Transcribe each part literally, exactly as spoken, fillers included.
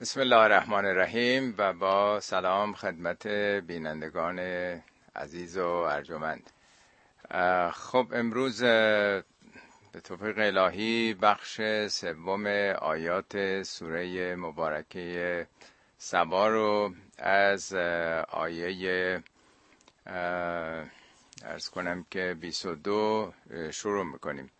بسم الله الرحمن الرحیم و با سلام خدمت بینندگان عزیز و ارجمند. خب امروز به توفیق الهی بخش سوم آیات سوره مبارکه سبا رو از آیه عرض کنم که بیست و دو شروع میکنیم.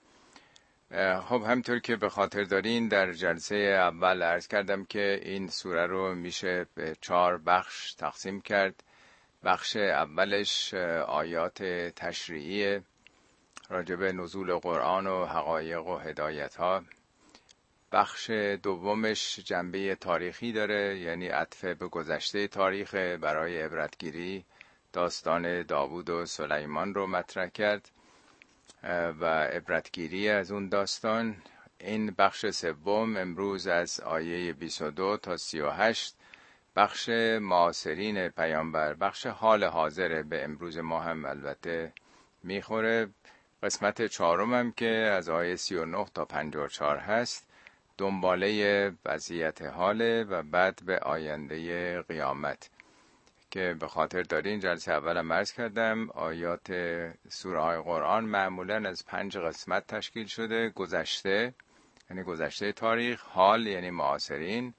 خب همطور که به خاطر دارین در جلسه اول عرض کردم که این سوره رو میشه به چهار بخش تقسیم کرد. بخش اولش آیات تشریعی راجب نزول قرآن و حقایق و هدایت ها. بخش دومش جنبه تاریخی داره، یعنی عطف به گذشته تاریخ برای عبرتگیری، داستان داوود و سلیمان رو مطرح کرد و عبرتگیری از اون داستان. این بخش سوم امروز از آیه بیست و دو تا سی و هشت بخش معاصرین پیامبر، بخش حال حاضر به امروز ما هم البته میخوره. قسمت چهارم هم که از آیه سی و نه تا پنجاه و چهار هست دنباله وضعیت حاله و بعد به آینده قیامت که به خاطر دارین جلسه اولم عرض کردم آیات سوره های قرآن معمولا از پنج قسمت تشکیل شده: گذشته یعنی گذشته تاریخ، حال یعنی معاصرین،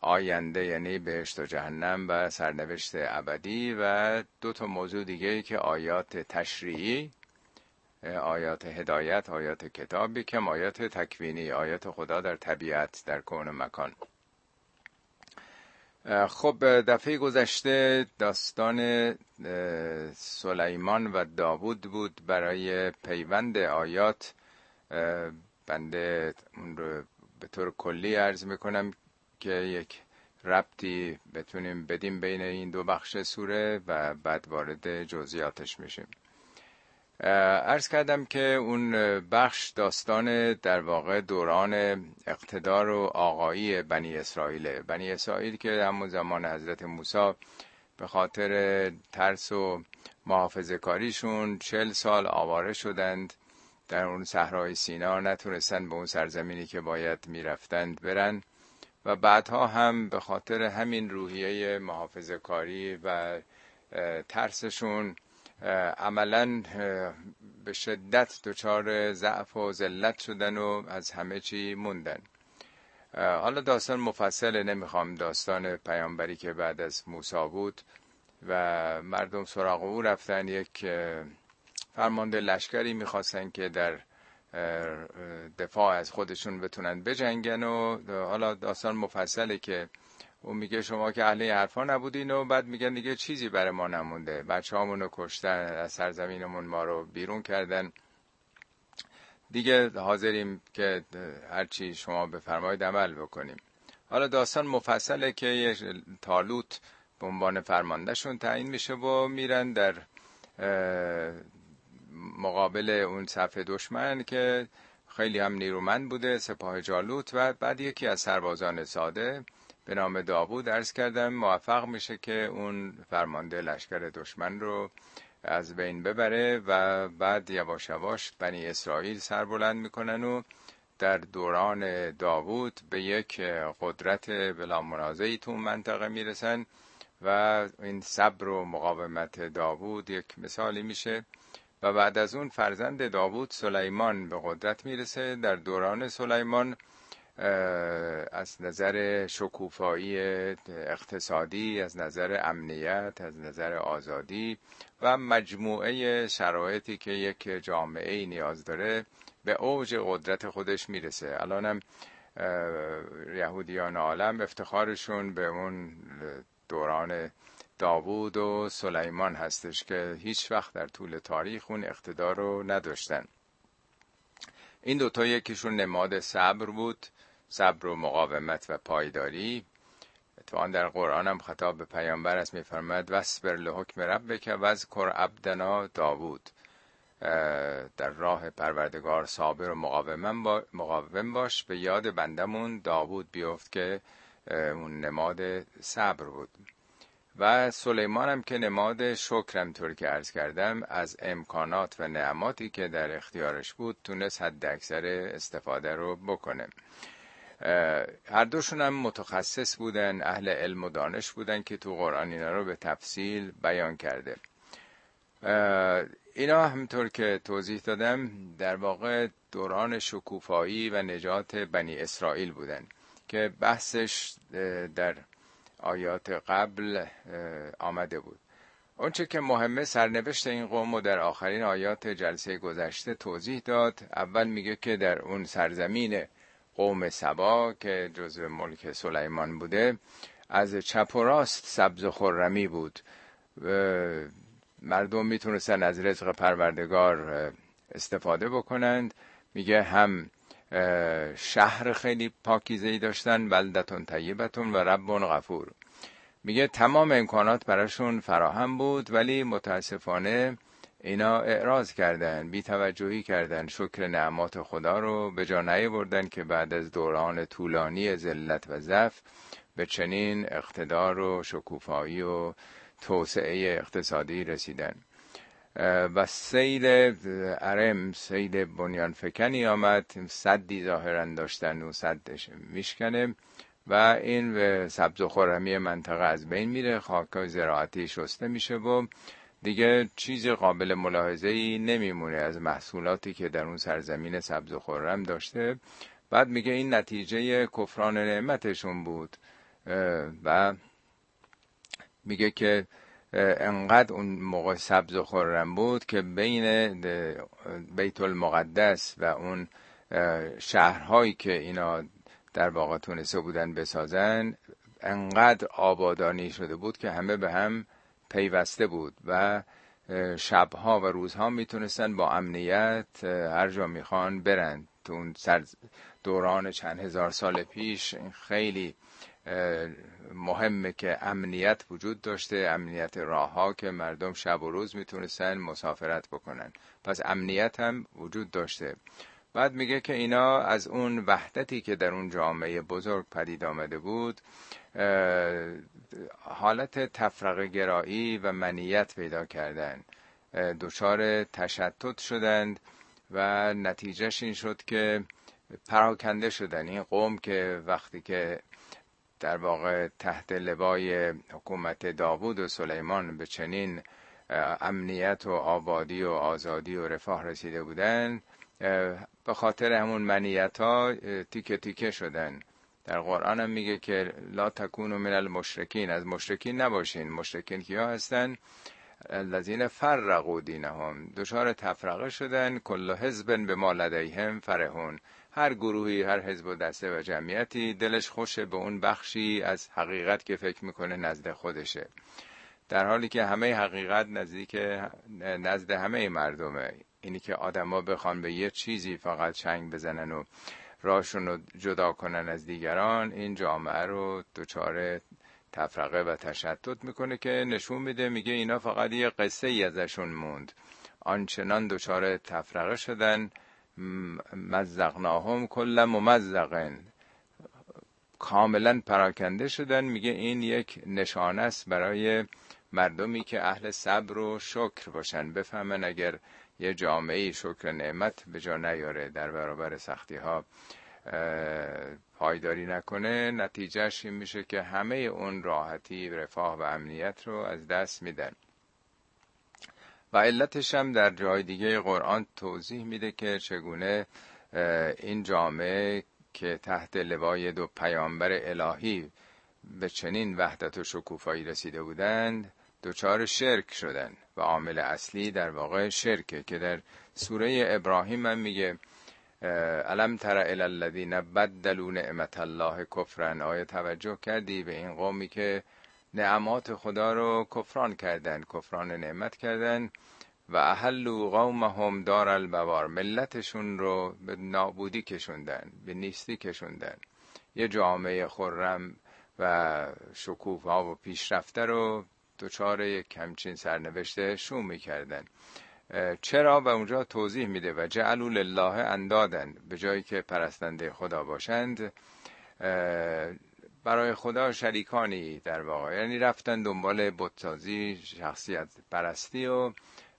آینده یعنی بهشت و جهنم و سرنوشت ابدی، و دو تا موضوع دیگه که آیات تشریعی، آیات هدایت، آیات کتاب، کم آیات تکوینی، آیات خدا در طبیعت، در کون و مکان. خب دفعه گذشته داستان سلیمان و داوود بود. برای پیوند آیات بنده اون رو به طور کلی عرض میکنم که یک ربطی بتونیم بدیم بین این دو بخش سوره و بعد وارد جزئیاتش میشیم. عرض کردم که اون بخش داستان در واقع دوران اقتدار و آقایی بنی اسرائیل. بنی اسرائیل که همون زمان حضرت موسی به خاطر ترس و محافظه کاریشون چهل سال آواره شدند در اون صحرای سینا، نتونستن به اون سرزمینی که باید میرفتند برن و بعدها هم به خاطر همین روحیه محافظه کاری و ترسشون عملا به شدت دچار ضعف و ذلت شدن و از همه چی موندن. حالا داستان مفصله، نمیخوام داستان پیامبری که بعد از موسی بود و مردم سراغ او رفتن، یک فرمانده لشکری میخواستن که در دفاع از خودشون بتونن بجنگن و حالا داستان مفصله که اون میگه شما که اهل حرفا نبودین و بعد میگن دیگه چیزی برای ما نمونده، بچه همونو کشتن، از سرزمینمون ما رو بیرون کردن، دیگه حاضریم که هرچی شما بفرمایید عمل بکنیم. حالا داستان مفصله که یه طالوت به عنوان فرماندهشون تعیین میشه و میرن در مقابل اون صف دشمن که خیلی هم نیرومند بوده، سپاه جالوت، و بعد یکی از سربازان ساده به نام داوود عرض کردم موفق میشه که اون فرمانده لشکر دشمن رو از بین ببره و بعد یواش یواش بنی اسرائیل سر بلند میکنن و در دوران داوود به یک قدرت بلا منازعی تو منطقه میرسن و این صبر و مقاومت داوود یک مثالی میشه. و بعد از اون فرزند داوود سلیمان به قدرت میرسه. در دوران سلیمان از نظر شکوفایی اقتصادی، از نظر امنیت، از نظر آزادی و مجموعه شرایطی که یک جامعه نیاز داره به اوج قدرت خودش میرسه. الانم یهودیان عالم افتخارشون به اون دوران داوود و سلیمان هستش که هیچ وقت در طول تاریخ اون اقتدار رو نداشتن. این دوتا یکیشون نماد صبر بود، صبر و مقاومت و پایداری. اتفاقا در قرآن هم خطاب به پیامبر است، میفرماید واصبر لحکم ربک واذکر عبدنا داوود، در راه پروردگار صابر و مقاوم باش، به یاد بندمون داوود بیفت، که اون نماد صبر بود. و سلیمان هم که نماد شکرم، طور که عرض کردم از امکانات و نعماتی که در اختیارش بود تونست حد اکثر استفاده رو بکنه. هر دوشون هم متخصص بودن، اهل علم و دانش بودن که تو قرآن اینا رو به تفصیل بیان کرده. اینا همطور که توضیح دادم در واقع دوران شکوفایی و نجات بنی اسرائیل بودن که بحثش در آیات قبل آمده بود. اونچه که مهمه سرنوشت این قوم رو در آخرین آیات جلسه گذشته توضیح داد. اول میگه که در اون سرزمین قوم سبا که جزو ملک سلیمان بوده از چپ و راست سبز و خرمی بود، مردم میتونستن از رزق پروردگار استفاده بکنند. میگه هم شهر خیلی پاکیزه‌ای داشتن، بلدتون طیبتون و ربون غفور. میگه تمام امکانات براشون فراهم بود، ولی متاسفانه اینا اعراض کردن، بی‌توجهی کردن، شکر نعمات خدا رو به جا نیاوردن که بعد از دوران طولانی ذلت و ضعف به چنین اقتدار و شکوفایی و توسعه اقتصادی رسیدن. و سیل ارم، سیل بنیان فکنی آمد، سدی ظاهرا داشتن و سدش میشکنه و این سبز و خرمی منطقه از بین میره، خاکای زراعتی شسته میشه و دیگه چیز قابل ملاحظه‌ای نمیمونه از محصولاتی که در اون سرزمین سبز و خرم داشته. بعد میگه این نتیجه کفران نعمتشون بود و میگه که انقدر اون موقع سبز و خرم بود که بین بیت المقدس و اون شهرهایی که اینا در واقع تونسته بودن بسازن انقدر آبادانی شده بود که همه به هم پیوسته بود و شبها و روزها میتونستن با امنیت هر جا میخوان برن. تو اون دوران چند هزار سال پیش خیلی مهمه که امنیت وجود داشته، امنیت راه ها که مردم شب و روز میتونستن مسافرت بکنن، پس امنیت هم وجود داشته. بعد میگه که اینا از اون وحدتی که در اون جامعه بزرگ پدید آمده بود حالت تفرقه گرایی و منیت پیدا کردن، دچار تشتت شدند و نتیجهش این شد که پراکنده شدن. این قوم که وقتی که در واقع تحت لوای حکومت داوود و سلیمان به چنین امنیت و آبادی و آزادی و رفاه رسیده بودند، به خاطر همون منیت ها تیکه تیکه شدن. در قرآن هم میگه که لا تکونوا من المشرکین، از مشرکین نباشین. مشرکین کیا هستن؟ الذین فرقوا دینهم، دچار تفرقه شدن. کل حزب بما لدیهم فرحون، هر گروهی، هر حزب و دسته و جمعیتی دلش خوشه به اون بخشی از حقیقت که فکر میکنه نزد خودشه، در حالی که همه حقیقت نزدیک نزد همه مردمه. اینی که آدما بخوان به یه چیزی فقط چنگ بزنن و راهشون رو جدا کنن از دیگران، این جامعه رو دچار تفرقه و تشتت میکنه که نشون میده. میگه اینا فقط یه قصه ای ازشون موند، آنچنان دچار تفرقه شدن. مزقناهم کلا ممزقن، کاملا پراکنده شدن. میگه این یک نشانه است برای مردمی که اهل صبر و شکر باشن، بفهمن اگر یه جامعه شکر نعمت به جا نیاره، در برابر سختی ها پایداری نکنه، نتیجهش این میشه که همه اون راحتی، رفاه و امنیت رو از دست میدن. و علتش هم در جای دیگه قرآن توضیح میده که چگونه این جامعه که تحت لوای دو پیامبر الهی به چنین وحدت و شکوفایی رسیده بودند دوچار شرک شدن و عامل اصلی در واقع شرکه که در سوره ابراهیم هم میگه الم تر الی الذین بدلوا نعمت الله کفرا، آیا توجه کردی به این قومی که نعمات خدا رو کفران کردن، کفران نعمت کردن و احلوا قومهم دار البوار، ملتشون رو به نابودی کشوندن، به نیستی کشوندن. یه جامعه خرم و شکوفا و پیشرفته رو دوچار یک همچین سرنوشت شوم می‌کردن. چرا؟ و اونجا توضیح میده و جعلوا لله اندادن، به جایی که پرستنده خدا باشند برای خدا شریکانی در واقع، یعنی رفتن دنبال بت‌سازی، شخصیت پرستی و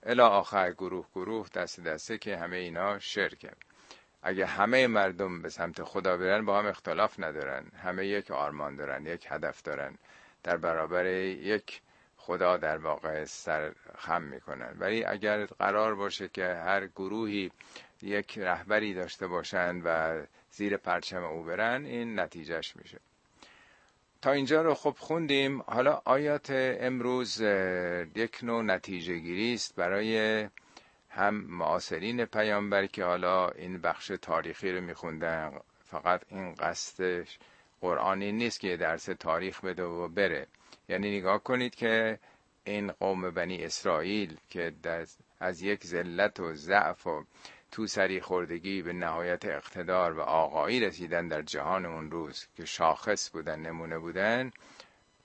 الی آخر، گروه گروه، دسته دسته، که همه اینا شرکه. اگه همه مردم به سمت خدا برن با هم اختلاف ندارن، همه یک آرمان دارن، یک هدف دارن، در برابر یک خدا در واقع سر خم میکنن. ولی اگر قرار باشه که هر گروهی یک رهبری داشته باشند و زیر پرچم او برن، این نتیجهش میشه. تا اینجا رو خب خوندیم. حالا آیات امروز یک نوع نتیجه گیری است برای هم معاصرین پیامبر که حالا این بخش تاریخی رو میخوندن. فقط این قصد قرآنی نیست که درس تاریخ بده و بره. یعنی نگاه کنید که این قوم بنی اسرائیل که از یک ذلت و ضعف و توسری خوردگی به نهایت اقتدار و آقایی رسیدن در جهان اون روز که شاخص بودن، نمونه بودن،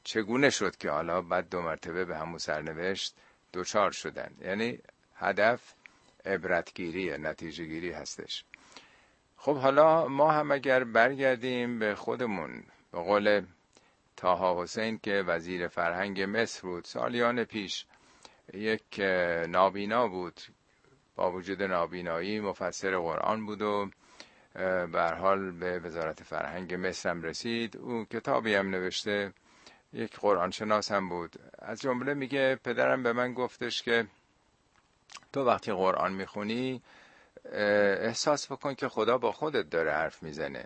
چگونه شد که حالا بعد دو مرتبه به همون سرنوشت دوچار شدن. یعنی هدف عبرتگیری، نتیجه گیری هستش. خب حالا ما هم اگر برگردیم به خودمون، به قول طاها حسین که وزیر فرهنگ مصر بود سالیان پیش، یک نابینا بود، با وجود نابینایی مفسر قرآن بود و به هر حال به وزارت فرهنگ مصر هم رسید. او کتابی هم نوشته، یک قرآن شناس هم بود. از جمله میگه پدرم به من گفتش که تو وقتی قرآن میخونی احساس بکن که خدا با خودت داره حرف میزنه،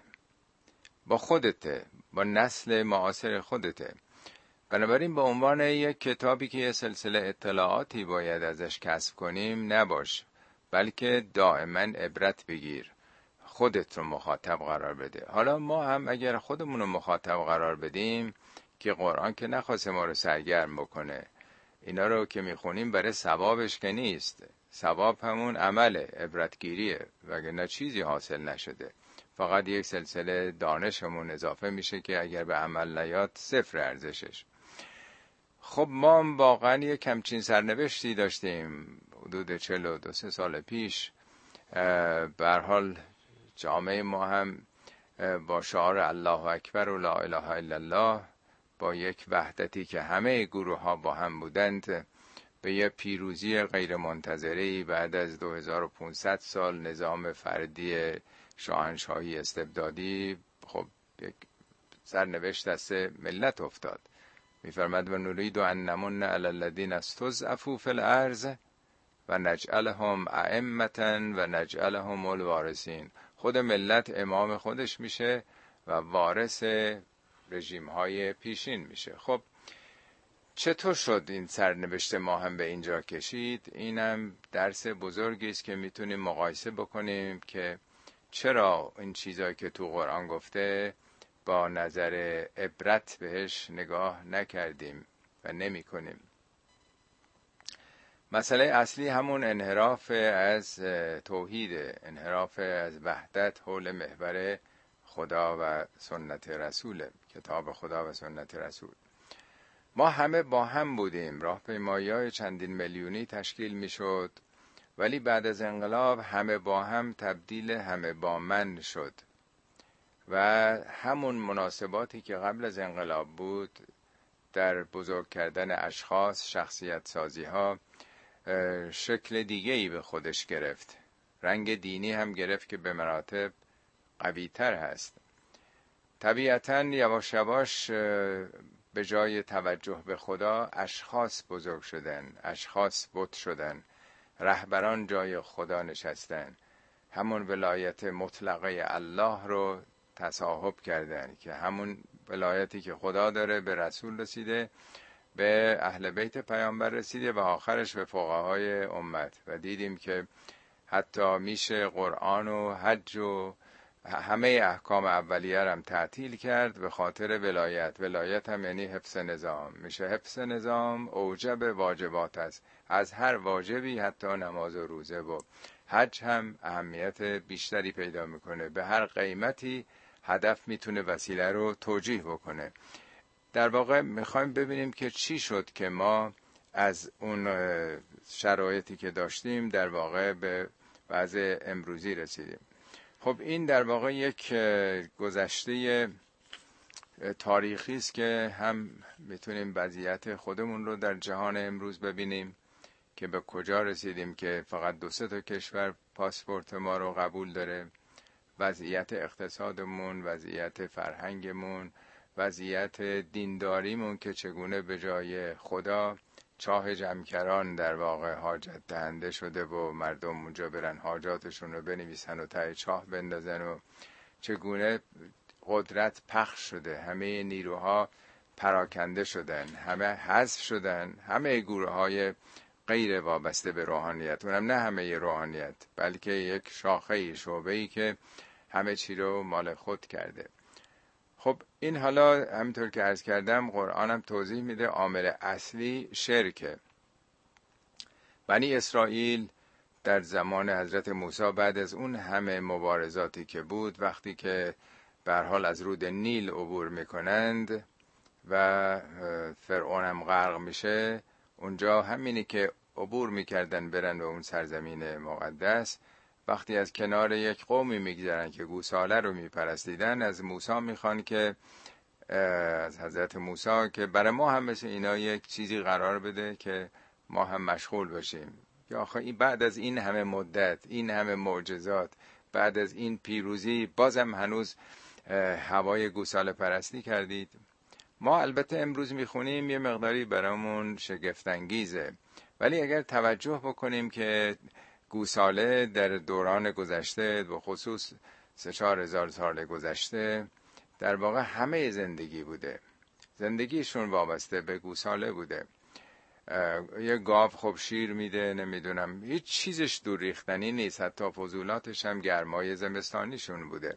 با خودته، با نسل معاصر خودته. بنابراین به عنوان یک کتابی که یه سلسله اطلاعاتی باید ازش کسب کنیم نباش، بلکه دائما عبرت بگیر، خودت رو مخاطب قرار بده. حالا ما هم اگر خودمون رو مخاطب قرار بدیم، که قرآن که نخواسته ما رو سرگرم بکنه، اینا رو که میخونیم برای ثوابش که نیست، ثواب همون عمله، عبرتگیریه، وگرنه چیزی حاصل نشده، فقط یک سلسله دانشمون اضافه میشه که اگر به عمل نیاد صفر ارزشش. خب ما هم واقعا یک همچین سرنوشتی داشتیم حدود چهل و دو سال پیش. به هر حال جامعه ما هم با شعار الله اکبر و لا اله الا الله، با یک وحدتی که همه گروه ها با هم بودند، به یک پیروزی غیرمنتظره‌ای بعد از دو هزار و پانصد سال نظام فردی شاهنشاهی استبدادی، خب یک سرنوشت دست ملت افتاد. میفرماد و نرید ان نمن علی الذین استضعفوا فی الارض و نجعلهم ائمه و نجعلهم الوارثین. خود ملت امام خودش میشه و وارث رژیم های پیشین میشه. خب چطور شد این سرنوشت ما هم به اینجا کشید؟ اینم درس بزرگی است که میتونیم مقایسه بکنیم که چرا این چیزایی که تو قرآن گفته با نظر عبرت بهش نگاه نکردیم و نمی کنیم. مسئله اصلی همون انحراف از توحید، انحراف از وحدت حول محور خدا و سنت رسول، کتاب خدا و سنت رسول. ما همه با هم بودیم، راهپیمایی‌های چندین میلیونی تشکیل میشد، ولی بعد از انقلاب همه با هم تبدیل همه با من شد و همون مناسباتی که قبل از انقلاب بود در بزرگ کردن اشخاص، شخصیت سازی ها، شکل دیگه ای به خودش گرفت، رنگ دینی هم گرفت که به مراتب قوی تر هست. طبیعتاً یواش یواش به جای توجه به خدا اشخاص بزرگ شدن، اشخاص بت شدن، رهبران جای خدا نشستن، همون ولایت مطلقه الله رو تصاحب کردن که همون ولایتی که خدا داره به رسول رسیده، به اهل بیت پیامبر رسیده و آخرش به فقهای امت. و دیدیم که حتی میشه قرآن و حج و همه احکام اولیه هم تعطیل کرد به خاطر ولایت. ولایت هم یعنی حفظ نظام، میشه حفظ نظام اوجب واجبات است. از هر واجبی حتی نماز و روزه و حج هم اهمیت بیشتری پیدا میکنه، به هر قیمتی هدف میتونه وسیله رو توجیه بکنه. در واقع میخوایم ببینیم که چی شد که ما از اون شرایطی که داشتیم در واقع به وضع امروزی رسیدیم. خب این در واقع یک گذشته تاریخی است که هم میتونیم وضعیت خودمون رو در جهان امروز ببینیم که به کجا رسیدیم که فقط دو سه تا کشور پاسپورت ما رو قبول داره. وضعیت اقتصادمون، وضعیت فرهنگمون، وضعیت دینداریمون که چگونه به جای خدا چاه جمکران در واقع حاجت دهنده شده و مردم اونجا برن حاجاتشون رو بنویسن و تای چاه بندازن و چگونه قدرت پخش شده، همه نیروها پراکنده شدن، همه حذف شدن، همه گروه‌های غیر وابسته به روحانیت، اونم نه همه روحانیت بلکه یک شاخه شعبه‌ای که همه چی رو مال خود کرده. خب این حالا همینطور که عرض کردم قرآنم توضیح میده عامل اصلی شرکه. بنی اسرائیل در زمان حضرت موسی بعد از اون همه مبارزاتی که بود، وقتی که به هر حال از رود نیل عبور میکنند و فرعون هم غرق میشه، اونجا همینی که عبور میکردن برن به اون سرزمین مقدس، وقتی از کنار یک قومی میگذرن که گوساله رو میپرستیدن، از موسی میخوان که از حضرت موسی که برای ما هم مثل اینا یک چیزی قرار بده که ما هم مشغول باشیم. یا آخه این بعد از این همه مدت، این همه معجزات، بعد از این پیروزی، بازم هنوز هوای گوساله پرستی کردید؟ ما البته امروز میخونیم یه مقداری برامون شگفت‌انگیزه، ولی اگر توجه بکنیم که گوساله در دوران گذشته، به خصوص سه چهار هزار سال گذشته، در واقع همه زندگی بوده. زندگیشون وابسته به گوساله بوده. یه گاو خب شیر میده، نمیدونم، هیچ چیزش دور ریختنی نیست، حتی فضولاتش هم گرمای زمستانیشون بوده.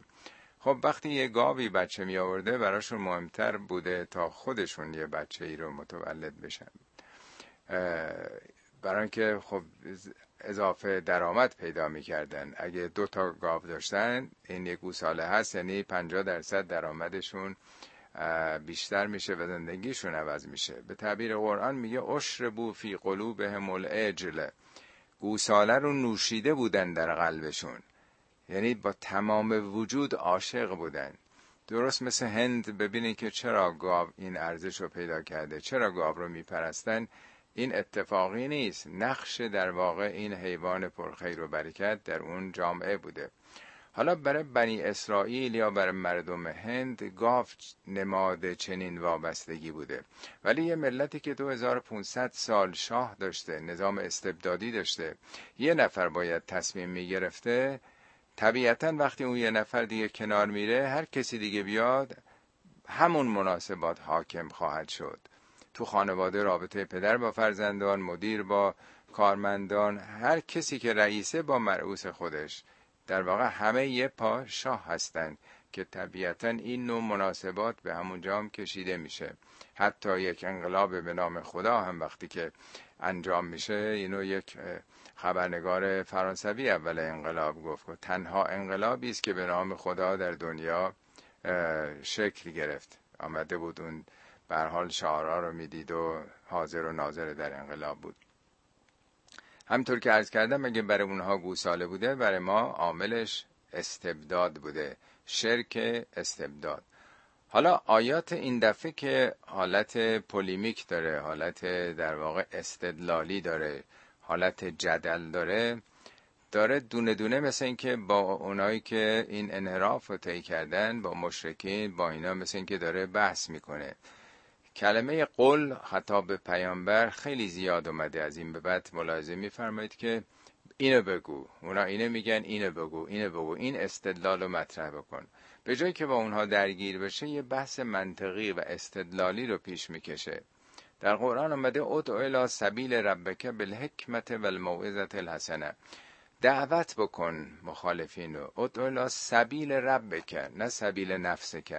خب وقتی یه گاوی بچه می آورده براشون مهمتر بوده تا خودشون یه بچه ای رو متولد بشن، برای اینکه خب اضافه درآمد پیدا می کردن. اگه دو تا گاو داشتن، این یک گوساله هست، یعنی پنجاه درصد درآمدشون بیشتر میشه و زندگیشون عوض میشه. به تعبیر قرآن میگه اشربوا فی قلوبهم العجل، گوساله رو نوشیده بودن در قلبشون، یعنی با تمام وجود عاشق بودن. درست مثل هند، ببینید که چرا گاو این ارزش رو پیدا کرده، چرا گاو رو میپرستن. این اتفاقی نیست، نقش در واقع این حیوان پرخیر و برکت در اون جامعه بوده. حالا برای بنی اسرائیل یا برای مردم هند گاو نماد چنین وابستگی بوده، ولی یه ملتی که دو هزار و پانصد سال شاه داشته، نظام استبدادی داشته، یه نفر باید تصمیم میگرفته، طبیعتاً وقتی اون یه نفر دیگه کنار میره، هر کسی دیگه بیاد همون مناسبات حاکم خواهد شد. تو خانواده رابطه پدر با فرزندان، مدیر با کارمندان، هر کسی که رئیسه با مرئوس خودش، در واقع همه یه پا شاه هستن که طبیعتاً این نوع مناسبات به همون جام کشیده میشه. حتی یک انقلاب به نام خدا هم وقتی که انجام میشه، اینو یک خبرنگار فرانسوی اول انقلاب گفت که تنها انقلابی است که به نام خدا در دنیا شکل گرفت. آمده بود اون به هر حال شعارها رو میدید و حاضر و ناظر در انقلاب بود. همطور که عرض کردم اگه برای اونها گوساله بوده، برای ما عاملش استبداد بوده، شرک استبداد. حالا آیات این دفعه که حالت پولیمیک داره، حالت در واقع استدلالی داره، حالت جدل داره، داره دونه دونه مثل این که با اونایی که این انحراف رو طی کردن، با مشرکین، با اینا مثل این که داره بحث میکنه. کلمه قل خطاب به پیامبر خیلی زیاد اومده، از این به بعد ملاحظه میفرمایید که اینو بگو، اونا اینو میگن، اینو بگو، اینو بگو، این استدلال رو مطرح بکن. به جای که با اونها درگیر بشه، یه بحث منطقی و استدلالی رو پیش میکشه. در قرآن اومده ادع الی سبیل ربک بالحکمت والموعظه الحسنه، دعوت بکن مخالفین رو، ادع الی سبیل ربک، نه سبیل نفسک،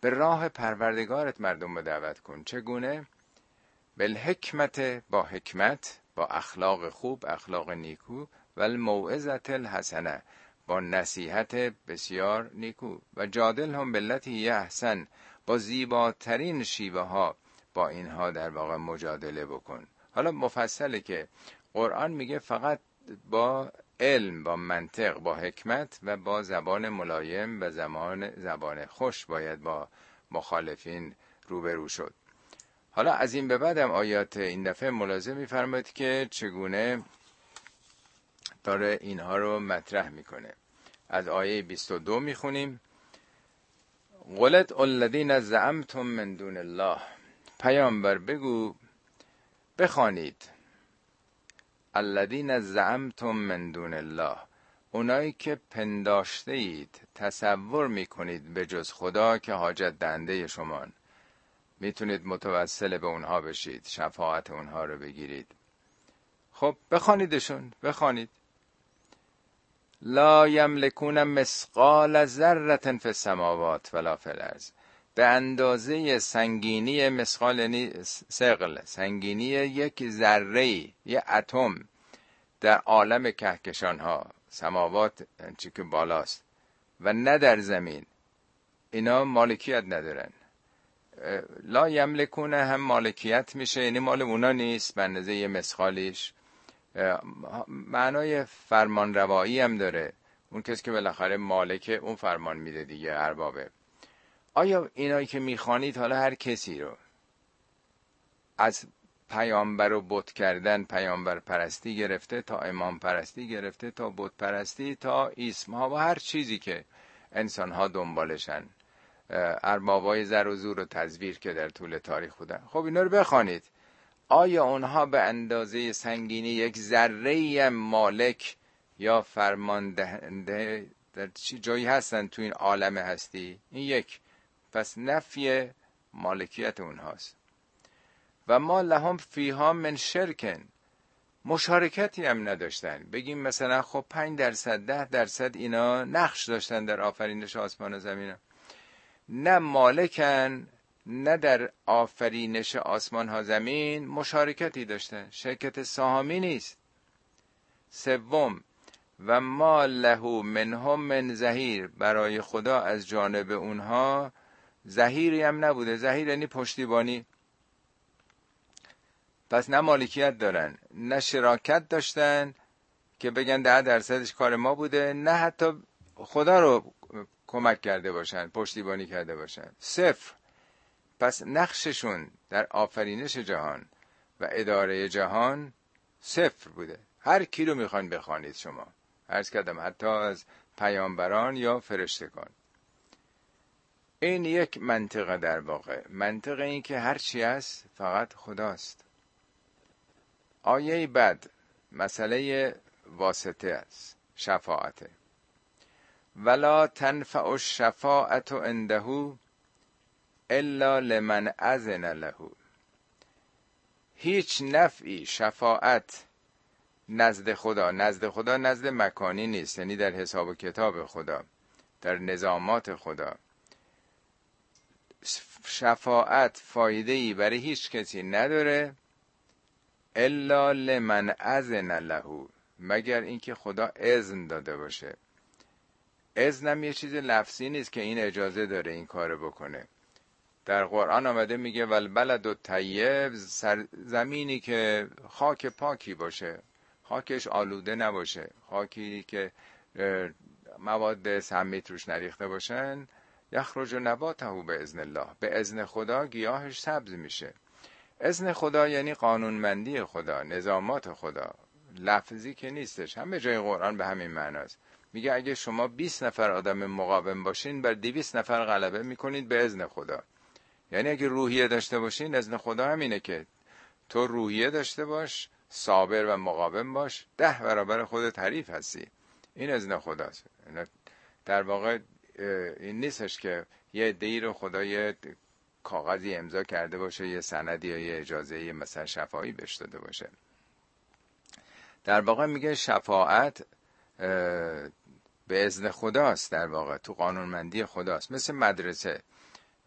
به راه پروردگارت مردم رو دعوت کن. چگونه؟ بالحکمت، با حکمت، با اخلاق خوب، اخلاق نیکو، والموعظه الحسنه، با نصیحت بسیار نیکو، و جادلهم بالتی احسن، با زیباترین شیوه ها با اینها در واقع مجادله بکن. حالا مفصله که قرآن میگه فقط با علم، با منطق، با حکمت و با زبان ملایم و زمان زبان خوش باید با مخالفین روبرو شد. حالا از این به بعدم آیات این دفعه ملاحظه می‌فرماید که چگونه داره اینها رو مطرح میکنه. از آیه بیست و دو میخونیم: قلت الذین زعمتم من دون الله، پیامبر بگو بخوانید الذین زعمتم من دون الله، اونایی که پنداشته اید، تصور میکنید به جز خدا که حاجت دهنده شمان، میتونید متوسل به اونها بشید، شفاعت اونها رو بگیرید. خب بخوانیدشون، بخوانید. لا یملکون مثقال ذره فی السماوات ولا فی الارض، به اندازه سنگینی مثقال، ثقل، سنگینی یک ذره، یک اتم در عالم کهکشان ها، سماوات چی که بالاست، و نه در زمین. اینا مالکیت ندارن. لا یملکون هم مالکیت میشه، یعنی مال اونا نیست، به اندازه یه مثقالیش. معنای فرمان روایی هم داره، اون کسی که بالاخره مالک اون فرمان میده دیگه، اربابه. آیا اینایی که میخوانید، حالا هر کسی رو، از پیامبر و بت کردن، پیامبر پرستی گرفته تا امام پرستی گرفته تا بت پرستی تا اسم ها و هر چیزی که انسان ها دنبالشن، اربابای زر و زور و تزویر که در طول تاریخ بودن، خب اینا رو بخوانید. آیا اونها به اندازه سنگینی یک ذره مالک یا فرمانده در جایی هستن تو این عالم هستی؟ این یک. پس نفی مالکیت اونهاست. و ما لهم فیها من شرکن، مشارکتی هم نداشتن. بگیم مثلا خب پنج درصد ده درصد اینا نقش داشتن در آفرینش آسمان و زمین، نه مالکن نه در آفرینش آسمان ها زمین مشارکتی داشتن، شرکت سهامی نیست. سوم، و ما له منهم من ظهیر، برای خدا از جانب اونها ظهیری هم نبوده. ظهیر یعنی پشتیبانی. پس نه مالکیت دارن، نه شراکت داشتن که بگن ده درصدش کار ما بوده، نه حتی خدا رو کمک کرده باشن، پشتیبانی کرده باشن. صفر. پس نقششون در آفرینش جهان و اداره جهان صفر بوده. هر کی رو میخواین بخوانید شما، عرض کردم حتی از پیامبران یا فرشتگان. این یک منطقه، در واقع منطقه این که هر چی هست فقط خداست. آیه بعد مسئله واسطه است، شفاعته. ولا تنفع الشفاعت عنده الا لمن اذن له، هیچ نفعی شفاعت نزد خدا، نزد خدا نزد مکانی نیست، یعنی در حساب و کتاب خدا، در نظامات خدا، شفاعت فایده‌ای برای هیچ کسی نداره. الا لمن اذن له، مگر اینکه خدا اذن داده باشه. اذنم یه چیز لفظی نیست که این اجازه داره این کارو بکنه. در قرآن آمده میگه والبلد الطیب، زمینی که خاک پاکی باشه، خاکش آلوده نباشه، خاکی که مواد سمیت روش نریخته باشن، یخرج نباته باذن الله، به اذن خدا گیاهش سبز میشه. اذن خدا یعنی قانونمندی خدا، نظامات خدا، لفظی که نیستش. همه جای قرآن به همین معناست. میگه اگه شما بیست نفر آدم مقاوم باشین، بر دویست نفر غلبه میکنید به اذن خدا. یعنی اگه روحیه داشته باشین، اذن خدا همینه که تو روحیه داشته باش، صابر و مقاوم باش، ده برابر خودت حریف هستی. این اذن خداست. در واقع این نیستش که یه عده‌ای رو خدای کاغذی امضا کرده باشه، یه سندی یا یه اجازه یه مثلا شفاعی بهش داده باشه. در واقع میگه شفاعت به اذن خداست، در واقع تو قانونمندی خداست. مثل مدرسه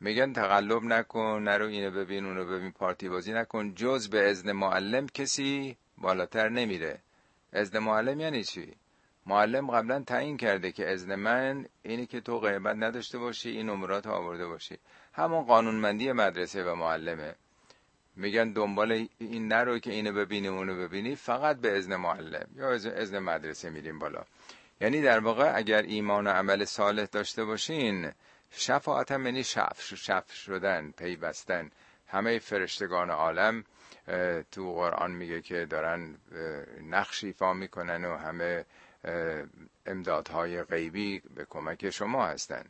میگن تقلب نکن، نرو اینو ببین اونو ببین، پارتی بازی نکن، جز به اذن معلم کسی بالاتر نمیره. اذن معلم یعنی چی؟ معلم قبلا تعیین کرده که اذن من اینه که تو غیبت نداشته باشی، این نمرات آورده باشی. همون قانونمندی مدرسه و معلمه. میگن دنبال این نرو که اینو ببینی اونو ببینی، فقط به اذن معلم یا اذن مدرسه میریم بالا. یعنی در واقع اگر ایمان و عمل صالح داشته باشین، شفاعت هم یعنی شف شف شدن، پیوستن. همه فرشتگان عالم تو قرآن میگه که دارن نقش ایفا میکنن و همه امدادهای غیبی به کمک شما هستند.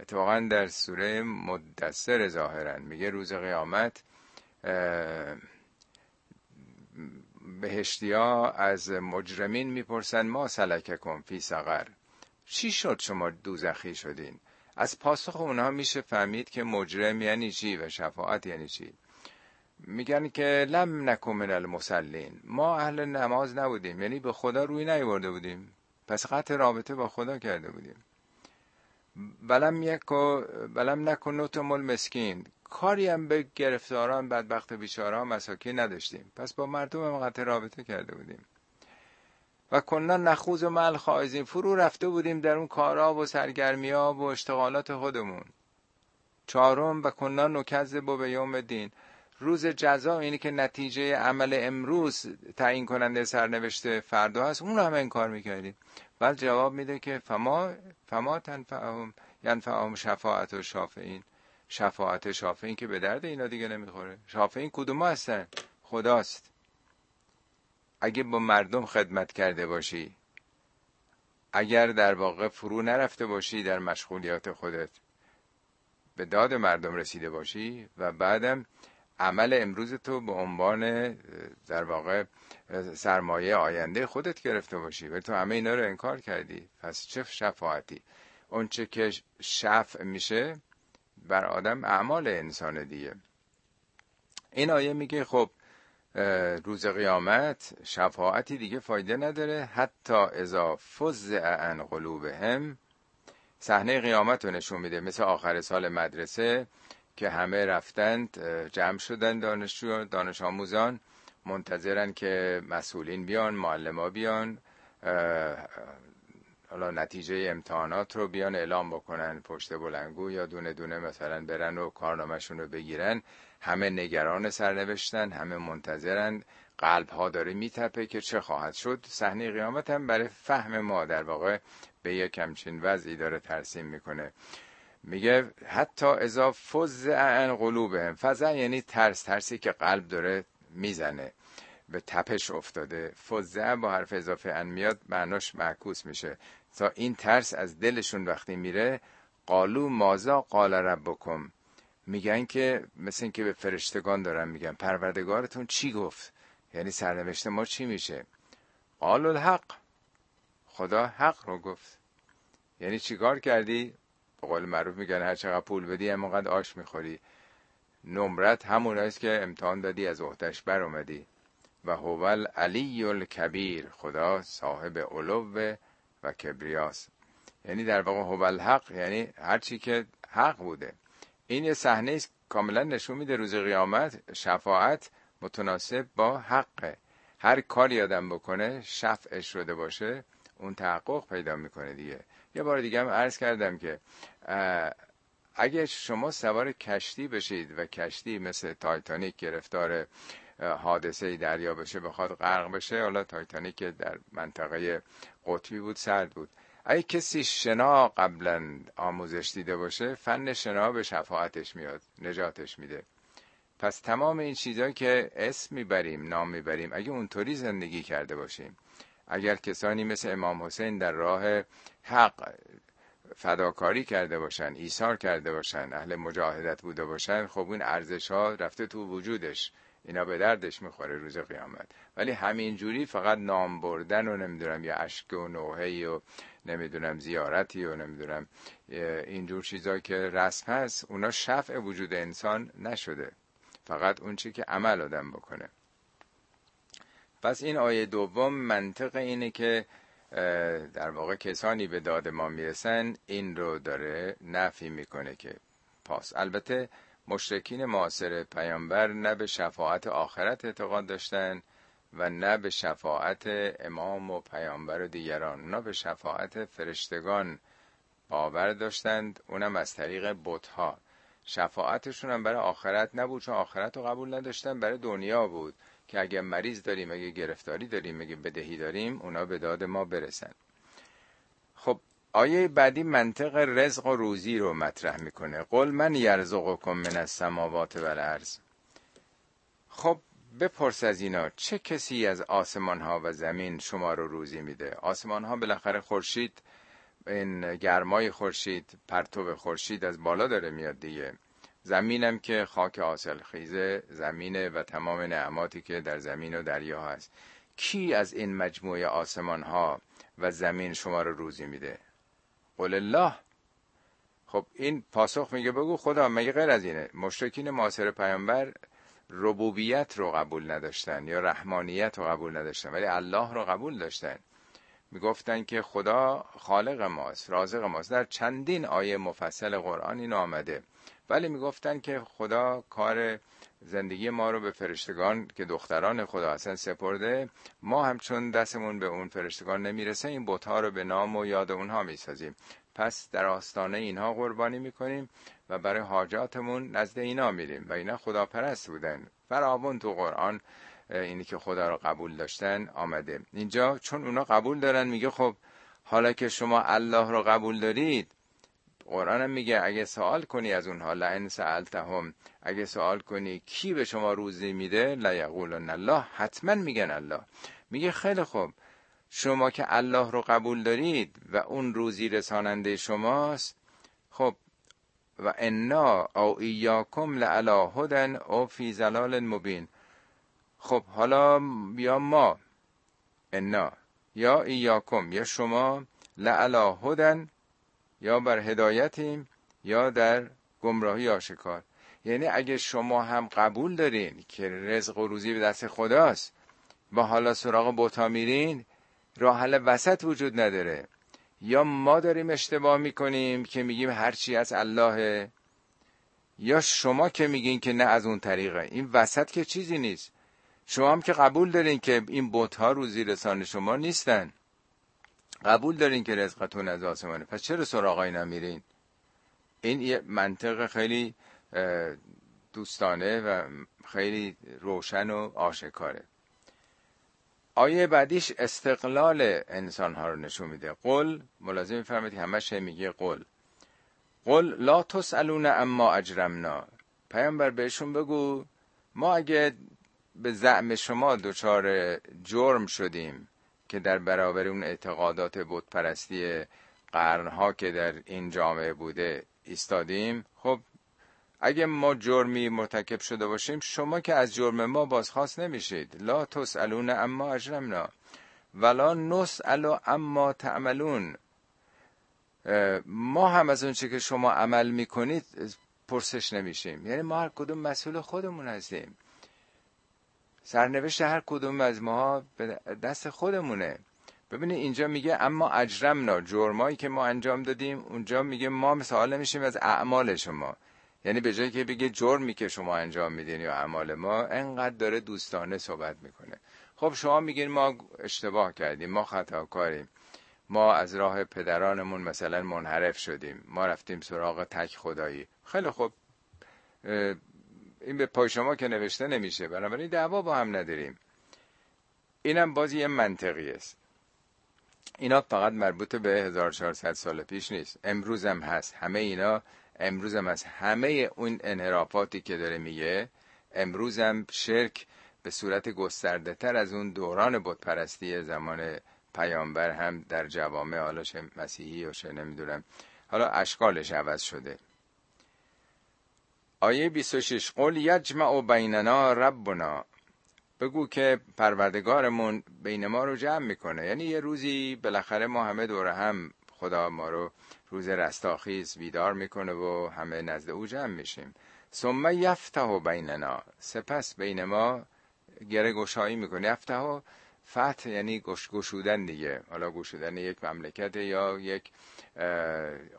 اتفاقا در سوره مدثر ظاهرا میگه روز قیامت بهشتیا از مجرمین میپرسن ما سلککم فی سقر، چی شد شما دوزخی شدین؟ از پاسخ اونها میشه فهمید که مجرم یعنی چی و شفاعت یعنی چی. میگن که لم نکن من المصلین، ما اهل نماز نبودیم، یعنی به خدا روی نیاورده بودیم، پس قطع رابطه با خدا کرده بودیم. بلم یکو بلم نکن نطعم المسکین، کاری هم به گرفتاران بدبخت بیچاره ها مساکین نداشتیم، پس با مردم هم قطع رابطه کرده بودیم. و کنا نخوض و مع الخائضین، فرو رفته بودیم در اون کارا و سرگرمی‌ها و اشتغالات خودمون. چهارم و کنا نکذب بیوم الدین، روز جزا اینی که نتیجه عمل امروز تعیین کننده سرنوشت فردا هست اون رو هم انکار میکردیم. بعد جواب میده که فما فما تنفعهم ینفعهم شفاعت و شافعین، شفاعت شافعین که به درد اینا دیگه نمیخوره. شافعین کدوم هستن؟ خداست. اگه با مردم خدمت کرده باشی، اگر در واقع فرو نرفته باشی در مشغولیات خودت، به داد مردم رسیده باشی و بعدم عمل امروز تو به عنوان در واقع سرمایه آینده خودت گرفته باشی، ولی تو همه اینا رو انکار کردی، پس چه شفاعتی؟ اون چه که شفع میشه بر آدم اعمال انسان دیگه. این آیه میگه خب روز قیامت شفاعتی دیگه فایده نداره. حتی اذا فزع عن قلوبهم، صحنه قیامت رو نشون میده، مثل آخر سال مدرسه که همه رفتند جمع شدن، دانشجو دانش آموزان منتظرن که مسئولین بیان، معلما بیان، حالا نتیجه امتحانات رو بیان اعلام بکنن پشت بلندگو، یا دونه دونه مثلا برن و کارنامه‌شون رو بگیرن. همه نگران سرنوشتن، همه منتظرن، قلب ها داره میتپه که چه خواهد شد. صحنه قیامت هم برای فهم ما در واقع به یک همچین وضعی داره ترسیم میکنه. میگه حتی اذا فزع عن قلوبهم، فزع یعنی ترس، ترسی که قلب داره میزنه، به تپش افتاده. فزع با حرف اضافه ان میاد، معناش معکوس میشه. تا این ترس از دلشون وقتی میره، قالو مازا قال ربکم، میگن که مثل این که به فرشتگان دارن میگن پروردگارتون چی گفت، یعنی سرنوشت ما چی میشه. قال الحق، خدا حق رو گفت، یعنی چیکار کردی؟ به قول معروف میگن هر چقدر پول بدی همونقدر آش میخوری. نمرت همون است که امتحان دادی از عهده‌اش بر اومدی. و هو العلی الکبیر، خدا صاحب علو و کبریاست، یعنی در واقع هو الحق، یعنی هر چی که حق بوده. این یه صحنه است کاملا نشون میده روز قیامت شفاعت متناسب با حقه. هر کاری آدم بکنه شفعش شده باشه اون تحقق پیدا میکنه دیگه. یه بار دیگه هم عرض کردم که اگه شما سوار کشتی بشید و کشتی مثل تایتانیک گرفتار حادثه دریا بشه، بخواد غرق بشه، حالا تایتانیک در منطقه قطبی بود، سرد بود، اگه کسی شنا قبلا آموزش دیده باشه، فن شنا به شفاعتش میاد، نجاتش میده. پس تمام این چیزایی که اسم میبریم، نام میبریم، اگه اونطوری زندگی کرده باشیم، اگر کسانی مثل امام حسین در راه حق فداکاری کرده باشن، ایثار کرده باشن، اهل مجاهدت بوده باشن، خب این ارزش ها رفته تو وجودش، اینا به دردش میخوره روز قیامت. ولی همینجوری فقط نام بردن و نمیدونم یا اشک و نوحه‌ای و نمیدونم زیارتی و نمیدونم اینجور چیزا که رسم هست، اونا شفع وجود انسان نشده، فقط اون چی که عمل آدم بکنه. پس این آیه دوم منطق اینه که در واقع کسانی به داد ما میرسن، این رو داره نفی میکنه که پاس. البته مشرکین معاصر پیامبر نه به شفاعت آخرت اعتقاد داشتن و نه به شفاعت امام و پیامبر و دیگران، نه به شفاعت فرشتگان باور داشتند، اونم از طریق بت‌ها. شفاعتشون هم برای آخرت نبود، چون آخرت رو قبول نداشتن، برای دنیا بود که اگه مریض داریم، اگه گرفتاری داریم، اگه بدهی داریم، اونا به داد ما برسن. خب آیه بعدی منطق رزق و روزی رو مطرح میکنه. قل من یرزقکم من السماوات والارض. خب بپرس از اینا چه کسی از آسمان ها و زمین شما رو روزی میده. آسمان ها بالاخره خورشید، این گرمای خورشید، پرتو خورشید از بالا داره میاد دیگه. زمینم که خاک حاصل خیزه زمینه و تمام نعماتی که در زمین و دریا هست. کی از این مجموعه آسمان ها و زمین شما رو روزی میده؟ قل الله. خب این پاسخ میگه بگو خدا، مگه غیر از اینه؟ مشرکین معاصر پیامبر ربوبیت رو قبول نداشتن یا رحمانیت رو قبول نداشتن، ولی الله رو قبول داشتن. میگفتن که خدا خالق ماست، رازق ماست. در چندین آیه مفصل قرآن این آمده. ولی میگفتن که خدا کار زندگی ما رو به فرشتگان که دختران خدا هستن سپرده، ما همچون دستمون به اون فرشتگان نمیرسه این بت‌ها رو به نام و یاد اونها میسازیم، پس در آستانه اینها قربانی میکنیم و برای حاجاتمون نزد اینا میریم. و اینا خداپرست بودن. فراوان تو قرآن اینی که خدا رو قبول داشتن آمده. اینجا چون اونا قبول دارن میگه خب حالا که شما الله رو قبول دارید، قرآن هم میگه اگه سوال کنی از اونها، لئن سألتهم، اگه سوال کنی کی به شما روزی میده، لیقولن الله، حتما میگن الله. میگه خیلی خوب، شما که الله رو قبول دارید و اون روزی رساننده شماست، خب و انا او ایاکم لعلی هدی او فی ضلال مبین. خب حالا یا ما انا یا ایاکم، یا شما لعلی هدی، یا بر هدایتیم یا در گمراهی آشکار. یعنی اگه شما هم قبول دارین که رزق و روزی به دست خداست و حالا سراغ بتا میرین، راه حل وسط وجود نداره. یا ما داریم اشتباه میکنیم که میگیم هرچی از الله، یا شما که میگین که نه از اون طریقه. این وسط که چیزی نیست. شما هم که قبول دارین که این بت‌ها روزی رسان شما نیستن، قبول دارین که رزقتون از آسمانه، پس چرا سراغ اینا میرین؟ این یه منطق خیلی دوستانه و خیلی روشن و آشکاره. آیه بعدیش استقلال انسانها رو نشون میده. قل، ملازم میفهمید که همه شی میگه قل. قل لا تسألون اما اجرمنا. پیامبر بهشون بگو ما اگه به زعم شما دچار جرم شدیم که در برابر اون اعتقادات بت پرستی قرنها که در این جامعه بوده ایستادیم، خب اگه ما جرمی مرتکب شده باشیم، شما که از جرم ما بازخواست نمیشید. لا تسألون اما اجرمنا ولا نسأل اما تعملون. ما هم از اون چی که شما عمل میکنید پرسش نمیشیم. یعنی ما هر کدوم مسئول خودمون هستیم. سرنوشت هر کدوم از ماها به دست خودمونه. ببینید اینجا میگه اما اجرمنا، جرمایی که ما انجام دادیم. اونجا میگه ما مسئول میشیم از اعمال شما. یعنی به جایی که بگه جرمی که شما انجام میدین یا اعمال ما، انقدر داره دوستانه صحبت میکنه. خب شما میگین ما اشتباه کردیم، ما خطاکاریم، ما از راه پدرانمون مثلا منحرف شدیم، ما رفتیم سراغ تک خدایی. خیلی خب، این به پای شما که نوشته نمیشه، بنابراین دعوا با هم نداریم. اینم بازی یه منطقی است. اینا فقط مربوط به هزار و چهارصد سال پیش نیست، امروز هم هست. همه اینا امروز هم از همه اون انحرافاتی که داره میگه، امروز هم شرک به صورت گسترده تر از اون دوران بت پرستی زمان پیامبر هم در جوامع، حالا چه مسیحی و چه نمیدونم، حالا اشکالش عوض شده. آیه بیست و شش، قل یجمع بیننا ربنا. بگو که پروردگارمون بین ما رو جمع میکنه. یعنی یه روزی بالاخره ما همه دوره هم، خدا ما رو روز رستاخیز بیدار میکنه و همه نزد او جمع میشیم. ثم یفتح بیننا، سپس بین ما گره گشایی میکنه. یفتح، فتح یعنی گش گشودن دیگه. حالا گشودن یک مملکت یا یک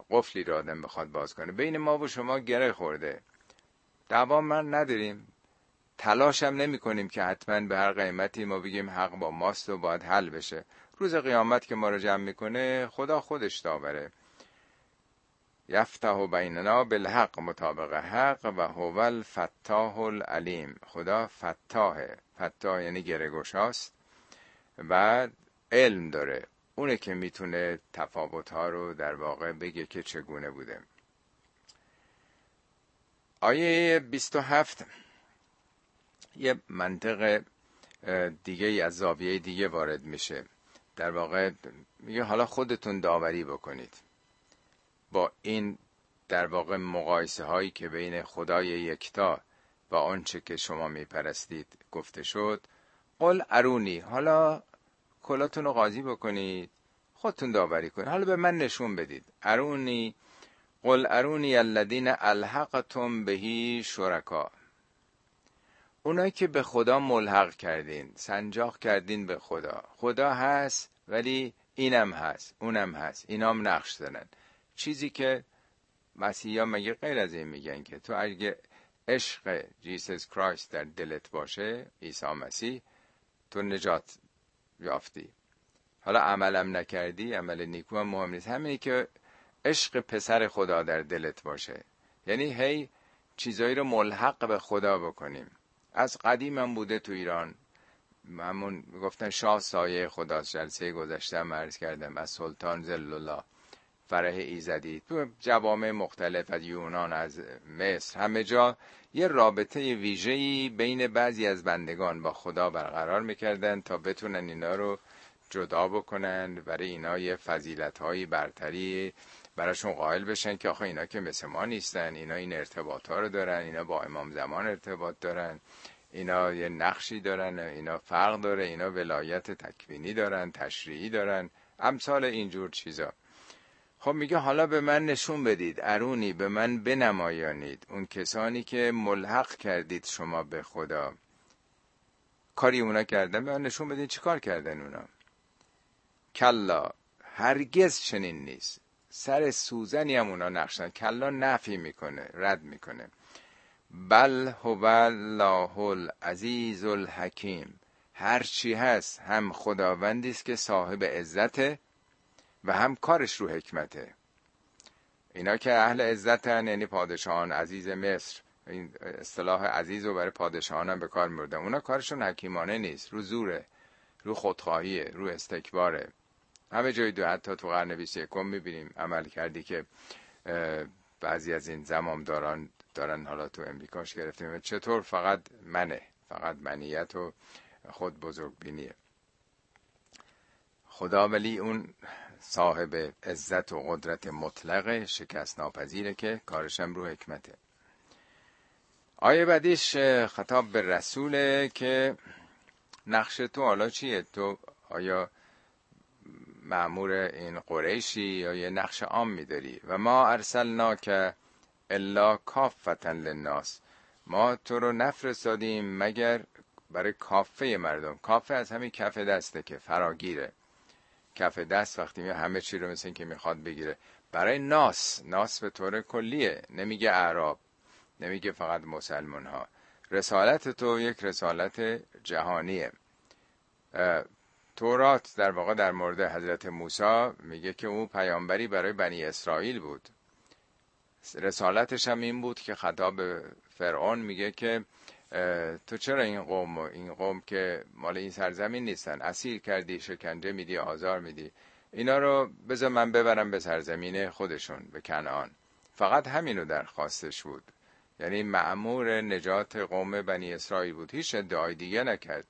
قفلی رو آدم بخواد باز کنه. بین ما و شما گره خورده، دعوا من نداریم، تلاش هم نمی کنیم که حتما به هر قیمتی ما بگیم حق با ماست و باید حل بشه. روز قیامت که ما رو جمع میکنه خدا خودش داوره. یفتح بیننا بالحق، مطابق حق، و هو الفتاح العلیم، خدا فتاحه. فتاح یعنی گره‌گشاست و علم داره، اونه که میتونه تفاوتها رو در واقع بگه که چگونه بوده. آیه بیست و هفت، یه منطق دیگه از زاویه دیگه وارد میشه. در واقع میگه حالا خودتون داوری بکنید با این در واقع مقایسه هایی که بین خدای یکتا و آنچه که شما میپرستید گفته شد. قل ارونی، حالا کلاتون رو قاضی بکنید، خودتون داوری کنید، حالا به من نشون بدید. ارونی قل ارونی الذین الحقتم بهی شرکا، اونایی که به خدا ملحق کردین، سنجاق کردین به خدا. خدا هست ولی اینم هست اونم هست، اینام نقش دارن. چیزی که مسیحی ها مگه غیر از این میگن که تو اگه عشق جیسوس کرایست در دلت باشه، عیسی مسیح، تو نجات یافتی. حالا عملم نکردی، عمل نیکو هم مهم نیست، همینی که عشق پسر خدا در دلت باشه. یعنی هی چیزایی رو ملحق به خدا بکنیم. از قدیم هم بوده تو ایران، همون گفتن شاه سایه خداست. جلسه گذشته هم عرض کردم از سلطان ذلالله فرح ایزدی، تو جوامع مختلف از یونان، از مصر، همه جا یه رابطه ویژه‌ای بین بعضی از بندگان با خدا برقرار میکردن تا بتونن اینا رو جدا بکنن، برای اینا یه فضیلت‌های برتری براشون قائل بشن که آخه اینا که مثل ما نیستن، اینا این ارتباط‌ها رو دارن، اینا با امام زمان ارتباط دارن، اینا یه نقشی دارن، اینا فرق داره، اینا ولایت تکوینی دارن، تشریعی دارن، امثال اینجور چیزا. خب میگه حالا به من نشون بدید، ارونی، به من بنمایانید اون کسانی که ملحق کردید شما به خدا. کاری اونا کردن، به من نشون بدید چی کار کردن اونا. کلا، هرگز چنین نیست. سر سوزنی هم اونا نقشن. کلا نفی میکنه، رد میکنه. بل هو الله العزیز الحکیم، هر چی هست هم خداوندی است که صاحب عزته و هم کارش رو حکمته. اینا که اهل عزتن، یعنی پادشاهان، عزیز مصر، این اصطلاح عزیز رو برای پادشاهان هم به کار می‌بردن. اونا کارشون حکیمانه نیست، رو زوره، رو خودخواهیه، رو استکباره. همه جای دو، حتی تو قرن بیست و یکم می‌بینیم عمل کردی که بعضی از این زمامداران دارن، حالا تو امریکاش گرفتیم، چطور فقط منه، فقط منیت و خود بزرگبینیه. خدا ولی اون صاحب عزت و قدرت مطلقه، شکست ناپذیره، که کارشم رو حکمته. آیه بعدیش خطاب به رسوله که نقش تو حالا چیه؟ تو آیا مأمور این قریشی یا یه نقش عام می‌داری؟ و ما ارسلناک الا کافة للناس، ما تو رو نفرستادیم مگر برای کافه مردم. کافه از همین کف دسته که فراگیره. کف دست وقتی میگه همه چی رو مثل این که میخواد بگیره. برای ناس، ناس به طور کلیه، نمیگه اعراب، نمیگه فقط مسلمان ها. رسالت تو یک رسالت جهانیه. تورات در واقع در مورد حضرت موسی میگه که او پیامبری برای بنی اسرائیل بود. رسالتش هم این بود که خطاب فرعون میگه که تو چرا این قوم این قوم که مال این سرزمین نیستن اسیر کردی، شکنجه میدی، آزار میدی، اینا رو بذار من ببرم به سرزمین خودشون، به کنعان. فقط همینو درخواستش بود، یعنی مأمور نجات قوم بنی اسرائیل بود، هیچ ادعای دیگه نکرد.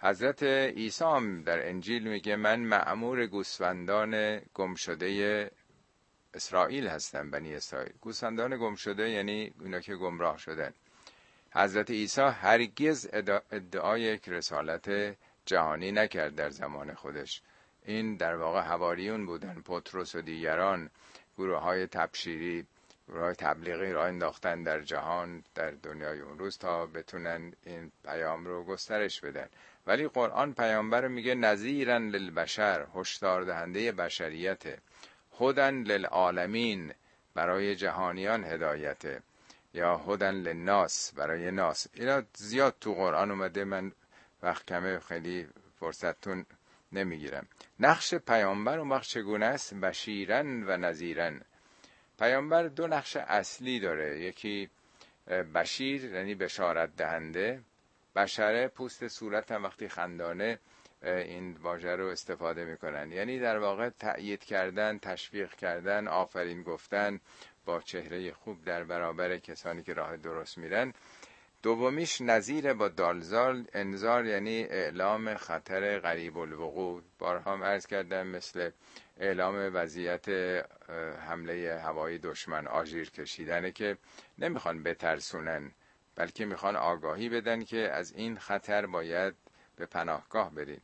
حضرت عیسی هم در انجیل میگه من مأمور گوسفندان گمشده اسرائیل هستم، بنی اسرائیل. گوسفندان گمشده یعنی اونا که گمراه شدن. حضرت عیسی هرگز ادعای یک رسالت جهانی نکرد در زمان خودش. این در واقع حواریون بودن، پطرس و دیگران، گروه های تبشیری، گروه های تبلیغی را انداختن در جهان، در دنیای اون روز، تا بتونن این پیام رو گسترش بدن. ولی قرآن پیامبر میگه نذیرا للبشر، هشدار دهنده بشریت، هدن للعالمین، برای جهانیان هدایته، یا هدن للناس، برای ناس. اینا زیاد تو قرآن اومده، من وقت کمه خیلی فرصتتون نمیگیرم. نقش پیامبر اون وقت چگونه است؟ بشیرن و نذیرن. پیامبر دو نقش اصلی داره، یکی بشیر یعنی بشارت دهنده، بشره پوست صورت، هم وقتی خندانه این واژه رو استفاده میکنن، یعنی در واقع تأیید کردن، تشویق کردن، آفرین گفتن با چهره خوب در برابر کسانی که راه درست میرن. دومیش نظیر با دالزار، انذار یعنی اعلام خطر قریب الوقوع. بارها هم عرض کردم مثل اعلام وضعیت حمله هوایی دشمن، آژیر کشیدنه که نمیخوان بترسونن بلکه میخوان آگاهی بدن که از این خطر باید به پناهگاه برین.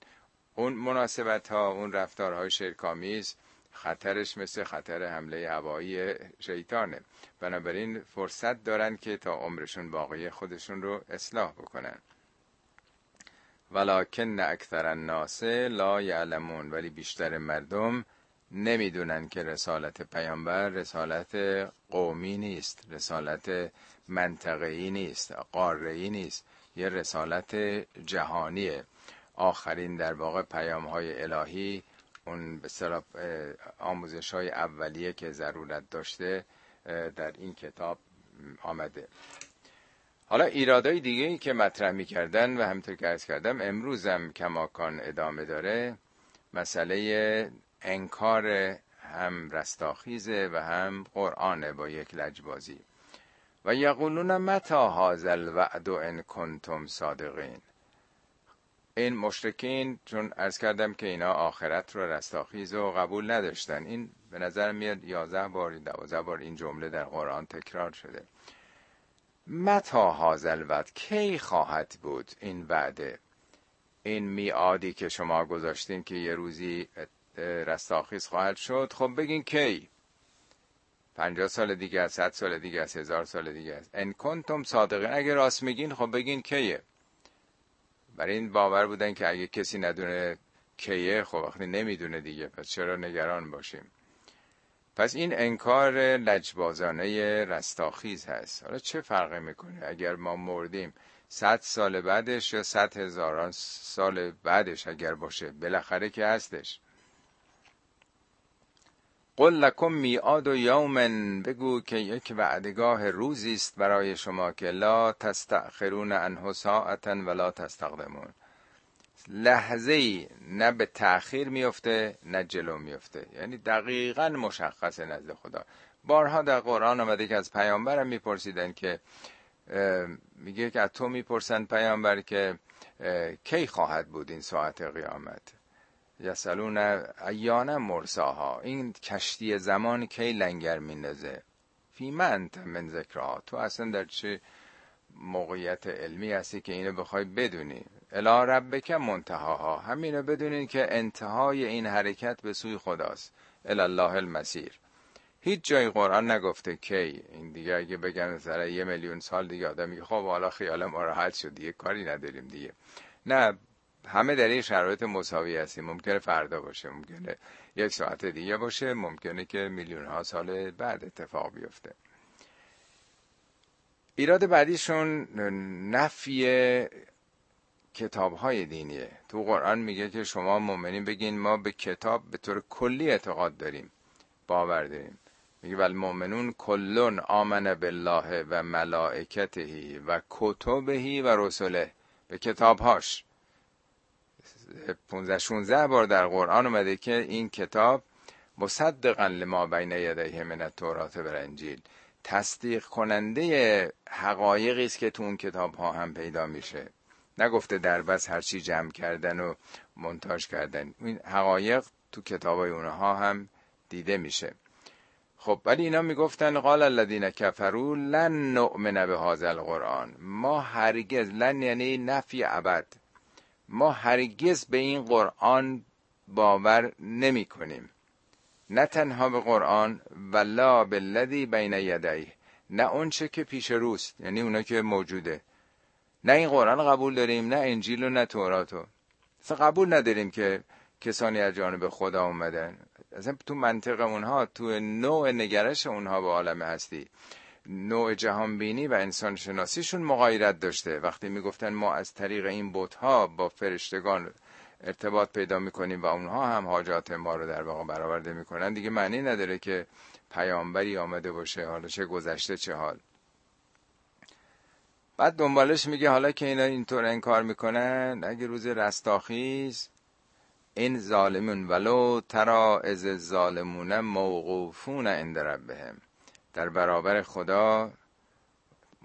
اون مناسبت ها، اون رفتارهای شرک‌آمیز خطرش مثل خطر حمله هوایی شیطانه. بنابراین فرصت دارن که تا عمرشون باقی خودشون رو اصلاح بکنن. ولکن اکثر الناس لا یعلمون، ولی بیشتر مردم نمیدونن که رسالت پیامبر رسالت قومی نیست، رسالت منطقه‌ای نیست، قاره‌ای نیست، یه رسالت جهانیه. آخرین در واقع پیام‌های الهی، اون به اصطلاح آموزش‌های اولیه که ضرورت داشته در این کتاب آمده. حالا ایرادای دیگه‌ای که مطرح می‌کردن و همونطور که عرض کردم امروزم کماکان ادامه داره، مسئله انکار هم رستاخیزه و هم قرآنه با یک لجبازی. و یقولون متی هذا الوعد ان کنتم صادقین. این مشرکین چون عرض کردم که اینا آخرت رو رستاخیز و قبول نداشتن، این به نظر میاد یازده بار دوازده بار این جمله در قرآن تکرار شده. متی هذا الوعد، کی خواهد بود این وعده، این میعادی که شما گذاشتین که یه روزی رستاخیز خواهد شد؟ خب بگین کی، پنجاه سال دیگه است، صد سال دیگه است، هزار سال دیگه است. ان کنتم صادقین، اگه راست میگین خب بگین کیه. برای این باور بودن که اگه کسی ندونه کیه، خب وقتی نمیدونه دیگه پس چرا نگران باشیم. پس این انکار لجبازانه رستاخیز هست. حالا چه فرقی میکنه اگر ما مردیم صد سال بعدش یا صد هزاران سال بعدش اگر باشه، بالاخره که هستش. قل لکم میعاد یوم، بگو که یک وعدگاه روزی است برای شما که لا تستأخرون عنه ساعة ولا تستقدمون، لحظه‌ای نه به تأخیر میفته نه جلو میفته، یعنی دقیقاً مشخص نزد خدا. بارها در قرآن آمده که از پیامبرم میپرسیدن که میگه که از تو میپرسن پیامبر که کی خواهد بود این ساعت قیامت، یسالون ایان مرساها، این کشتی زمان کی لنگر میندازه، فی من من ذکرها، تو اصلا در چه موقعیت علمی هستی که اینو بخوای بدونی. الی ربک منتهاها، همینو بدونین که انتهای این حرکت به سوی خداست، الی الله المسیر. هیچ جای قرآن نگفته کی. این دیگه اگه بگن مثلا یه میلیون سال دیگه، آدم میگه خب حالا خیالم راحت شد دیگه کاری نداریم دیگه. نه، همه در این شرایط مساوی هستیم، ممکنه فردا باشه، ممکنه یک ساعت دیگه باشه، ممکنه که میلیون ها سال بعد اتفاق بیفته. ایراد بعدیشون نفی کتاب های دینیه. تو قرآن میگه که شما مؤمنین بگین ما به کتاب به طور کلی اعتقاد داریم، باور داریم. میگه ولی مؤمنون کلون آمن بالله و ملائکته و کتبه و رسله، به کتاب هاش. پانزده شانزده بار در قرآن اومده که این کتاب مصدقا لما بین یدیه من التورات و الانجیل، تصدیق کننده حقایقی است که تو اون کتاب ها هم پیدا میشه. نگفته در بس هر چی جمع کردن و مونتاژ کردن، این حقایق تو کتابای اونها هم دیده میشه. خب ولی اینا میگفتن قال الذین کفروا لن نؤمن بهذا القرآن، ما هرگز، لن یعنی نفی ابد، ما هرگز به این قرآن باور نمی کنیم. نه تنها به قرآن، ولا بالذی بین یدیه، نه اون چه که پیش روست، یعنی اونا که موجوده، نه این قرآن قبول داریم، نه انجیل و نه توراتو. اصلا قبول نداریم که کسانی از جانب خدا اومدن، اصلا تو منطق اونها، تو نوع نگرش اونها به عالم هستی، نوع جهانبینی و انسان شناسیشون مغایرت داشته. وقتی میگفتن ما از طریق این بت‌ها با فرشتگان ارتباط پیدا میکنیم و اونها هم حاجات ما رو در واقع برآورده میکنن، دیگه معنی نداره که پیامبری آمده باشه، حالا چه گذشته چه حال. بعد دنبالش میگه حالا که اینا اینطور انکار میکنن، اگه روز رستاخیز این ظالمون ولو ترا از ظالمون موقوفون عند ربهم، در برابر خدا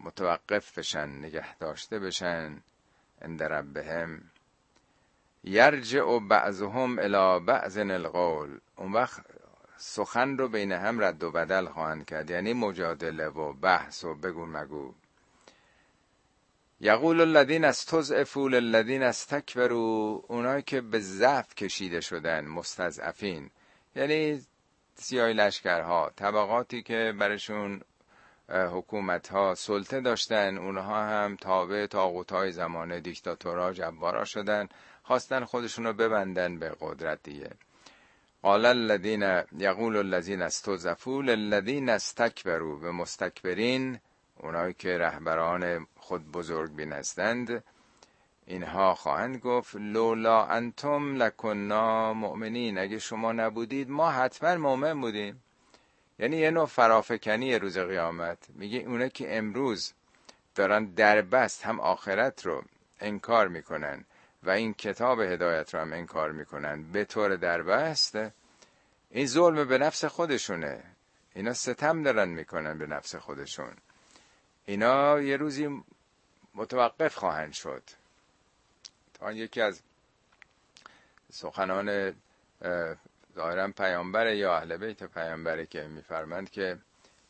متوقف بشن، نگه داشته بشن. عند ربهم یرجع بعضهم الی بعض القول، اون وقت سخن رو بین هم رد و بدل خواهند کرد، یعنی مجادله و بحث و بگو مگو. یقول الذین استضعفوا للذین استکبروا، اونایی که به ضعف کشیده شدن، مستضعفین، یعنی سیاهی لشکرها، طبقاتی که برشون حکومتها سلطه داشتن، اونها هم تابع طاغوت‌های زمانه، دیکتاتورها، جبارا شدن، خواستن خودشون رو ببندن به قدرت دیگه. قال الذین یقول الذین استضعفوا للذین استکبروا، به مستکبرین، اونایی که رهبران خود بزرگ بین هستند، اینها خواهند گفت لولا انتم لکنا مؤمنین، اگه شما نبودید ما حتما مؤمن بودیم. یعنی یه نوع فرافکنی روز قیامت. میگه اونه که امروز دارن دربست هم آخرت رو انکار میکنن و این کتاب هدایت رو هم انکار میکنن به طور دربست، این ظلم به نفس خودشونه، اینا ستم دارن میکنن به نفس خودشون، اینا یه روزی متوقف خواهند شد. تا یکی از سخنان ظاهرا پیامبر یا اهل بیت پیامبره که میفرمند که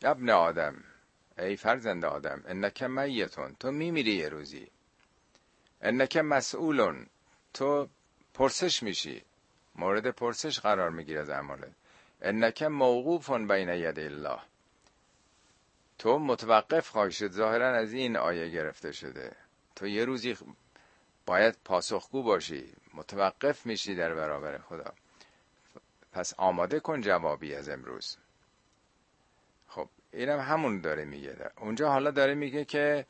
ابن آدم، ای فرزند آدم، انک میتون، تو میمیری یه روزی، انک مسئولون، تو پرسش میشی، مورد پرسش قرار میگیری از اعمالت، انک موقوفون بین ید الله، تو متوقف خواهی شد. ظاهرا از این آیه گرفته شده، تو یه روزی باید پاسخگو باشی، متوقف میشی در برابر خدا، پس آماده کن جوابی از امروز. خب اینم همون داره میگه داره. اونجا حالا داره میگه که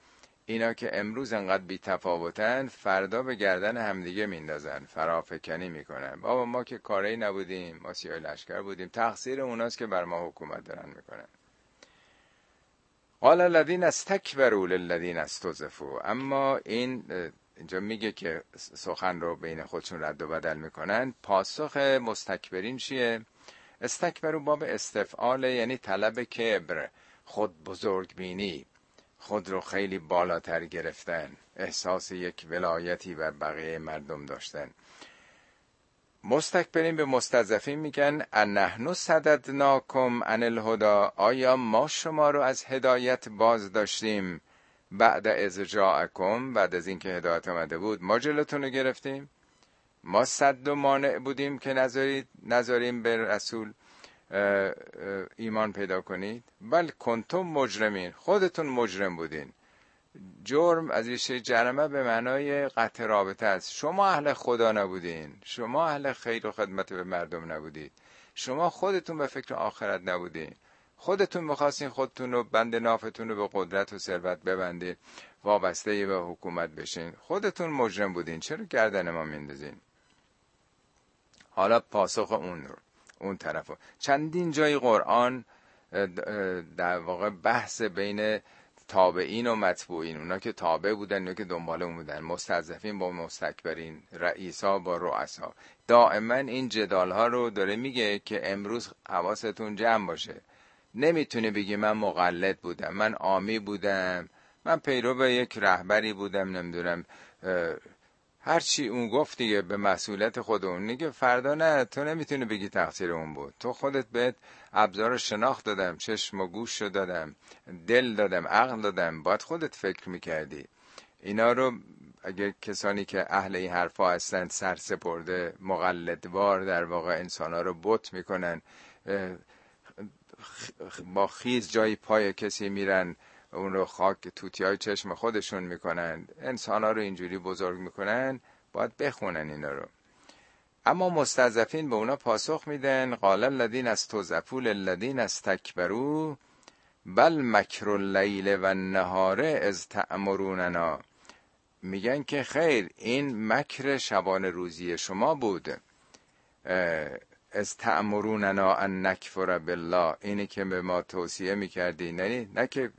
اینا که امروز انقدر بی تفاوتن، فردا به گردن همدیگه میندازن، فرافکنی میکنن، بابا ما که کاری نبودیم، ما سیاه لشکر بودیم، تقصیر اوناست که بر ما حکومت دارن میکنن. قال الذین استکبروا للذین استضعفوا، اما این اینجا میگه که سخن رو بین خودشون رد و بدل میکنن، پاسخ مستکبرین چیه؟ استکبروا باب استفعال، یعنی طلب کبر، خود بزرگ بینی، خود رو خیلی بالاتر گرفتن، احساس یک ولایتی بر بقیه مردم داشتن. مستکبرین به مستضعفین میگن انحنو صددناکم عن الهدی، آیا ما شما رو از هدایت باز داشتیم؟ بعد از جاءکم، بعد از اینکه هدایت آمده بود، ما جلوتون رو گرفتیم، ما صد و مانع بودیم که نذارید نذاریم به رسول ایمان پیدا کنید. بل کنتم مجرمین، خودتون مجرم بودین. جرم از ریشه جرمه به معنای قطع رابطه است. شما اهل خدا نبودین، شما اهل خیر و خدمت به مردم نبودید، شما خودتون به فکر آخرت نبودین، خودتون می‌خواستین خودتون رو بند نافتون رو به قدرت و ثروت ببندید، وابسته به حکومت بشین، خودتون مجرم بودین، چرا گردن ما میندازین؟ حالا پاسخ اون رو اون طرفو چندین جای قرآن در واقع بحث بین تابعین و متبوعین، اونا که تابع بودن، اونا که دنبال اون بودن، مستضعفین با مستکبرین، رئیسا با رؤسا، دائما این جدال ها رو داره میگه که امروز حواستون جمع باشه. نمیتونه بگی من مقلد بودم، من عامی بودم، من پیرو به یک رهبری بودم، نمیدونم هرچی اون گفت دیگه به مسئولیت خود اون. دیگه فردا نه، تو نمیتونه بگی تقصیر اون بود، تو خودت بهت ابزار شناخت دادم، چشم و گوش رو دادم، دل دادم، عقل دادم، باید خودت فکر میکردی. اینا رو اگه کسانی که اهل این حرفا هستن سرسپرده، مقلدوار در واقع انسانا رو بت میکنن، با خیز جای پای کسی میرن، اون رو خاک توتیای چشم خودشون میکنن، انسان ها رو اینجوری بزرگ میکنن، باید بخونن اینا رو. اما مستضعفین به اونا پاسخ میدن قال الذین استضعفوا للذین استکبروا بل مکر اللیل و النهار اذ تأمروننا، میگن که خیر، این مکر شبانه روزی شما بود، از تأمروننا ان نکفر بالله، اینی که به ما توصیه میکردی، نه نه که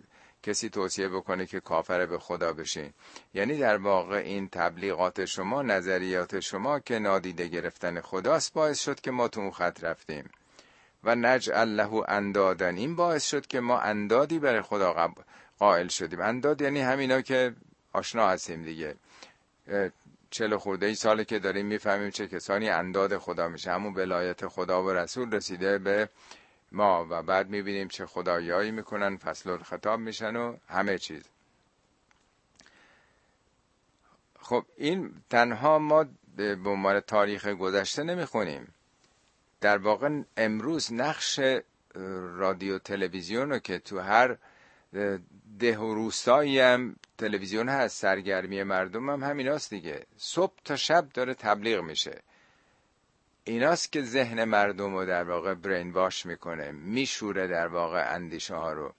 کسی توصیه بکنه که کافر به خدا بشین، یعنی در واقع این تبلیغات شما، نظریات شما که نادیده گرفتن خداست، باعث شد که ما تو اون خط رفتیم. و نجعل له اندادن، این باعث شد که ما اندادی برای خدا قائل شدیم. انداد یعنی همینا که آشنا هستیم دیگه، چهل خورده ای ساله که داریم میفهمیم چه کسانی انداد خدا میشه، همون ولایت خدا و رسول رسیده به ما و بعد میبینیم چه خدایایی میکنن، فصل الخطاب میشن و همه چیز. خب این تنها ما به عنوان تاریخ گذشته نمیخونیم، در واقع امروز نقش رادیو تلویزیون رو که تو هر ده و روستایی هم تلویزیون هست، سرگرمی مردم هم همین هست دیگه، صبح تا شب داره تبلیغ میشه. ایناست که ذهن مردم رو در واقع برین واش میکنه، میشوره در واقع اندیشه ها رو.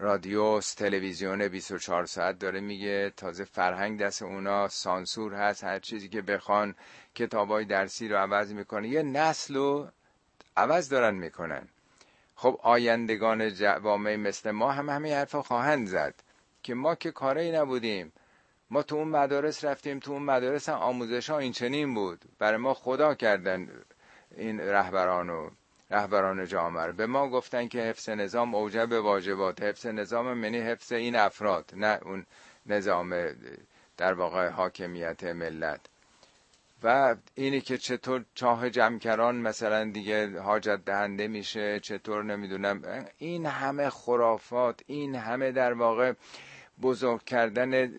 رادیو، تلویزیون بیست و چهار ساعت داره میگه، تازه فرهنگ دست اونا، سانسور هست، هر چیزی که بخوان، کتابای درسی رو عوض میکنه، یه نسل رو عوض دارن میکنن. خب آیندگان جوامع مثل ما هم همین حرفا خواهند زد که ما که کاری نبودیم، ما تو اون مدارس رفتیم، تو اون مدارس هم آموزش ها این چنین بود، برای ما خدا کردن این رهبرانو، رهبران جامعه رو. به ما گفتن که حفظ نظام اوجب واجبات، حفظ نظام منی حفظ این افراد، نه اون نظام در واقع حاکمیت ملت. و اینی که چطور چاه جمکران مثلا دیگه حاجت دهنده میشه، چطور نمیدونم، این همه خرافات، این همه در واقع بزرگ کردن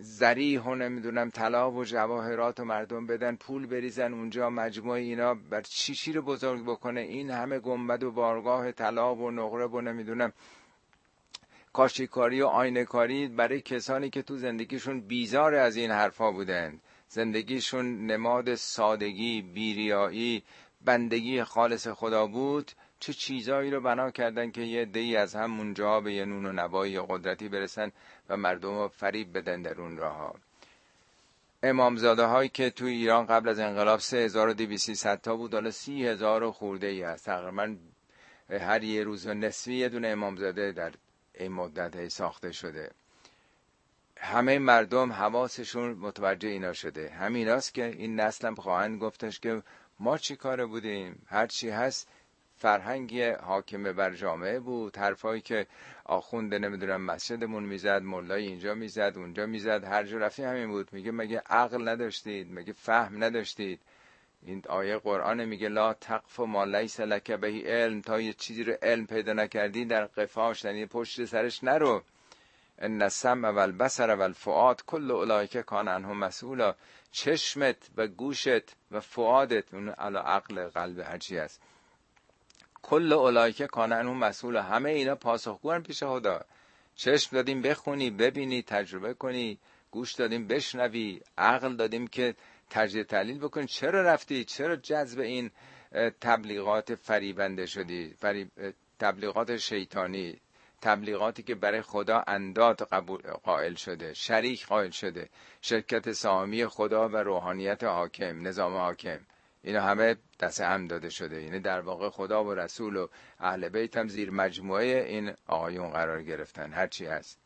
زریح و نمیدونم طلا و جواهرات و مردم بدن، پول بریزن اونجا، مجموعه اینا بر چیچی رو بزرگ بکنه، این همه گنبد و بارگاه طلا و نقره و نمیدونم کاشیکاری و آینه کاری برای کسانی که تو زندگیشون بیزار از این حرفا بودن، زندگیشون نماد سادگی، بیریایی، بندگی خالص خدا بود. چه چیزایی رو بنا کردن که یه عده‌ای از هم اونجا به یه نون و نبایی یا قدرتی برسن و مردم رو فریب بدن در اون راه‌ها. امامزاده هایی که تو ایران قبل از انقلاب سه هزار و دویست تا بود، حالا سی هزار خورده ای هست، تقریبا هر یه روز و نصفی یه دونه امامزاده در این مدت ای ساخته شده. همه مردم حواسشون متوجه اینا شده. همین است که این نسلم خواهند گفتش که ما چی کاره بودیم، هر چی هست فرهنگ حاکم بر جامعه بود، حرفایی که آخونده نمیدونم مسجدمون میزد، مولای اینجا میزد، اونجا میزد، هر جا رفتی همین بود. میگه مگه عقل نداشتید، مگه فهم نداشتید؟ این آیه قرآن میگه لا تقف ما لیس لک به علم، تا یه چیزی رو علم پیدا نکردی در قفاش، یعنی پشت سرش نرو. ان السمع و البصر و الفؤاد کل اولئک کان عنهم مسئولا، چشمت و گوشت و فؤادت، اون عقل، قلب، هر چی است، کل اولئک کان عنهم مسئولا، همه اینا پاسخگوان پیش خدا. چشم دادیم بخونی، ببینی، تجربه کنی، گوش دادیم بشنوی، عقل دادیم که تجزیه تحلیل بکنی. چرا رفتی؟ چرا جذب این تبلیغات فریبنده شدی؟ فریب، تبلیغات شیطانی، تبلیغاتی که برای خدا انداد قائل شده، شریک قائل شده، شرکت سهامی خدا و روحانیت حاکم، نظام حاکم، اینا همه دست هم داده شده. یعنی در واقع خدا و رسول و اهل بیت هم زیر مجموعه این آقایون قرار گرفتن، هر چی هست.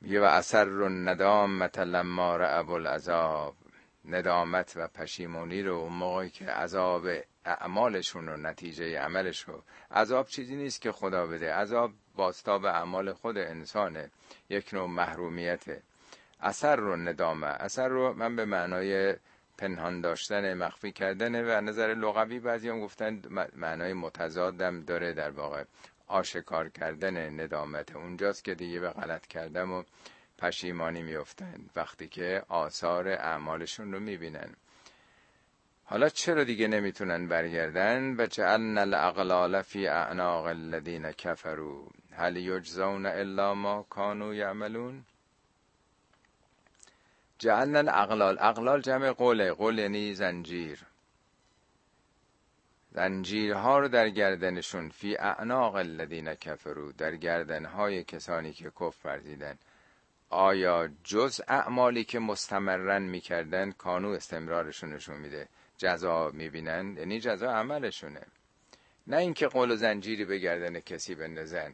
میگه و اثر رو ندامت لما رأوا العذاب، ندامت و پشیمونی رو اون موقعی که عذاب اعمالشون و نتیجه عملش رو. عذاب چیزی نیست که خدا بده، عذاب بازتاب اعمال خود انسانه، یک نوع محرومیته. اثر رو ندامه، اثر رو من به معنای پنهان داشتن، مخفی کردن، و از نظر لغوی بعضی هم گفتن معنای متضادم داره، در واقع آشکار کردن ندامت. اونجاست که دیگه به غلط کردم و پشیمانی میافتن وقتی که آثار اعمالشون رو میبینن. حالا چرا دیگه نمیتونن برگردن؟ و جعلنا الاغلال فی اعناق الذین کفروا هل یجزون الا ما کانوا یعملون. جعلنا الاغلال، اغلال جمع قوله، قول یعنی زنجیر، زنجیرها رو در گردنشون، فی اعناق الذین کفروا، در گردنهای کسانی که کفر ورزیدن. آیا جز اعمالی که مستمرن میکردن کانو استمرارشون نشون میده، جزا میبینن، یعنی جزا عملشونه، نه اینکه قول و زنجیری به گردن کسی بندازن.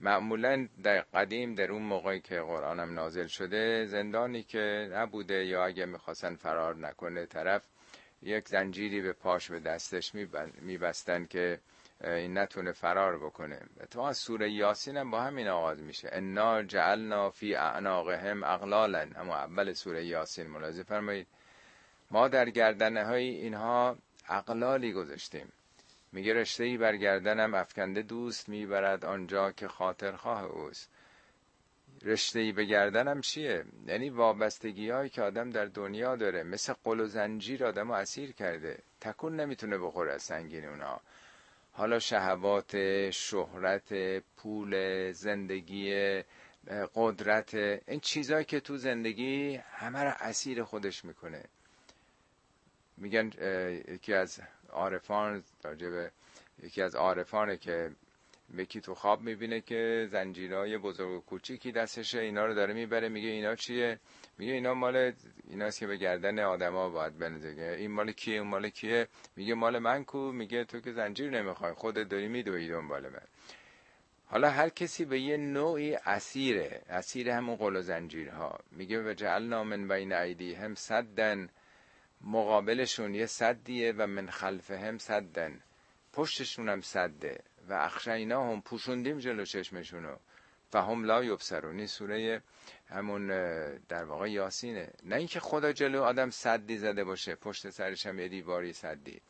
معمولا در قدیم، در اون موقعی که قرآنم نازل شده، زندانی که نبوده یا اگه میخواستن فرار نکنه طرف، یک زنجیری به پاش، به دستش میبستن که این نتونه فرار بکنه. اتفاقا سوره یاسین هم با همین آغاز میشه، انا جعلنا فی اعناقهم اغلالا، اما اول سوره یاسین ملاحظه فرمایید ما در گردنهای اینها اغلالی گذاشتیم. میگه رشته‌ای بر گردنم افکنده دوست میبرد آنجا که خاطرخواه اوست. رشته‌ای به گردنم چیه؟ یعنی وابستگی‌هایی که آدم در دنیا داره، مثل قل و زنجیر آدمو اسیر کرده، تکون نمیتونه بخوره از سنگین اونها. حالا شهوات، شهرت، پول، زندگی، قدرت، این چیزایی که تو زندگی همه را اسیر خودش میکنه. میگن یکی از عارفان راجبه یکی از عارفانه که یکی تو خواب میبینه که زنجیرهای بزرگ و کوچیکی دستشه، اینا رو داره میبره. میگه اینا چیه؟ میگه اینا مال ایناست که به گردن آدما باید بندازه. این مال کیه؟ اون مال کیه؟ میگه مال من کو؟ میگه تو که زنجیر نمیخوای، خودت داری میدوی دنبال من. حالا هر کسی به یه نوعی اسیره، اسیر همون قل و زنجیرها. میگه و جعلنا من بین ایدیهم سدا، مقابلشون یه سدیه، و من خلفهم سدن، پشتشون هم سده، و اخشیناهم، پوشوندیم جلو چشمشونو، فهم لا یبصرون. سوره همون در واقع یاسینه. نه اینکه خدا جلو آدم سدی زده باشه، پشت سرش هم یه دیواری سدی.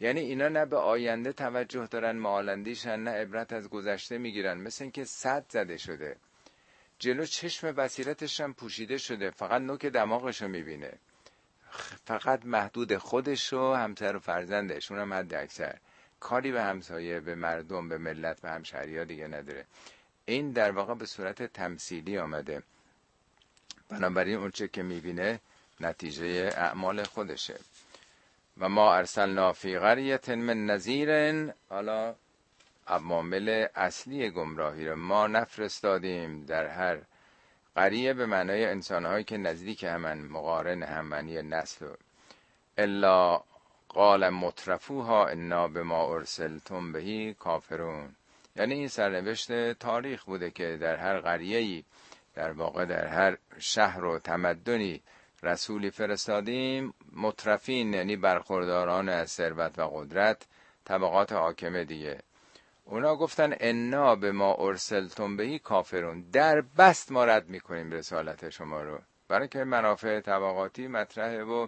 یعنی اینا نه به آینده توجه دارن، معالندیشن، نه عبرت از گذشته میگیرن. مثل اینکه سد زده شده، جلو چشم بصیرتش هم پوشیده شده، فقط نوک دماغشو میبینه، فقط محدود خودش و همسر و فرزندش، اونم حد اکثر، کاری به همسایه، به مردم، به ملت، به همشهری‌ها دیگه نداره. این در واقع به صورت تمثیلی آمده، بنابراین اون چه که میبینه نتیجه اعمال خودشه. و ما ارسلنا فی قریة من نذیر، حالا عوامل اصلی گمراهی رو ما نفرستادیم در هر قریه، به معنای انسان‌هایی که نزدیک همن، مقارن همنی نسل، الا قال مترفوها انا بما ارسلتم بهی کافرون. یعنی این سرنوشت تاریخ بوده که در هر قریه‌ای، در واقع در هر شهر و تمدنی رسولی فرستادیم، مترفین یعنی برخورداران از ثروت و قدرت، طبقات حاکمه دیگه، اونا گفتن انا به ما ارسلتم بهی کافرون، در بست ما رد میکنیم رسالت شما رو، برای که منافع طبقاتی مطرحه و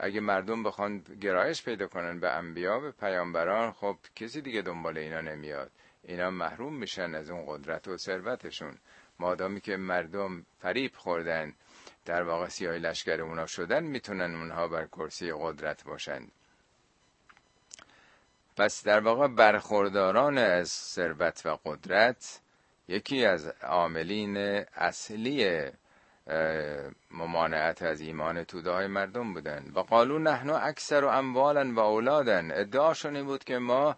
اگه مردم بخوان گرایش پیدا کنن به انبیا، به پیامبران، خب کسی دیگه دنبال اینا نمیاد، اینا محروم میشن از اون قدرت و ثروتشون. مادامی که مردم فریب خوردن، در واقع سیاهی لشکر اونا شدن، میتونن اونها بر کرسی قدرت باشن. پس در واقع برخورداران از ثروت و قدرت یکی از عاملین اصلی ممانعت از ایمان توده‌های مردم بودن. و قالو نحن اکثر و اموالا و اولادن، ادعاشون این بود که ما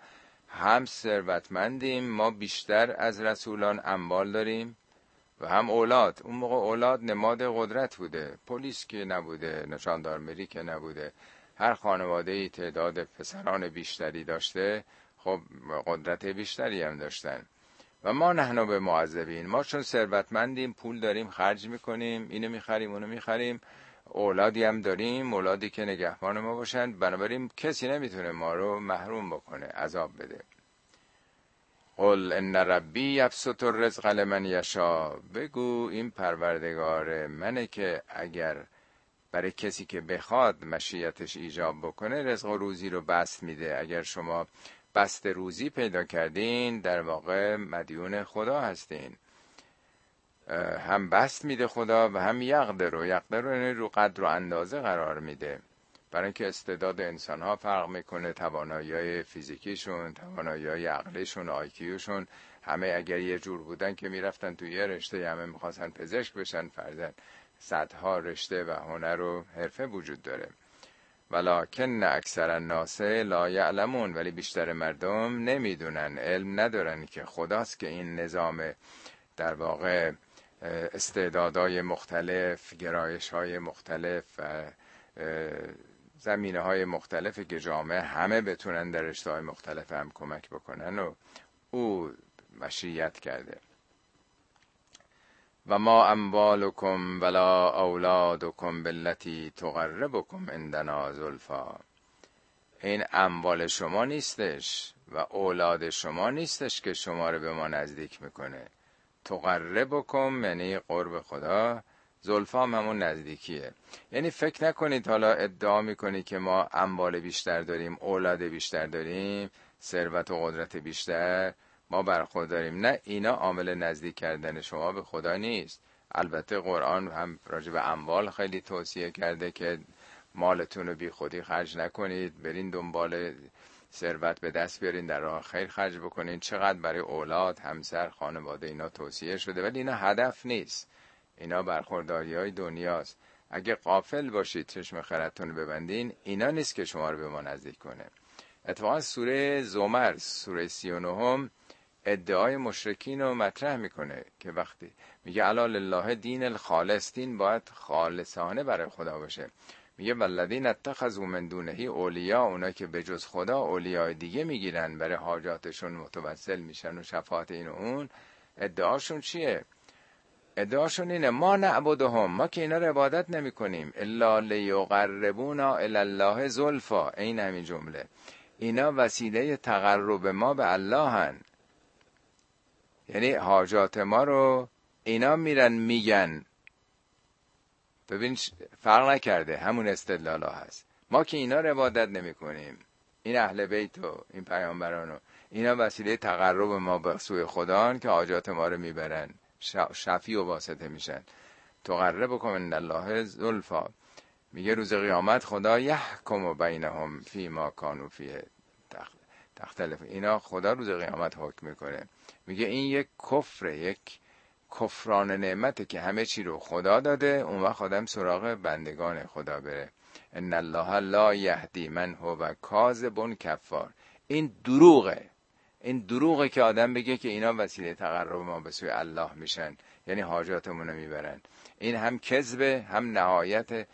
هم ثروتمندیم، ما بیشتر از رسولان اموال داریم و هم اولاد. اون موقع اولاد نماد قدرت بوده، پلیس که نبوده، نشاندارمری که نبوده، هر خانواده‌ای تعداد پسران بیشتری داشته، خب قدرت بیشتری هم داشتن. و ما نحن به معذبین، ما چون ثروتمندیم، پول داریم، خرج میکنیم، اینو میخریم، اونو میخریم، اولادی هم داریم، اولادی که نگهبان ما باشن، بنابراین کسی نمیتونه ما رو محروم بکنه، عذاب بده. قل ان ربی یبسط الرزق لمن یشاء، بگو این پروردگار منه که اگر برای کسی که بخواد مشیتش ایجاب بکنه، رزق و روزی رو بست میده. اگر شما بست روزی پیدا کردین، در واقع مدیون خدا هستین. هم بست میده خدا و هم یقدر رو یقدر رو رو قدر و اندازه قرار میده، برای اینکه استعداد انسان ها فرق میکنه، توانایی فیزیکیشون، توانایی عقلیشون، آیکیوشون، همه اگر یه جور بودن که میرفتن توی یه رشته، همه میخواستن پزشک بشن، فرزن صدها رشته و هنر و حرفه وجود داره. ولکن اکثر الناس لا یعلمون، ولی بیشتر مردم نمیدونن، علم ندارن که خداست که این نظام در واقع استعدادهای مختلف، گرایشهای مختلف و زمینه‌های مختلف که جامعه همه بتونن در رشته‌های مختلف هم کمک بکنن و او مشیت کرده. و ما اموالکم ولا اولادکم باللتی تقربکم عندنا زلفا، این اموال شما نیستش و اولاد شما نیستش که شما رو به ما نزدیک میکنه. تقربکم یعنی قرب خدا، زلفا همون نزدیکیه. یعنی فکر نکنید حالا ادعا میکنی که ما اموال بیشتر داریم، اولاد بیشتر داریم، ثروت و قدرت بیشتر ما بر خود داریم. نه، اینا عامل نزدیک کردن شما به خدا نیست. البته قرآن هم راجع به اموال خیلی توصیه کرده که مالتون رو بی خودی خرج نکنید، برین دنبال ثروت به دست بیارین، در راه خیر خرج بکنین. چقدر برای اولاد، همسر، خانواده اینا توصیه شده، ولی اینا هدف نیست. اینا برخورداری‌های دنیاست. اگه غافل باشید، چشم خیرتون ببندین، اینا نیست که شما رو به ما نزدیک کنه. اتفاقا سوره زمر، سوره سی و نه، ادعای مشرکین رو مطرح میکنه که وقتی میگه الا لله دین الخالص، دین باید خالصانه برای خدا باشه. میگه والذین اتخذوا من دونه اولیا، اونا که به جز خدا اولیای دیگه میگیرن برای حاجاتشون متوسل میشن و شفاعت این و اون. ادعاشون چیه؟ ادعاشون اینه ما نعبدهم، ما که اینا رو عبادت نمی کنیم، الا لیقربونا الی الله زلفا. این همین جمله، اینا وسیله تقرب ما به الله هن. یعنی حاجات ما رو اینا میرن میگن. ببین فرق نکرده، همون استدلال ها هست. ما که اینا رو عبادت نمی کنیم، این اهل بیت و این پیامبران و اینا وسیله تقرب ما به سوی خدا هن که حاجات ما رو میبرن، شفیع و واسطه میشن. تقربکم ان الله زلفا. میگه روز قیامت خدا یحکم بینهم فی ما کانوا فیه تختلف. اینا خدا روز قیامت حکم میکنه. میگه این یک کفره، یک کفران نعمته که همه چی رو خدا داده، اون وقت آدم سراغ بندگان خدا بره. ان الله لا یهدی من هو کاذب کفار. این دروغه، این دروغه که آدم بگه که اینا وسیله تقرب ما به سوی الله میشن، یعنی حاجاتمون رو میبرن. این هم کذبه، هم نهایت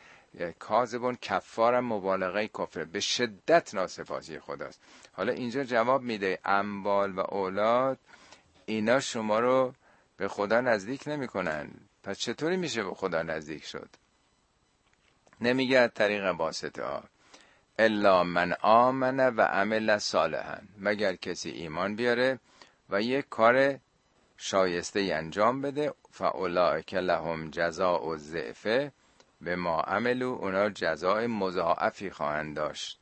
کاذبون کفارم، مبالغه کفر، به شدت ناسپاسی خداست. حالا اینجا جواب میده اموال و اولاد اینا شما رو به خدا نزدیک نمی کنن. پس چطوری میشه به خدا نزدیک شد؟ نمیگه از طریق واسطه ها. الا من آمنه و عمل صالحا، مگر کسی ایمان بیاره و یک کار شایسته انجام بده. فاولئک لهم جزاء الضعف به ما عملو، اونا جزای مضاعفی خواهند داشت،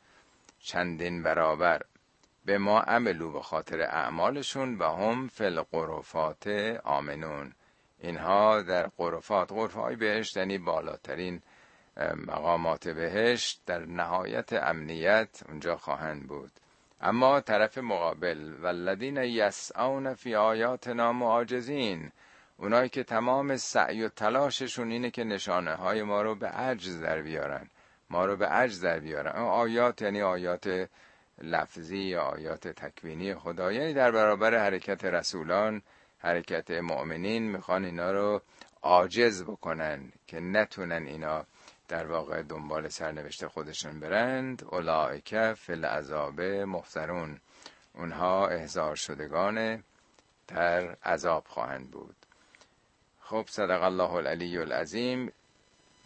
چندین برابر. به ما عملو به خاطر اعمالشون. و هم فی الغرفات آمنون، اینها در غرفات، غرفهای بهشت یعنی بالاترین مقامات بهشت، در نهایت امنیت اونجا خواهند بود. اما طرف مقابل والذین یسعون فی آیاتنا معاجزین، اونایی که تمام سعی و تلاششون اینه که نشانه های ما رو به عجز در بیارن، ما رو به عجز در بیارن. آیات یعنی آیات لفظی یا آیات تکوینی خدا، یعنی در برابر حرکت رسولان، حرکت مؤمنین، میخوان اینا رو عاجز بکنن که نتونن اینا در واقع دنبال سرنوشت خودشون برند. اولئک فی العذاب محضرون، اونها احضار شدگان در عذاب خواهند بود. خب، صدق الله العلی العظیم.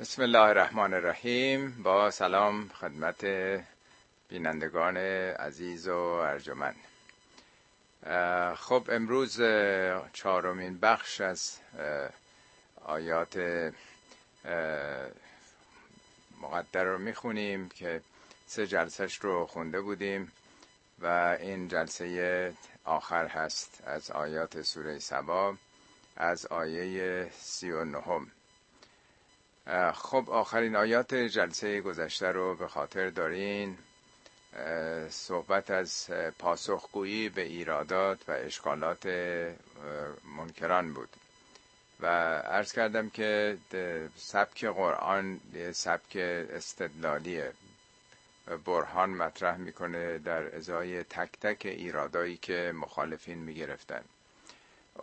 بسم الله الرحمن الرحیم. با سلام خدمت بینندگان عزیز و ارجمند. خب، امروز چهارمین بخش از آیات مقدر رو میخونیم که سه جلسهش رو خونده بودیم و این جلسه آخر هست از آیات سوره سبا، از آیه سی و نهم. خب، آخرین آیات جلسه گذشته رو به خاطر دارین. صحبت از پاسخگویی به ایرادات و اشکالات منکران بود و عرض کردم که سبک قرآن سبک استدلالیه، برهان مطرح میکنه در ازای تک تک ایرادایی که مخالفین میگرفتن.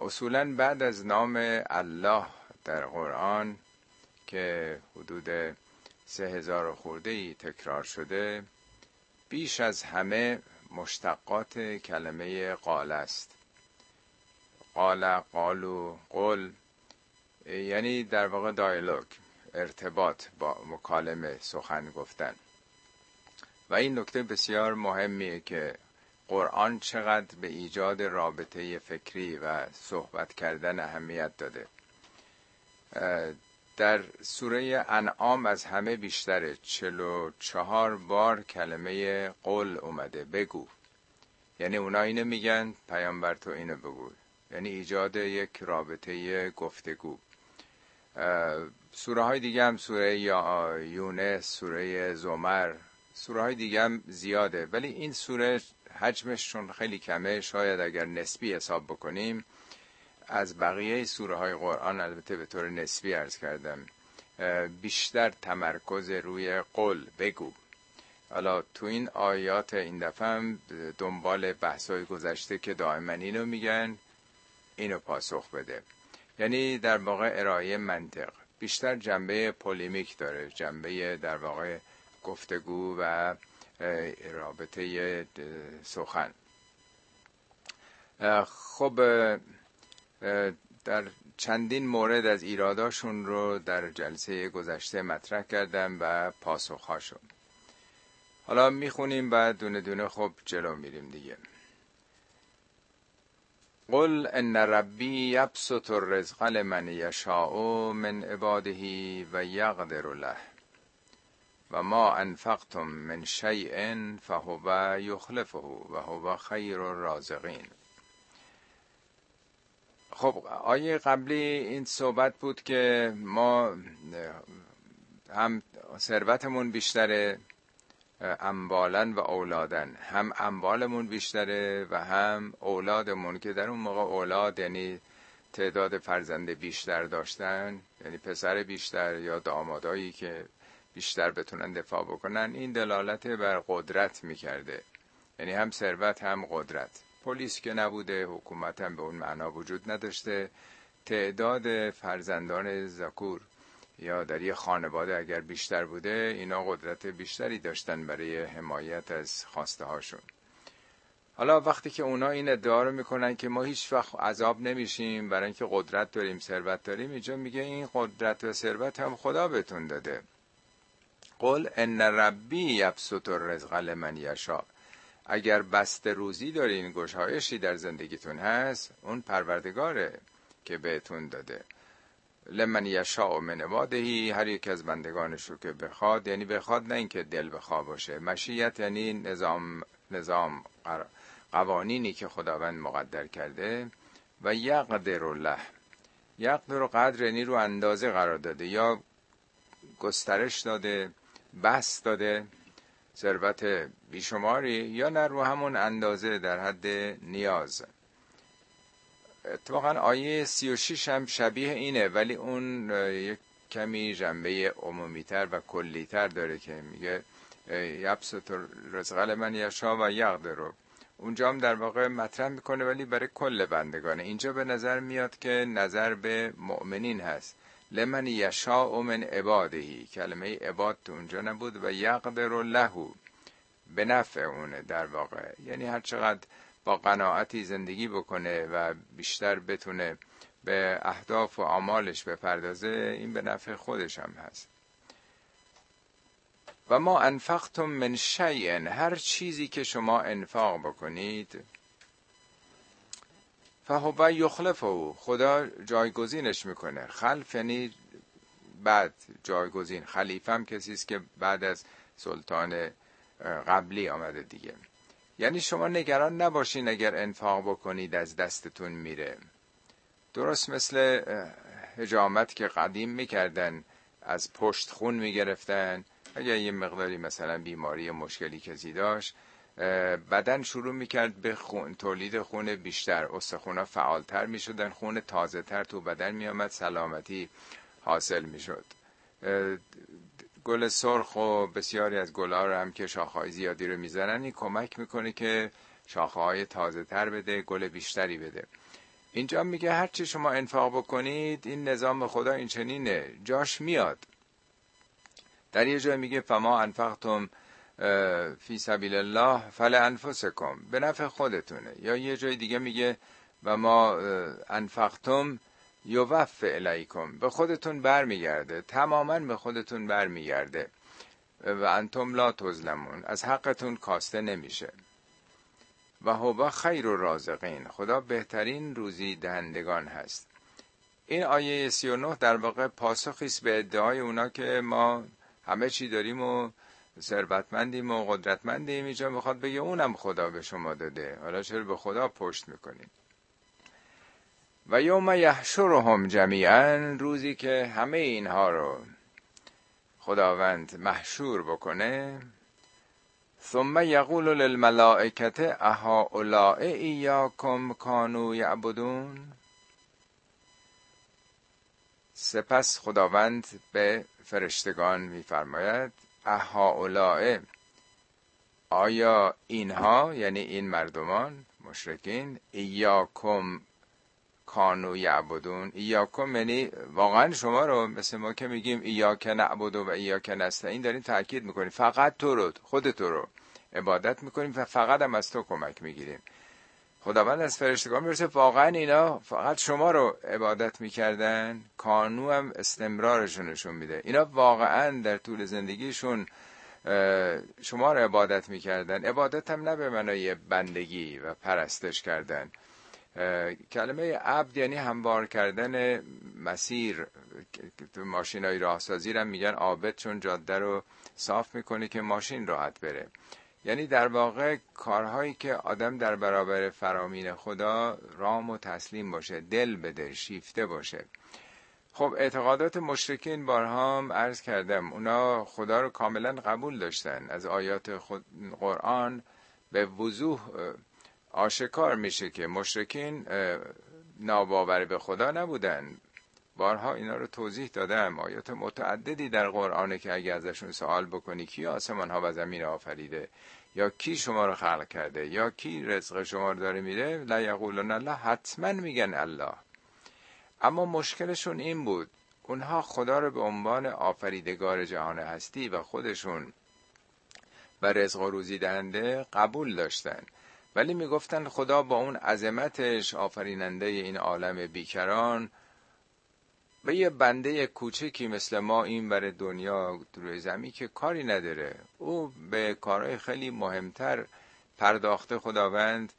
اصولا بعد از نام الله در قرآن که حدود سه هزار خورده‌ای تکرار شده، بیش از همه مشتقات کلمه قال است. قال، قالو، قل، یعنی در واقع دایالوگ، ارتباط با مکالمه، سخن گفتن. و این نکته بسیار مهمیه که قرآن چقدر به ایجاد رابطه فکری و صحبت کردن اهمیت داده. در سوره انعام از همه بیشتره، چهل و چهار بار کلمه قول اومده، بگو. یعنی اونا اینو میگن، پیامبر تو اینو بگو، یعنی ایجاد یک رابطه گفتگو. سوره های دیگه هم، سوره یونس، سوره زمر، سوره های دیگه هم زیاده، ولی این سوره حجمشون خیلی کمه. شاید اگر نسبی حساب بکنیم از بقیه سوره های قرآن، البته به طور نسبی عرض کردم، بیشتر تمرکز روی قول، بگو. حالا تو این آیات این دفعه هم دنبال بحث‌های گذشته که دائما اینو میگن، اینو پاسخ بده، یعنی در واقع ارائه منطق بیشتر جنبه پولیمیک داره، جنبه در واقع گفتگو و رابطه سخن. خب در چندین مورد از ایراداشون رو در جلسه گذشته مطرح کردم و پاسخهاشون. حالا میخونیم و دونه دونه خب جلو میریم دیگه. قل ان ربی یبسط الرزق لمن یشاء من عباده و یقدر له و ما انفقتم من شیء فهو یخلفه و هو خیر الرازقین. خب آیه قبلی این صحبت بود که ما هم ثروتمون بیشتره، اموالن و اولادن، هم اموالمون بیشتره و هم اولادمون، که در اون موقع اولاد یعنی تعداد فرزنده بیشتر داشتن، یعنی پسر بیشتر یا دامادایی که بیشتر بتونن دفاع بکنن. این دلالت بر قدرت میکرده، یعنی هم ثروت هم قدرت. پلیس که نبوده، حکومت هم به اون معنا وجود نداشته، تعداد فرزندان ذکور یا در یه خانواده اگر بیشتر بوده، اینا قدرت بیشتری داشتن برای حمایت از خواسته هاشون. حالا وقتی که اونا این ادعا رو میکنن که ما هیچ وقت عذاب نمیشیم برای اینکه قدرت داریم، ثروت داریم، اینجا میگه این قدرت و ثروت هم خدا بهتون داده. قل ان ربی یبسط الرزق لمن یشاء. اگر بسته روزی دارین، گشایشی در زندگیتون هست، اون پروردگاره که بهتون داده. لمن یشاء من عباده، هر یک از بندگانش رو که بخواد، یعنی بخواد، نه اینکه دل بخواه باشه. مشیت یعنی نظام نظام قوانینی که خداوند مقدر کرده. و یقدر له، یقدر و قدر یعنی رو اندازه قرار داده یا گسترش داده، بس داده، ثروت بیشماری، یا نه رو همون اندازه در حد نیاز. اتفاقا آیه سی و شش هم شبیه اینه، ولی اون یک کمی جنبه عمومیتر و کلیتر داره که میگه یبسط الرزق لمن یشاء و یقدر. اونجا هم در واقع مطرح میکنه ولی برای کل بندگانه. اینجا به نظر میاد که نظر به مؤمنین هست. لمن یشاء من عبادهی، کلمه عباد تو اونجا نبود. و یقدر له، به نفع اونه در واقع، یعنی هر چقدر با قناعتی زندگی بکنه و بیشتر بتونه به اهداف و اعمالش بپردازه، این به نفع خودش هم هست. و ما انفقتم من شیء، هر چیزی که شما انفاق بکنید، فهو یخلفه، خدا جایگزینش میکنه. خلف یعنی بعد، جایگزین. خلیفه هم کسی است که بعد از سلطان قبلی آمده دیگه. یعنی شما نگران نباشین اگر انفاق بکنید از دستتون میره. درست مثل حجامت که قدیم میکردن، از پشت خون میگرفتن، اگر یه مقداری مثلا بیماری مشکلی کسی داشت، بدن شروع میکرد به خون، تولید خون بیشتر، استخونا فعالتر میشدن، خون تازه تر تو بدن میامد، سلامتی حاصل میشد. گل سرخ و بسیاری از گلها رو هم که شاخه‌های زیادی رو میزنن، این کمک میکنه که شاخه‌های تازه تر بده، گل بیشتری بده. اینجا میگه هر چی شما انفاق بکنید، این نظام خدا این چنینه، جاش میاد. در یه جای میگه فما انفقتم فی سبیل الله فلانفسکم، به نفع خودتونه. یا یه جای دیگه میگه و ما انفقتم یوفی الیکم، به خودتون برمیگرده، تماما به خودتون برمیگرده. و انتم لا تظلمون، از حقتون کاسته نمیشه. و هو خیر الرازقین، خدا بهترین روزی دهندگان هست. این آیه سی و نه در واقع پاسخی است به ادعای اونا که ما همه چی داریم و ثروتمندیم و قدرتمندیم. اینجا میخواد بگه اونم خدا به شما داده، حالا چرا به خدا پشت میکنید؟ و یوم یحشرهم جمیعا، روزی که همه اینها رو خداوند محشور بکنه. ثم یقول للملائکه اهؤلاء ایاکم کانوا یعبدون، سپس خداوند به فرشتگان میفرماید اهؤلاء، آیا اینها، یعنی این مردمان مشرکین، ایاکم کانو یعبدون، ایاکم یعنی واقعا شما رو، مثل ما که میگیم ایاک نعبد و ایاک نستعین، داریم تاکید میکنیم فقط تو رو، خود تو رو عبادت میکنیم و فقط هم از تو کمک میگیریم. خداوند از فرشتگان میرسه واقعا اینا فقط شما رو عبادت میکردن، کانو هم استمرارشون نشون میده، اینا واقعا در طول زندگیشون شما رو عبادت میکردن. عبادت هم نه به معنای بندگی و پرستش کردن. کلمه عبد یعنی هموار کردن مسیر. ماشینای راهسازی را میگن عابد، چون جاده رو صاف میکنه که ماشین راحت بره. یعنی در واقع کارهایی که آدم در برابر فرامین خدا رام و تسلیم باشه، دل بده، شیفته باشه. خب اعتقادات مشرکین بارها هم عرض کردم، اونا خدا رو کاملا قبول داشتن، از آیات خود قرآن به وضوح آشکار میشه که مشرکین ناباور به خدا نبودن. بارها اینا رو توضیح دادم، آیات متعددی در قرآنه که اگه ازشون سوال بکنی کی آسمان ها و زمین آفریده، یا کی شما رو خلق کرده، یا کی رزق شما رو داره میده، لا یقولون الله، حتما میگن الله. اما مشکلشون این بود، اونها خدا رو به عنوان آفریدگار جهان هستی و خودشون و رزق و روزی دهنده قبول داشتن، ولی میگفتن خدا با اون عظمتش آفریننده این عالم بیکران به یه بنده کوچکی مثل ما این بر دنیا روی زمین که کاری نداره، او به کارهای خیلی مهمتر پرداخته خداوند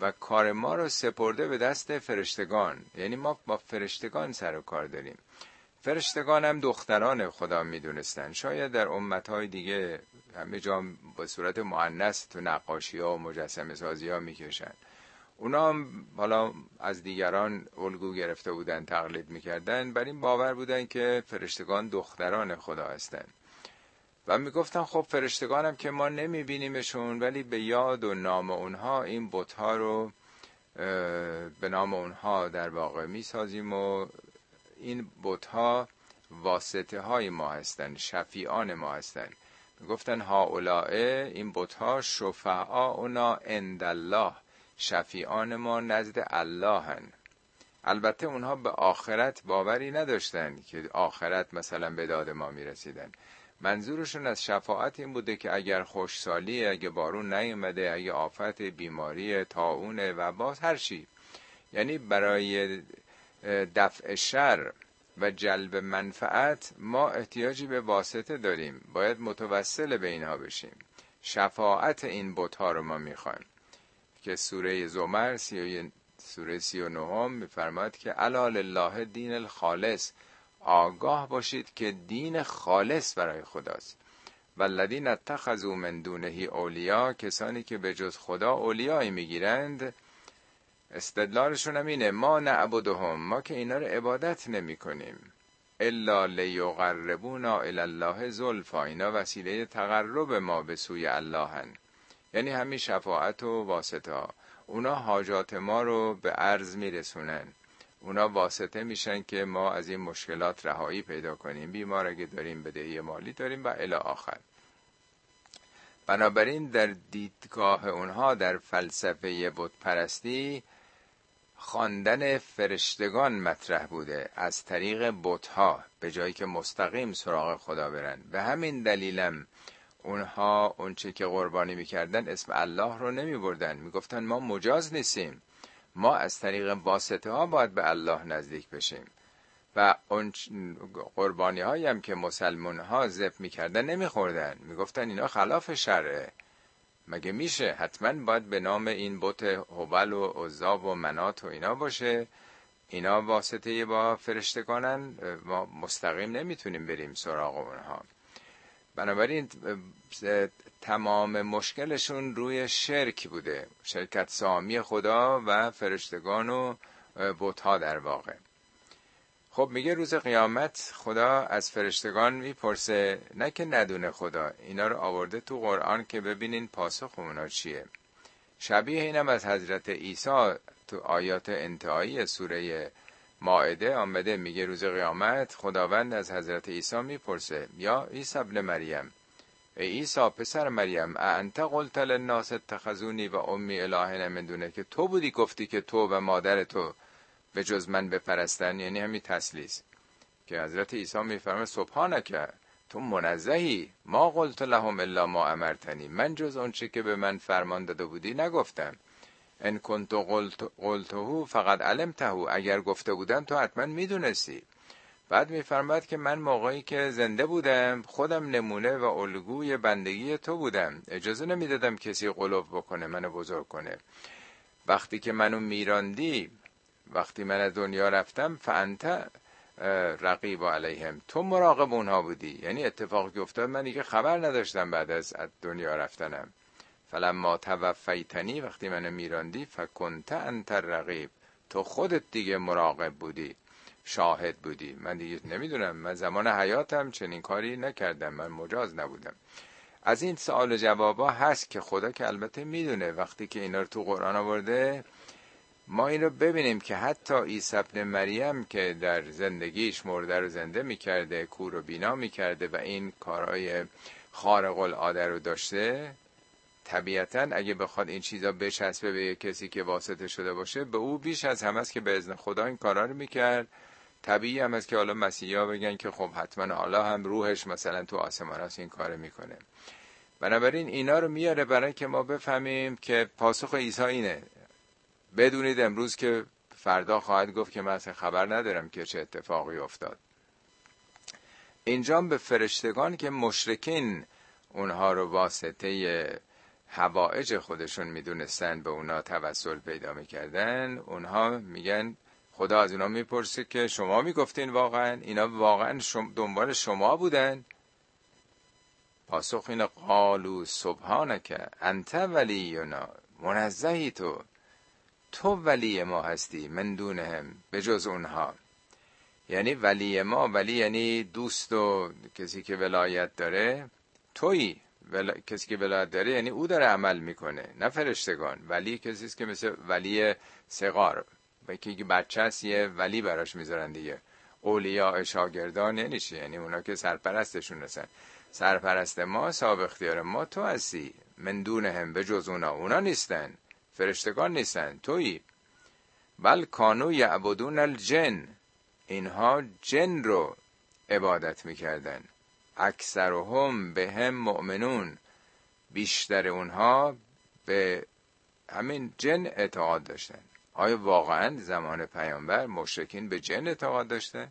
و کار ما رو سپرده به دست فرشتگان. یعنی ما با فرشتگان سر و کار داریم. فرشتگان هم دختران خدا میدونستن. شاید در امتهای دیگه همه جا به صورت مؤنث تو نقاشی ها و مجسمه سازی ها میکشن. اونا هم حالا از دیگران الگو گرفته بودن، تقلید میکردن، بر این باور بودن که فرشتگان دختران خدا هستن و میگفتن خب فرشتگان هم که ما نمیبینیمشون، ولی به یاد و نام اونها این بت ها رو به نام اونها در واقع میسازیم و این بت ها واسطه های ما هستن، شفیعان ما هستن. گفتن ها اولائه، این بت ها شفعا اونا عند الله، شفیعان ما نزد الله هن. البته اونها به آخرت باوری نداشتن که آخرت مثلا به داد ما میرسیدن. منظورشون از شفاعت این بوده که اگر خوشسالی، اگه بارون نیومده، اگه آفت، بیماری، طاعون و باز هر چی، یعنی برای دفع شر و جلب منفعت ما احتیاجی به واسطه داریم، باید متوسل به اینها بشیم. شفاعت این بت‌ها رو ما میخوایم که سوره زمر سی سوره سی و نهم میفرماد که الا لله دین الخالص، آگاه باشید که دین خالص برای خداست. والذین اتخذوا من دونه اولیا، کسانی که به جز خدا اولیایی میگیرند، استدلالشون هم اینه ما نعبدهم، ما که اینا رو عبادت نمی کنیم، الا لیقربونا الی الله زلفا، اینا وسیله تقرب ما به سوی الله هن. یعنی همین شفاعت و واسطه ها، اونا حاجات ما رو به عرض می رسونن، اونا واسطه میشن که ما از این مشکلات رهایی پیدا کنیم، بیمار اگه داریم، بدهی مالی داریم و الی آخر. بنابراین در دیدگاه اونها، در فلسفه بت پرستی، خواندن فرشتگان مطرح بوده از طریق بت‌ها، به جایی که مستقیم سراغ خدا برن. به همین دلیلم اونها اونچه که قربانی میکردن اسم الله رو نمیبردن، میگفتن ما مجاز نیستیم، ما از طریق واسطه ها باید به الله نزدیک بشیم. و اون قربانی هایی هم که مسلمان ها ذبح میکردن نمیخوردن، میگفتن اینا خلاف شرعه، مگه میشه؟ حتما باید به نام این بت هبل و عزاب و منات و اینا باشه، اینا واسطه با فرشتگانن، ما مستقیم نمیتونیم بریم سراغ اونها. بنابراین تمام مشکلشون روی شرک بوده، شرکت سامی خدا و فرشتگان و بت‌ها در واقع. خب میگه روز قیامت خدا از فرشتگان میپرسه، نه که ندونه خدا، اینا رو آورده تو قرآن که ببینین پاسخ اونا چیه. شبیه اینم از حضرت عیسی تو آیات انتهایی سوره مائده آمده، میگه روز قیامت خداوند از حضرت عیسی میپرسه، یا عیسی ابن مریم، ای عیسی پسر مریم، انت قلت للناس اتخذونی و امی الهه من دونه، که تو بودی گفتی که تو و مادر تو به جز من بپرستن، یعنی همین تسلیس که حضرت عیسی میفرمه سبحانک تو منزهی، ما قلت لهم الا ما امرتنی، من جز اون چه که به من فرمان داده بودی نگفتم، ان کنت قلت قلته فقط علمته، اگر گفته بودم تو حتما میدونستی. بعد میفرماد که من موقعی که زنده بودم خودم نمونه و الگوی بندگی تو بودم، اجازه نمیدادم کسی قلوف بکنه، منو بزرگ کنه. وقتی که منو میراندی، وقتی من از دنیا رفتم، فانت رقیب علیهم، تو مراقب اونها بودی، یعنی اتفاقی که افتاد من دیگه خبر نداشتم بعد از دنیا رفتنم. فلما توفیتنی، وقتی منو میراندی، فکنت انت رقیب، تو خودت دیگه مراقب بودی، شاهد بودی. من دیگه نمیدونم، من زمان حیاتم چنین کاری نکردم، من مجاز نبودم. از این سوال و جوابا هست که خدا که البته میدونه، وقتی که اینا رو تو قرآن آورده ما این رو ببینیم که حتی عیسی ابن مریم که در زندگیش مرده رو زنده میکرده، کور و بینا میکرده و این کارهای خارق العاده رو داشته، طبیعتاً اگه بخواد این چیزا بچسبه به کسی که واسطه شده باشه، به او بیش از همه است که به اذن خدا این کارا رو میکرد. طبیعی هم است که حالا مسیحا بگن که خب حتما حالا هم روحش مثلا تو آسمان هست این کارو میکنه. بنابراین اینا رو میاره برای که ما بفهمیم که پاسخ عیسی اینه، بدونید امروز که فردا خواهد گفت که من اصلا خبر ندارم که چه اتفاقی افتاد. اینجا به فرشتگان که مشرکین اونها رو واسطه حوائج خودشون میدونستن، به اونا توسل پیدا میکردن، اونها میگن، خدا از اونا میپرسه که شما میگفتین واقعا اینا واقعا شم دنبال شما بودن؟ پاسخ این، قالو سبحانک انت ولینا، منزهی تو، تو ولی ما هستی، من دونهم، به جز اونها. یعنی ولی ما، ولی یعنی دوست و کسی که ولایت داره، تویی، ولا... کسی که ولایت داره یعنی او داره عمل میکنه، نه فرشتگان. ولی کسی است که مثل ولی صغار، که یکی بچه است یه ولی براش میذارن دیگه. اولیاء شاگردان یعنی چی؟ یعنی اونا که سرپرستشون هستن. سرپرست ما، صاحب اختیار ما تو هستی، من دونهم، به جز اونا. اونا نیستن، فرشتگان نیستن، تویی. بل کانو یعبدون الجن، اینها جن رو عبادت میکردن. اکثرهم به هم مؤمنون، بیشتر اونها به همین جن اعتقاد داشتن. آیا واقعا زمان پیامبر مشرکین به جن اعتقاد داشتن؟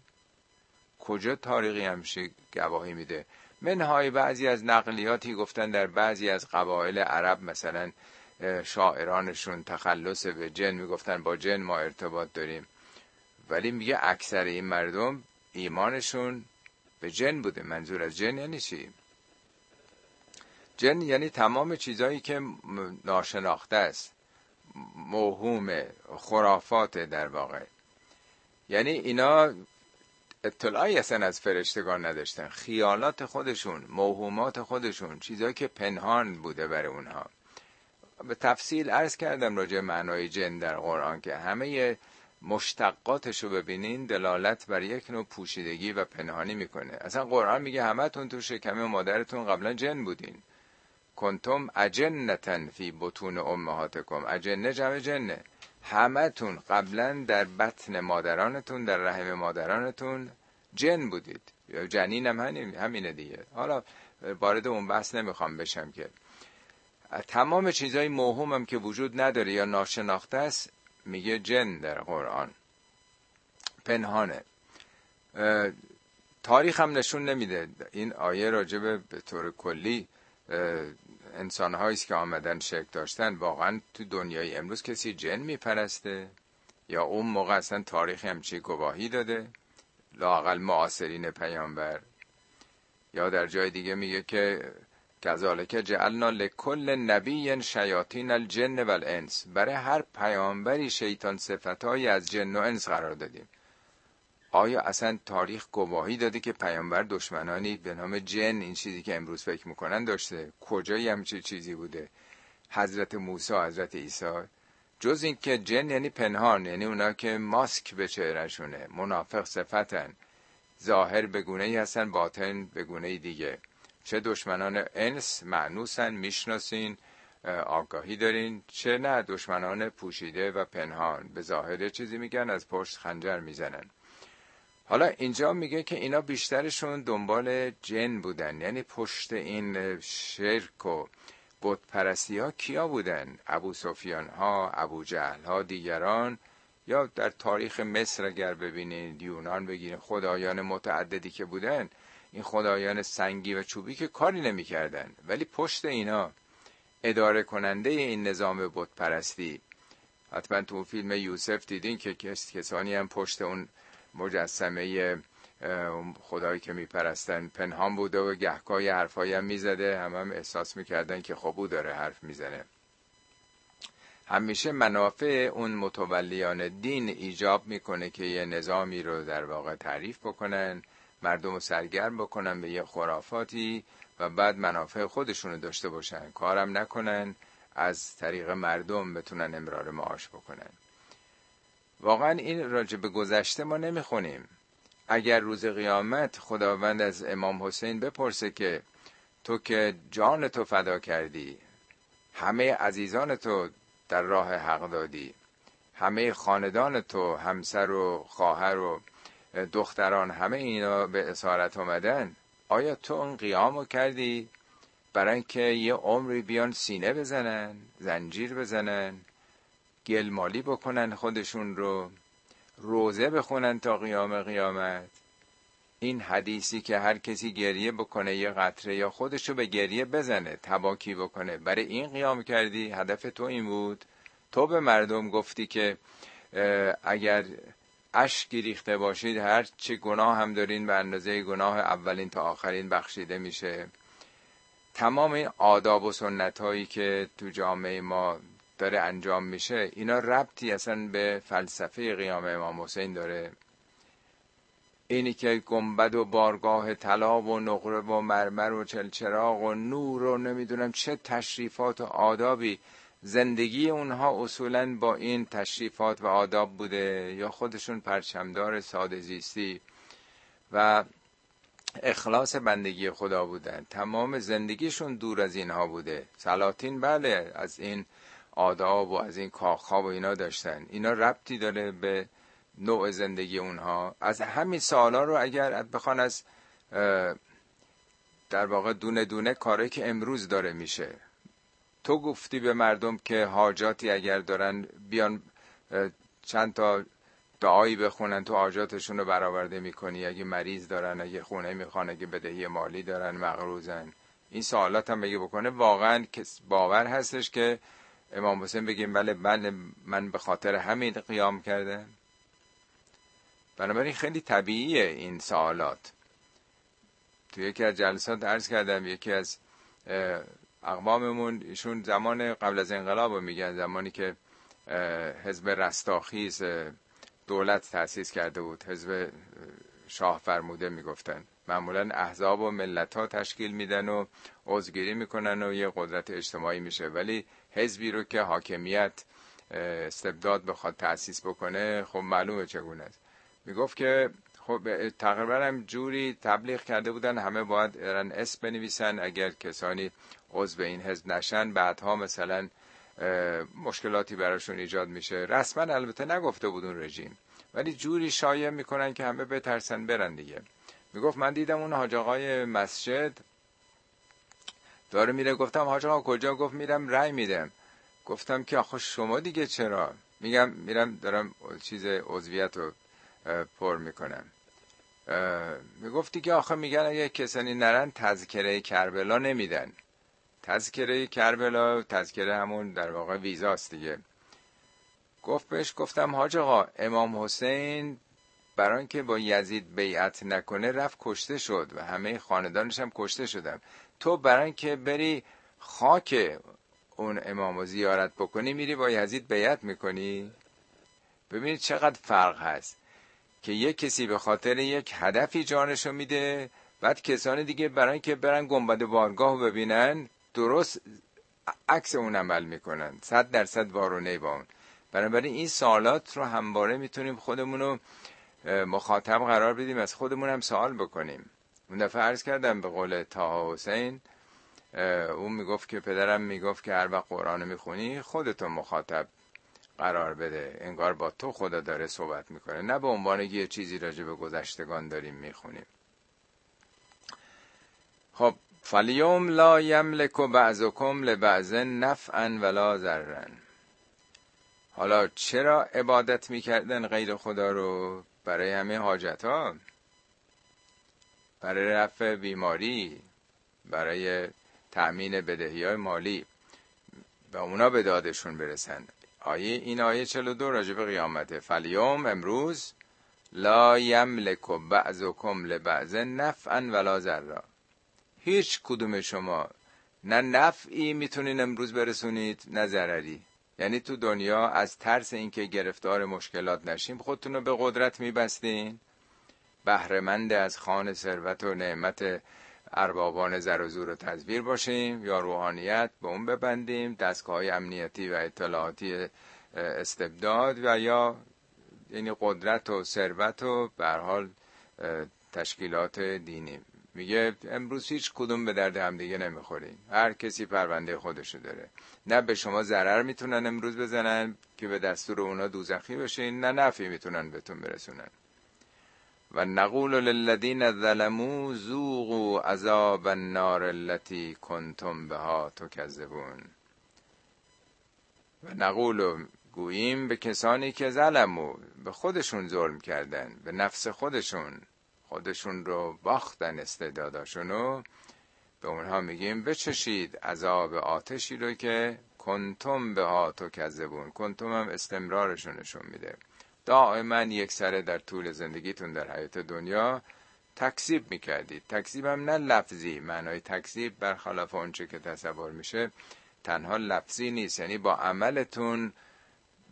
کجا تاریخی همشه گواهی میده؟ منهای بعضی از نقلیاتی گفتن در بعضی از قبایل عرب مثلا شاعرانشون تخلص به جن میگفتن، با جن ما ارتباط داریم، ولی میگه اکثر این مردم ایمانشون به جن بوده. منظور از جن یعنی چی؟ جن یعنی تمام چیزایی که ناشناخته است، موهومه، خرافاته در واقع. یعنی اینا اطلاعی اصلا از فرشتگان نداشتن، خیالات خودشون، موهومات خودشون، چیزایی که پنهان بوده برای اونها. به تفصیل عرض کردم راجع معنای جن در قرآن که همه مشتقاتشو ببینین دلالت بر یک نوع پوشیدگی و پنهانی میکنه. اصلا قرآن میگه همتون تو شکم مادرتون قبلا جن بودین. کنتم اجنتن فی بطون امهاتکم، اجنه جمع جنه، همتون قبلا در بطن مادرانتون، در رحم مادرانتون جن بودید. جنینم همینه دیگه. حالا وارد اون بحث نمیخوام بشم که تمام چیزای موهومم که وجود نداره یا ناشناخته است میگه جن در قرآن، پنهانه. تاریخ هم نشون نمیده. این آیه راجع به طور کلی انسان‌هایی است که آمدن شرک داشتن. واقعا تو دنیای امروز کسی جن میپرسته؟ یا اون موقع اصلا تاریخ همچی گواهی داده؟ لااقل معاصرین پیامبر. یا در جای دیگه میگه که کذالک جعلنا لکل نبی شیاطین الجن والانس، برای هر پیامبری شیطان صفتهایی از جن و انس قرار دادیم. آیا اصلا تاریخ گواهی داده که پیامبر دشمنانی به نام جن، این چیزی که امروز فکر میکنن، داشته؟ کجایی همچه چیزی بوده؟ حضرت موسی، حضرت عیسی، جز این که جن یعنی پنهان، یعنی اونا که ماسک به چهرهشونه، منافق صفتن، ظاهر به گونه‌ای هستن، باطن به گونه‌ای دیگه. چه دشمنان انس معنوسن، میشناسین، آگاهی دارین، چه نه دشمنان پوشیده و پنهان، به ظاهر چیزی میگن، از پشت خنجر میزنن. حالا اینجا میگه که اینا بیشترشون دنبال جن بودن، یعنی پشت این شرک و بت پرستی ها کیا بودن؟ ابو سفیان ها، ابو جهل ها، دیگران. یا در تاریخ مصر اگر ببینید، یونان بگیرین، خدایان متعددی که بودن، این خدایان سنگی و چوبی که کاری نمی کردن، ولی پشت اینا اداره کننده این نظام بت پرستی. حتما تو فیلم یوسف دیدین که کسانی هم پشت اون مجسمه خدایی که میپرستن پنهان بوده و گهگاهی حرفایی هم میزده، هم هم احساس میکردن که خب او داره حرف میزنه. همیشه منافع اون متولیان دین ایجاب میکنه که یه نظامی رو در واقع تعریف بکنن، مردم رو سرگرم بکنن به یه خرافاتی و بعد منافع خودشون رو داشته باشن، کارم نکنن، از طریق مردم بتونن امرار معاش بکنن. واقعا این راجع به گذشته ما نمیخونیم. اگر روز قیامت خداوند از امام حسین بپرسه که تو که جان تو فدا کردی، همه عزیزان تو در راه حق دادی، همه خاندان تو، همسر و خواهر و دختران، همه اینا به اسارت آمدن، آیا تو اون قیامو کردی؟ برای اینکه یه عمری بیان سینه بزنن، زنجیر بزنن، گلمالی بکنن خودشون رو، روزه بخونن تا قیام قیامت. این حدیثی که هر کسی گریه بکنه یه قطره یا خودشو به گریه بزنه، تباکی بکنه، برای این قیام کردی؟ هدف تو این بود؟ تو به مردم گفتی که اگر اشکی ریخته باشید هر چه گناه هم دارین به اندازه گناه اولین تا آخرین بخشیده میشه. تمام این آداب و سنت هایی که تو جامعه ما داره انجام میشه، اینا ربطی اصلا به فلسفه قیام امام حسین داره؟ اینی که گنبد و بارگاه طلا و نقره و مرمر و چلچراغ و نور و نمیدونم چه تشریفات و آدابی، زندگی اونها اصولا با این تشریفات و آداب بوده یا خودشون پرچمدار ساده زیستی و اخلاص بندگی خدا بودن؟ تمام زندگیشون دور از اینها بوده. سلاطین بله از این آداب و از این کاخها و اینا داشتن، اینا ربطی داره به نوع زندگی اونها؟ از همین سوالا رو اگر بخوان از در واقع دونه دونه، کاری که امروز داره میشه، تو گفتی به مردم که حاجاتی اگر دارن بیان چند تا دعایی بخونن، تو حاجاتشون رو برآورده میکنی، اگه مریض دارن، اگه خونه میخوان، اگه بدهی مالی دارن، مقروضن، این سوالات هم بگه بکنه. واقعا باور هستش که امام حسین بگیم بله بله من به خاطر همین قیام کردم؟ بنابراین خیلی طبیعیه این سوالات. توی یکی از جلسات عرض کردم یکی از اقواممون، ایشون زمان قبل از انقلاب رو میگن، زمانی که حزب رستاخیز دولت تأسیس کرده بود، حزب شاه فرموده میگفتن، معمولا احزاب و ملت ها تشکیل میدن و عضوگیری میکنن و یه قدرت اجتماعی میشه، ولی حزبی رو که حاکمیت استبداد بخواد تأسیس بکنه خب معلومه چگونه است. میگفت که خب تقریبا هم جوری تبلیغ کرده بودن همه باید اسم بنویسن، اگر کسانی عضو این حزب نشن بعدها مثلا مشکلاتی براشون ایجاد میشه. رسما البته نگفته بود اون رژیم، ولی جوری شایع میکنن که همه بترسن برن دیگه. میگفت من دیدم اون حاج آقای مسجد داره میره، گفتم حاج آقا کجا؟ گفت میرم رای میدم. گفتم که آخه شما دیگه چرا؟ میگم میرم دارم چیز عضویت رو پر میکنم. میگفتی که آخه میگن اگه کسانی نرن تذکره کربلا نمیدن. تذکره کربلا، تذکره همون در واقع ویزاست دیگه. گفت بهش، گفتم حاج آقا امام حسین برای اینکه با یزید بیعت نکنه رفت کشته شد و همه خاندانش هم کشته شدن، تو برای اینکه بری خاک اون امامو زیارت بکنی میری با یزید بیعت میکنی؟ ببینید چقدر فرق هست که یک کسی به خاطر یک هدفی جانشو میده، بعد کسان دیگه برای اینکه برن گنبد بارگاهو ببینن درست عکس اون عمل میکنن، صد درصد وارونه با اون. بنابراین این سوالات رو همواره میتونیم خودمونو مخاطب قرار بدیم، از خودمون هم سوال بکنیم. اون دفعه عرض کردم به قول طاها حسین، اون میگفت که پدرم میگفت که هر وقت قرآن میخونی خودتو مخاطب قرار بده، انگار با تو خدا داره صحبت میکنه، نه به عنوان یه چیزی راجع به گذشتگان داریم میخونیم. خب فلیوم لا یملک بعضکم لبعض نفعا ولا ضرا. حالا چرا عبادت میکردن غیر خدا رو؟ برای همه حاجت ها، برای رفع بیماری، برای تأمین بدهی های مالی، و اونا به دادشون برسن. آیه این آیه چهل و دو راجع به قیامته. فلیوم امروز لا یملک بعضکم لبعض نفعا ولا ضرا. هیچ کدوم شما نه نفعی میتونین امروز برسونید نه ضرری. یعنی تو دنیا از ترس اینکه گرفتار مشکلات نشیم خودتون رو به قدرت میبستین، بهره‌مند از خوان ثروت و نعمت اربابان زر و زور و تزویر باشیم یا روحانیت به اون ببندیم، دستگاه‌های امنیتی و اطلاعاتی استبداد، و یا یعنی قدرت و ثروت و به هر حال تشکیلات دینی. میگه امروز هیچ کدوم به درد همدیگه نمیخورین، هر کسی پرونده خودشو داره. نه به شما ضرر میتونن امروز بزنن که به دستور اونا دوزخی بشین، نه نفعی میتونن بهتون برسونن. و نقول للذین ظلموا ذوقوا عذاب النار التي کنتم بها تکذبون. و نقول، گوییم به کسانی که ظلموا، به خودشون ظلم کردن، به نفس خودشون، خودشون رو باختن استعداداشونو، به اونها میگیم بچشید عذاب آتشی رو که کنتم به ها تو کذبون. کنتم هم استمرارشون نشون میده. دائما یک سره در طول زندگیتون در حیات دنیا تکذیب میکردید. تکذیب هم نه لفظی، معنای تکذیب برخلاف اونچه که تصور میشه تنها لفظی نیست، یعنی با عملتون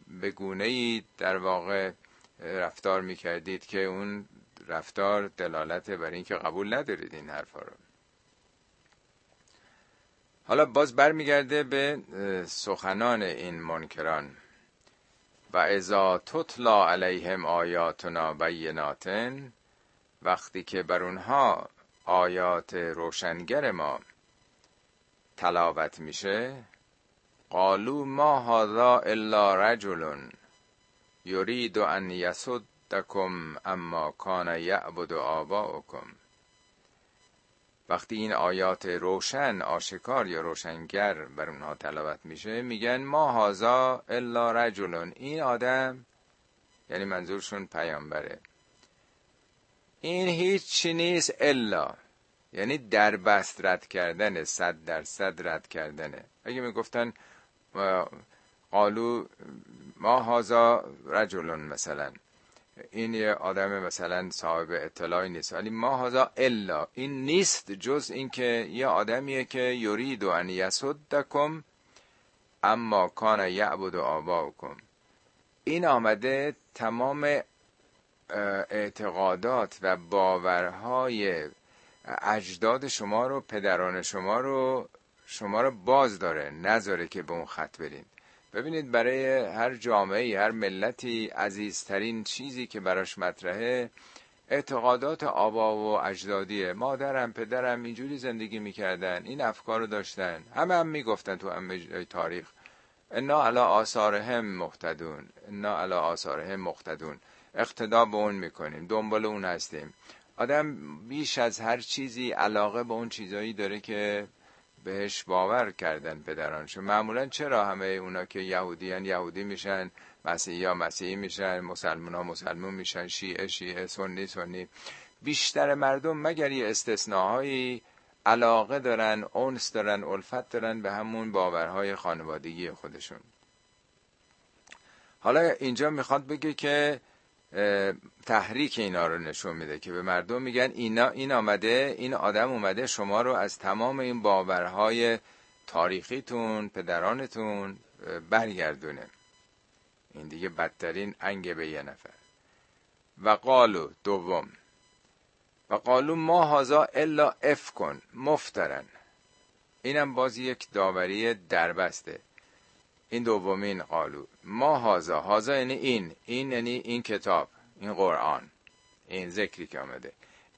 به گونه‌ای در واقع رفتار میکردید که اون رفتار دلالت بر این که قبول ندارید این حرفا رو. حالا باز برمیگرده به سخنان این منکران. و اذا تتلی علیهم آیاتنا بیناتن، وقتی که بر اونها آیات روشنگر ما تلاوت میشه، قالوا ما هذا الا رجل یرید ان یسد دکم اما کان یعبد آباؤکم. وقتی این آیات روشن، آشکار یا روشنگر بر اونها تلاوت میشه، میگن ما هذا الا رجل، این آدم، یعنی منظورشون پیامبره، این هیچی نیست الا، یعنی دربست رد کردنه، صد درصد رد کردنه. اگه میگفتن قالو ما هذا رجل، مثلا این یه آدم مثلا صاحب اطلاعی نیست، ولی ما هذا الا، این نیست جز این که یه آدمیه که یرید ان یصدکم اما کان یعبد آباؤکم. این آمده تمام اعتقادات و باورهای اجداد شما رو، پدران شما رو، شما رو باز داره، نذاره که به اون خط برین. ببینید برای هر جامعه، هر ملتی عزیزترین چیزی که براش مطرحه اعتقادات آبا و اجدادیه. مادرم، پدرم اینجوری زندگی میکردن، این افکار رو داشتن، همه هم میگفتن تو همه تاریخ انا علی آثارهم مقتدون، انا علی آثارهم مقتدون، اقتدا به اون میکنیم، دنبال اون هستیم. آدم بیش از هر چیزی علاقه به اون چیزایی داره که بهش باور کردن پدرانشون. معمولا چرا همه اونا که یهودیان یهودی میشن، مسیحی ها مسیحی میشن، مسلمان ها مسلمان میشن، شیعه شیعه، سنی سنی، بیشتر مردم مگر یه استثناهایی علاقه دارن، اونس دارن، الفت دارن به همون باورهای خانوادگی خودشون. حالا اینجا میخواد بگه که تحریک اینا رو نشون میده که به مردم میگن اینا این آمده، این آدم اومده شما رو از تمام این باورهای تاریخیتون، پدرانتون برگردونه. این دیگه بدترین انگ به یه نفر. و قالو دوم و قالو ما هازا الا اف کن مفترن. اینم باز یک داوری دربسته. این دومین قالو ما هازا، هازا یعنی این، این یعنی این کتاب، این قرآن، این ذکری که آمده،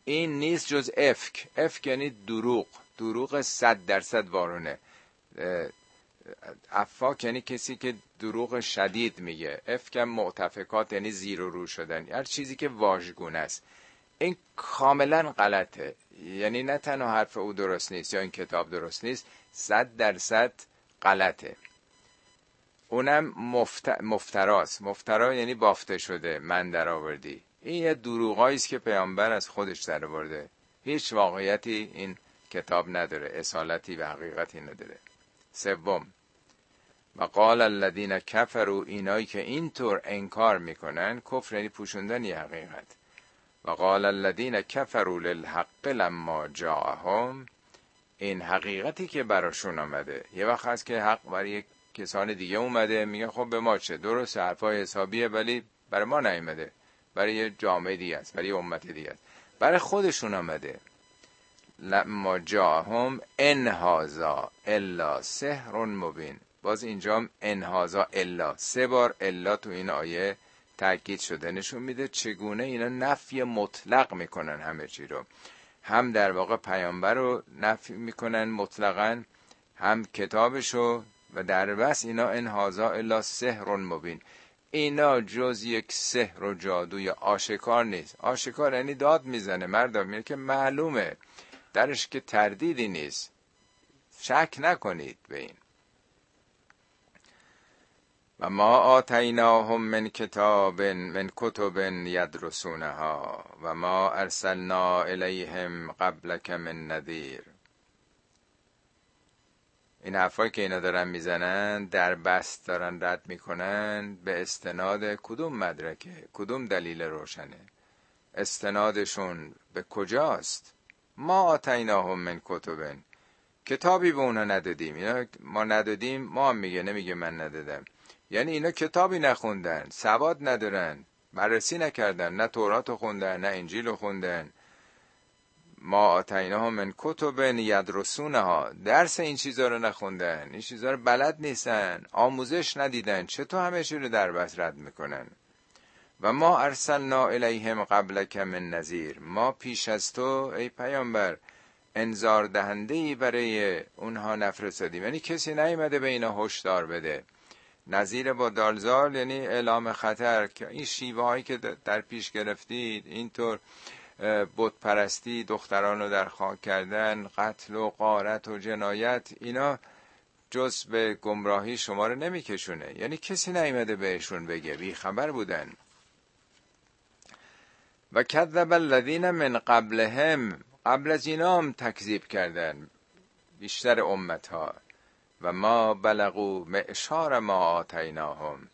این نیست جز افک. افک یعنی دروغ، دروغ صد درصد وارونه. افاک یعنی کسی که دروغ شدید میگه. افک هم معتفکات یعنی زیر و رو شدن، هر چیزی که واژگونه است. این کاملا غلطه، یعنی نه تنها حرف او درست نیست یا این کتاب درست نیست، صد درصد غلطه. اونم مفت... مفتراست. مفترا یعنی بافته شده، من در آوردی. این یه دروغایی است که پیامبر از خودش در آورده، هیچ واقعیتی این کتاب نداره، اصالتی و حقیقتی نداره. سوم و قال الذین کفروا، اینایی که اینطور انکار میکنن، کفر یعنی پوشوندن یه حقیقت. و قال الذین کفروا للحق لما جاءهم، این حقیقتی که براشون آمده. یه وقت هست که حق برای یک کسان دیگه اومده، میگه خب به ما چه، درست حرفای حسابیه ولی برای ما نیومده، برای جامعه دیگه است، برای امت دیگه است، برای خودشون آمده. لما جاهم ان هاذا الا سحر مبین. باز اینجا ان هاذا الا، سه بار الا تو این آیه تاکید شده، نشون میده چگونه اینا نفی مطلق میکنن همه چی رو. هم در واقع پیامبر رو نفی میکنن مطلقاً، هم کتابش رو، و در بس اینا انهازا الا سحر مبین، اینا جز یک سحر و جادوی آشکار نیست. آشکار یعنی داد میزنه مردم، میگه که معلومه، درش که تردیدی نیست، شک نکنید به این. و ما آتیناهم من کتاب من کتب یدرسونها و ما ارسلنا الیهم قبلک من نذیر. این حرفایی که اینا دارن میزنن، در بست دارن رد میکنن، به استناد کدوم مدرکه، کدوم دلیل روشنه، استنادشون به کجاست؟ ما آتیناهم من کتبن، کتابی به اونا ندادیم. اینا ما ندادیم، ما هم میگه، نمیگه من ندادم. یعنی اینا کتابی نخوندن، سواد ندارن، بررسی نکردن، نه تورات خوندن، نه انجیل خوندن. ما آتیناهم من کتبن یدرسونها، درس این چیزا رو نخوندن، این چیزا رو بلد نیستن، آموزش ندیدن، چطور همه چی رو در بس رد میکنن؟ و ما ارسلنا الیهم قبلک من نذیر، ما پیش از تو ای پیامبر انذار دهنده‌ای برای اونها نفرستادیم. یعنی کسی نیامده به اینا هشدار بده. نذیر با دالزار یعنی اعلام خطر، که این شیوه هایی که در پیش گرفتید، اینطور بت پرستی، دختران رو در خاک کردن، قتل و غارت و جنایت، اینا جز به گمراهی شما رو نمیکشونه. یعنی کسی نیامده بهشون بگه، بی خبر بودن. و کذب الذین من قبلهم، قبل از اینا هم تکذیب کردن بیشتر امت ها. و ما بلغوا معشار ما آتیناهم،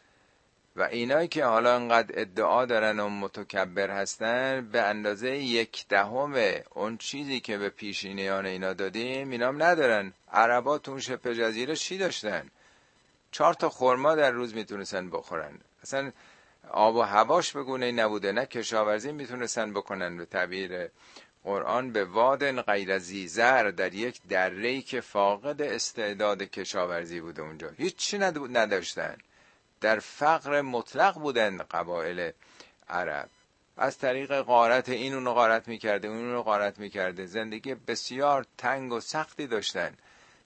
و اینایی که حالا انقدر ادعا دارن و متکبر هستن، به اندازه یک دهم اون چیزی که به پیشینیان اینا دادیم اینام ندارن. عربا تو اون شبه جزیره چی داشتن؟ چهار تا خرما در روز میتونستن بخورن، اصلا آب و هواش به گونه نبوده، نه کشاورزی میتونستن بکنن. به تعبیر قرآن به وادن غیر ذی زرع، در یک دره‌ای که فاقد استعداد کشاورزی بوده، اونجا هیچی نداشتن، در فقر مطلق بودن قبایل عرب. از طریق غارت این اونو غارت میکرده، اون اونو غارت میکرده، زندگی بسیار تنگ و سختی داشتن.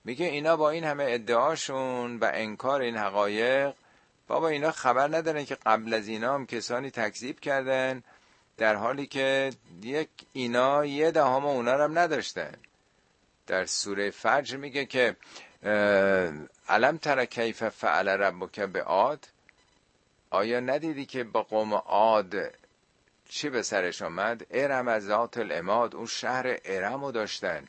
میگه اینا با این همه ادعاشون و انکار این حقایق، بابا اینا خبر ندارن که قبل از اینا هم کسانی تکذیب کردن، در حالی که یک اینا یه دهم اونا رو هم نداشتن. در سوره فجر میگه که علم تر کیف فعل ربک بعاد، آیا ندیدی که با قوم عاد چی به سرش آمد؟ ارم ذات العماد، اون شهر ارم رو داشتن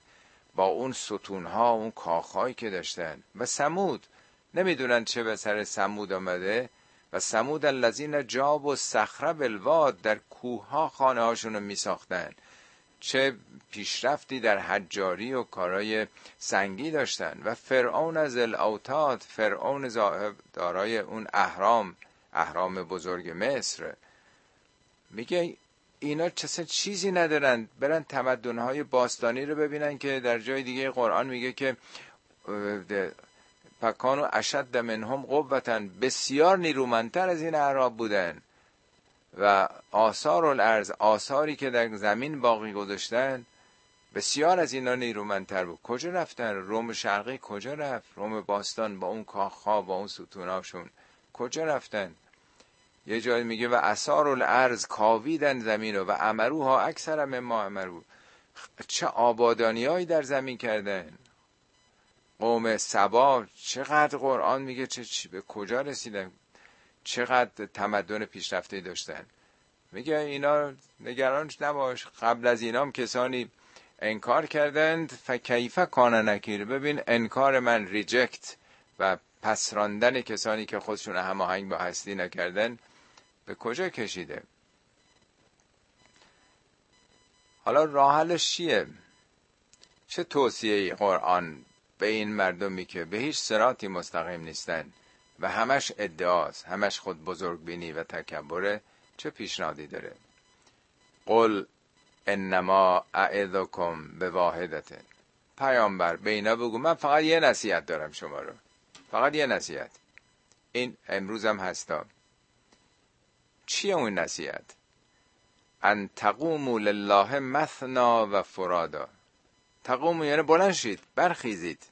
با اون ستونها، اون کاخهایی که داشتن. و ثمود، نمیدونن چه به سر ثمود آمده. و ثمود الذین جابوا الصخر بالواد، در کوهها خانه هاشون رو میساختن. چه پیشرفتی در حجاری و کارای سنگی داشتن. و فرعون ذی الاوتاد، فرعون صاحب دارای اون اهرام، اهرام بزرگ مصر. میگه اینا چه چیزی ندارن، برن تمدن‌های باستانی رو ببینن که در جای دیگه قرآن میگه که پکان و اشد منهم قوتن، بسیار نیرومندتر از این اعراب بودن. و آثار الارض، آثاری که در زمین باقی گذاشتن بسیار از اینا نیرومندتر بود. کجا رفتن؟ روم شرقی کجا رفت؟ روم باستان با اون کاخها، با اون ستوناشون کجا رفتن؟ یه جایی میگه و آثار الارض، کاویدن زمین و امروها اکثر مما امرو، چه آبادانیایی در زمین کردن. قوم سبا، چقدر قرآن میگه چه چی به کجا رسیدن، چقدر تمدن پیشرفته‌ای داشتن. میگه اینا نگران نباش، قبل از اینام کسانی انکار کردند، فکیف کان نکیر، ببین انکار من، ریجکت و پس راندن کسانی که خودشون هماهنگ با هستی نکردن به کجا کشیده. حالا راه حلش چیه؟ چه توصیه‌ای قرآن به این مردمی که به هیچ صراطی مستقیم نیستن و همش ادعاست، همش خود بزرگ بینی و تکبره، چه پیشنهادی داره؟ قل انما اعظکم به واحدتن، پیامبر به اینا بگو من فقط یه نصیحت دارم شما رو، فقط یه نصیحت. این امروز هم هستا. چیه اون نصیحت؟ ان تقوموا لله مثنا و فرادا. تقوموا یعنی بلند شید، برخیزید.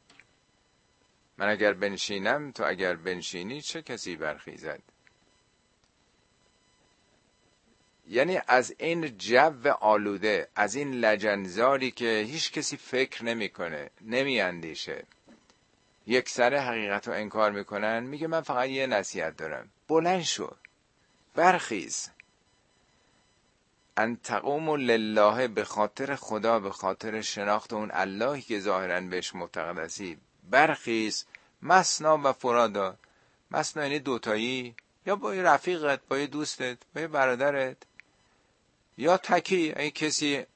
من اگر بنشینم، تو اگر بنشینی، چه کسی برخیزد؟ یعنی از این جو آلوده، از این لجنزاری که هیچ کسی فکر نمی کنه، نمی اندیشه، یک سره حقیقت رو انکار میکنن. میگه من فقط یه نصیحت دارم، بلند شو، برخیز. ان تقوموا لله، به خاطر خدا، به خاطر شناخت اون اللهی که ظاهرا بهش معتقد هستی برخیز. مثنا و فرادا، مثنا یعنی دوتایی، یا با رفیقت، با دوستت، با برادرت، یا تکی، اگه کسی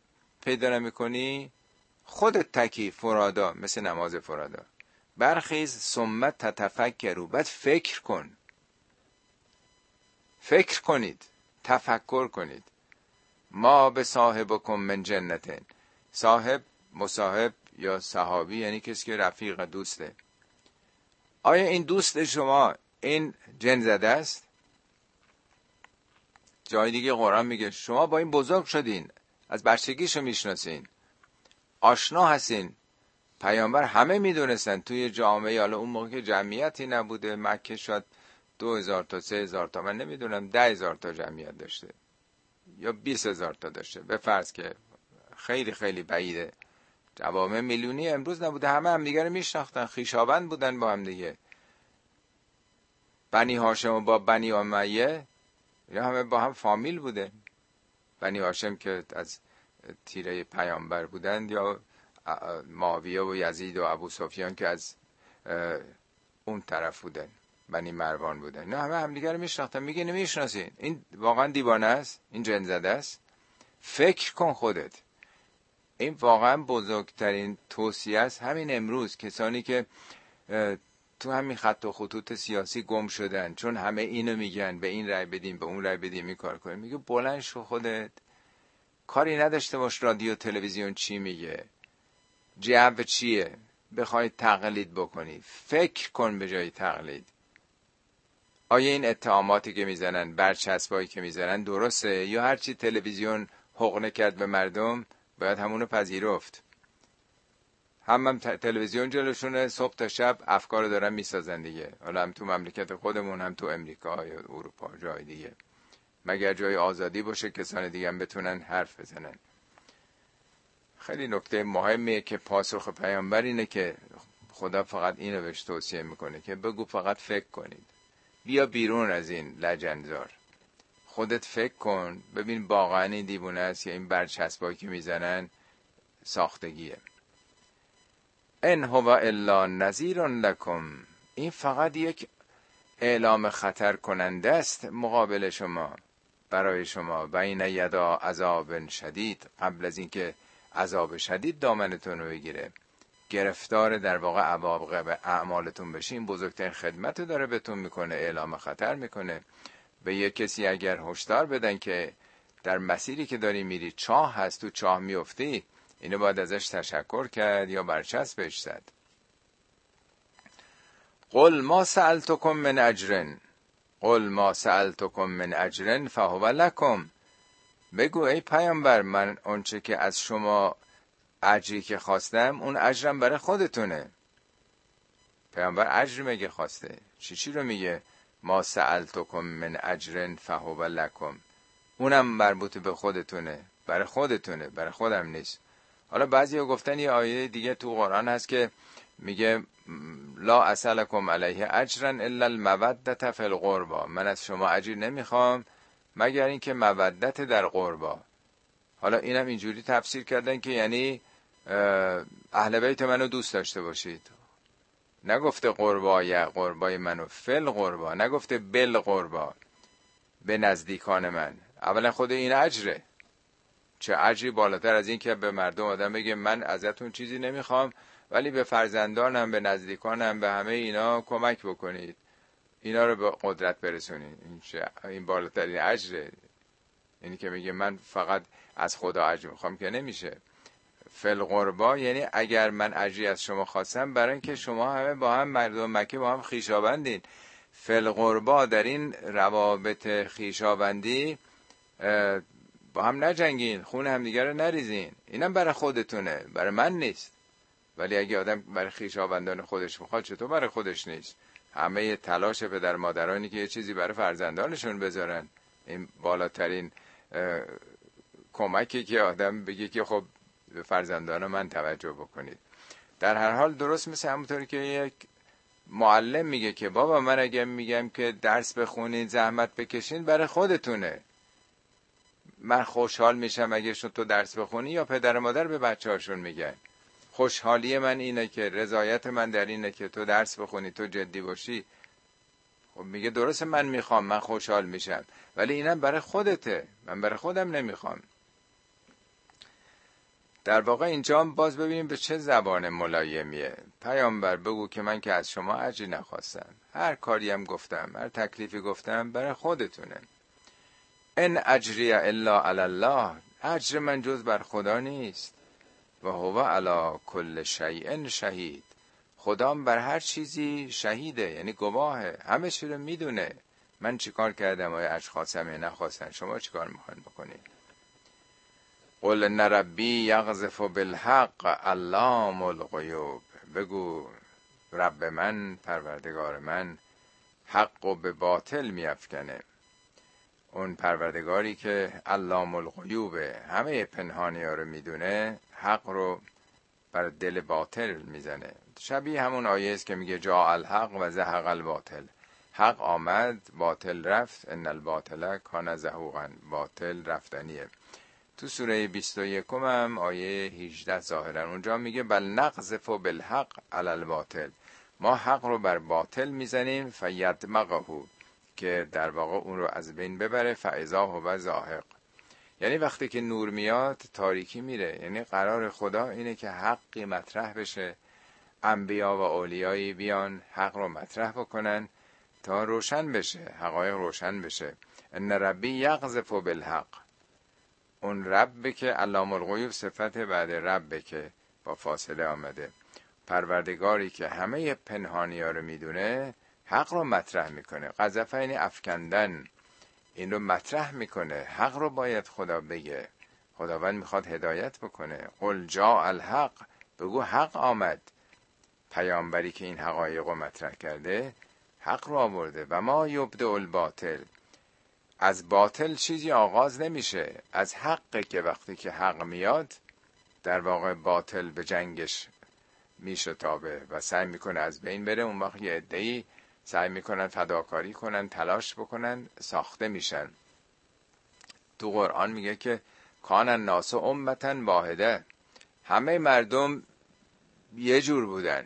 پیدا نمیکنی خودت تکی، فرادا مثل نماز فرادا. برخیز، سمت تتفکروا، بعد فکر کن، فکر کنید، تفکر کنید. ما به صاحبکم من جنتین، صاحب مصاحب یا صحابی یعنی کسی که رفیق، دوسته. آیا این دوست شما این جن زده است؟ جای دیگه قرآن میگه شما با این بزرگ شدین، از بچگیشو میشناسین، آشنا هستین. پیامبر همه میدونستن توی جامعه، حالا اون موقع که جمعیتی نبوده، مکه شاید دو هزار تا سه هزار تا، من نمیدونم، ده هزار تا جمعیت داشته یا بیست هزار تا داشته، به فرض که خیلی خیلی بعیده. جوامع میلیونی امروز نبوده، همه همدیگه رو میشناختن، خویشاوند بودن با همدیگه. بنی هاشم با بنی امیه یا همه با هم فامیل بوده. بنی هاشم که از تیره پیامبر بودند، یا معاویه و یزید و ابو سفیان که از اون طرف بودن، بنی مروان بودن، نه همه همدیگه رو میشناختن. میگه نمیشناسین، این واقعا دیوانه است، این جن زده است. فکر کن خودت. این واقعا بزرگترین توصیه است. همین امروز کسانی که تو همین خط و خطوط سیاسی گم شدن، چون همه اینو میگن، به این رأی بدیم، به اون رأی بدیم، این کار کنیم، میگه بلند شو خودت، کاری نداشته باش رادیو تلویزیون چی میگه، جو چیه، بخوای تقلید بکنی، فکر کن به جای تقلید. آیا این اتهاماتی که میزنن، برچسبایی که میزنن درسته؟ یا هرچی تلویزیون حقنه کرد به مردم باید همونو پذیرفت؟ هم هم تلویزیون جلوشونه، صبح تا شب افکار دارن میسازن دیگه، حالا هم تو مملکت خودمون، هم تو امریکا یا اروپا، جای دیگه. مگر جای آزادی باشه کسان دیگه هم بتونن حرف بزنن؟ خیلی نکته مهمیه که پاسخ پیامبر اینه که خدا فقط اینو بهش توصیه میکنه که بگو فقط فکر کنید، بیا بیرون از این لجنزار. خودت فکر کن ببین واقعا این دیوونه است یا این برچسبایی که میزنن ساختگیه. ان هو الا نذیر لکم، این فقط یک اعلام خطر کننده است مقابل شما، برای شما. و این یدا عذاب شدید، قبل از اینکه عذاب شدید دامنتون رو بگیره، گرفتار در واقع عواقب اعمالتون بشین، بزرگترین خدمت رو داره بهتون میکنه، اعلام خطر میکنه. به یک کسی اگر هشدار بدن که در مسیری که داری میری چاه هست، تو چاه میفتی، اینو باید ازش تشکر کرد یا برچسبش زد. قل ما سألتكم من اجرن، قل ما سألتكم من اجرن فهو لكم، بگو ای پیامبر من اونچه که از شما اجری که خواستم اون اجرم برای خودتونه. پیامبر اجر میگه خواسته، چی چی رو میگه؟ ما سألتكم من اجرن فهو لكم، اونم مربوط به خودتونه، برای خودتونه، برای خودم نیست. حالا بعضیا گفتن یه آیه دیگه تو قرآن هست که میگه لا اسألكم علیه اجرا الا المودة فی القربى، من از شما اجر نمیخوام مگر اینکه مودت در قربا. حالا اینم اینجوری تفسیر کردن که یعنی اهل بیت منو دوست داشته باشید، نگفته قربای قربای منو، فل قربا، نگفته بل قربا، به نزدیکان من. اولا خود این اجره، چه اجری بالاتر از این که به مردم آدم بگه من ازتون چیزی نمیخوام ولی به فرزندانم، به نزدیکانم، به همه اینا کمک بکنید، اینا رو به قدرت برسونید. این بالاترین اجره. یعنی که میگه من فقط از خدا اجر میخوام که نمیشه. فل قربا یعنی اگر من اجری از شما خواستم، برای اینکه شما همه با هم، مردم مکه با هم خیشاوندین. فل قربا در این روابط خیشاوندی با هم نجنگین، خون همدیگه رو نریزین. اینم برای خودتونه، برای من نیست. ولی اگه آدم برای خویشاوندان خودش بخواد، چطور برای خودش نیست؟ همه تلاش پدر مادرانی که یه چیزی برای فرزندانشون بذارن، این بالاترین کمکی که آدم بگه که خب به فرزندان من توجه بکنید. در هر حال درست مثل همونطوری که یک معلم میگه که بابا من اگه میگم که درس بخونید، زحمت بکشین، برای خودتونه. من خوشحال میشم اگه شون تو درس بخونی، یا پدر مادر به بچه‌هاشون میگن. خوشحالی من اینه که، رضایت من در اینه که تو درس بخونی، تو جدی باشی. خب میگه درسته من میخوام، من خوشحال میشم، ولی اینم برای خودته، من برای خودم نمیخوام. در واقع اینجا هم باز ببینیم به چه زبان ملایمیه. پیامبر بگو که من که از شما اجری نخواستم، هر کاریم گفتم، هر تکلیفی گفتم برای خودتونه. ان اجری الا علی الله، اجر من جز بر خدا نیست. و هو علی کل شیء شهید، خدام بر هر چیزی شهیده، یعنی گواهه، همه چی رو میدونه. من چیکار کردم، آیا اجر خواستم یا نخواستم، شما چیکار میخواین بکنید؟ قل ان ربی یقذف بالحق علام الغیوب، بگو رب من، پروردگار من، حق رو به باطل میافکنه. اون پروردگاری که علام الغیوبه، همه پنهانی ها رو میدونه، حق رو بر دل باطل میزنه. شبیه همون آیه است که میگه جاء الحق و زهق الباطل، حق آمد باطل رفت، ان الباطل کان زهوقا، باطل رفتنیه. تو سوره بیست و یک هم آیه هجده ظاهرا، اونجا میگه بل نقذف بالحق علی الباطل، ما حق رو بر باطل میزنیم، فیدمغه، که در واقع اون رو از بین ببره، فاذا هو زاهق، یعنی وقتی که نور میاد تاریکی میره. یعنی قرار خدا اینه که حقی مطرح بشه، انبیا و اولیایی بیان حق رو مطرح بکنن تا روشن بشه، حقایق روشن بشه. ان ربی یقذف بالحق، اون رب که علام الغیوب صفت بعد رب که با فاصله آمده، پروردگاری که همه پنهانی‌ها رو میدونه، حق رو مطرح میکنه. قذف یعنی افکندن، این رو مطرح میکنه، حق رو باید خدا بگه، خداوند میخواد هدایت بکنه. قل جاء الحق، بگو حق آمد، پیامبری که این حقایق رو مطرح کرده حق رو آورده. و ما یبدئ الباطل، از باطل چیزی آغاز نمیشه، از حقه که وقتی که حق میاد در واقع باطل به جنگش میشتابه و سعی میکنه از بین بره. اون وقت یه عده‌ای سعی میکنن فداکاری کنن، تلاش بکنن، ساخته میشن. تو قرآن میگه که کان الناس امتا واحده، همه مردم یه جور بودن،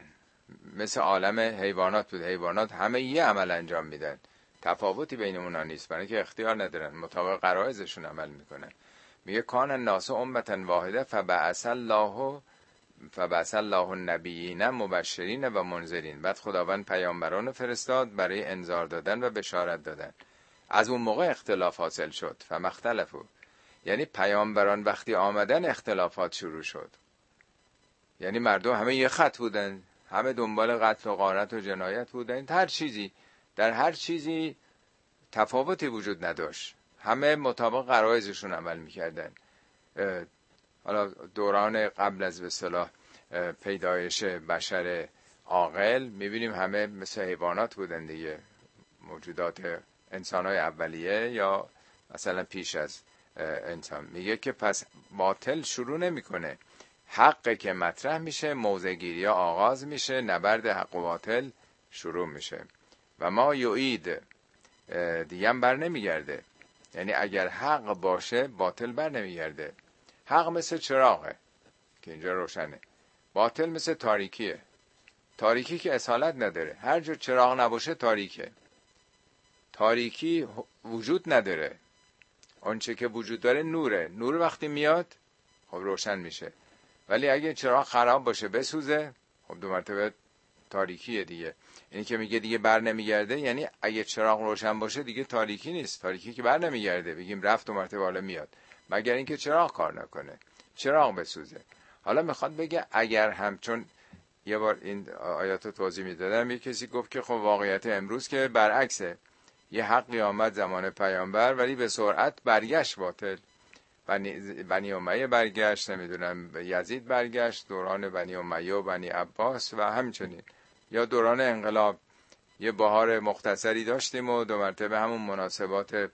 مثل عالم حیوانات بود، حیوانات همه یه عمل انجام میدن، تفاوتی بین اونا نیست، برای که اختیار ندارن، مطابق غرایزشون عمل میکنن. میگه کان الناس امتا واحده فبعث الله فبعث الله النبیین مبشرین و منذرین، بعد خداوند پیامبران فرستاد برای انذار دادن و بشارت دادن. از اون موقع اختلاف حاصل شد، فمختلفو، یعنی پیامبران وقتی آمدن اختلافات شروع شد، یعنی مردم همه یه خط بودن، همه دنبال قتل و غارت و جنایت بودن، هر چیزی در هر چیزی تفاوتی وجود نداشت، همه مطابق غرایزشون عمل میکردن. حالا دوران قبل از به اصطلاح پیدایش بشر عاقل میبینیم همه مثل حیوانات بودن دیگه، موجودات انسان‌های اولیه یا مثلا پیش از انسان. میگه که پس باطل شروع نمیکنه، حق که مطرح میشه، موضع‌گیری‌ها آغاز میشه، نبرد حق و باطل شروع میشه. و ما یعید، دیگه هم بر نمیگرده، یعنی اگر حق باشه باطل بر نمیگرده. حق مثل چراغه که اینجا روشنه، باطل مثل تاریکیه، تاریکی که اصالت نداره، هر جا چراغ نباشه تاریکه، تاریکی وجود نداره، آنچه که وجود داره نوره، نور وقتی میاد خب روشن میشه، ولی اگه چراغ خراب باشه بسوزه خب دو مرتبه تاریکیه دیگه. اینی که میگه دیگه بر نمیگرده، یعنی اگه چراغ روشن باشه دیگه تاریکی نیست، تاریکی که بر نمیگرده، بگیم رفت دو مرتبه حالا میاد، مگر اینکه چراغ کار نکنه، چراغ بسوزه. حالا میخواد بگه اگر همچون یه بار این آیات رو توضیح میدادم، یه کسی گفت که خب واقعیت امروز که برعکسه، یه حقی آمد زمان پیامبر ولی به سرعت برگشت باطل، بنی امیه برگشت، نمیدونم یزید برگشت، دوران بنی امیه و بنی عباس و همچنین، یا دوران انقلاب یه بهار مختصری داشتیم و دو مرتبه همون مناسبات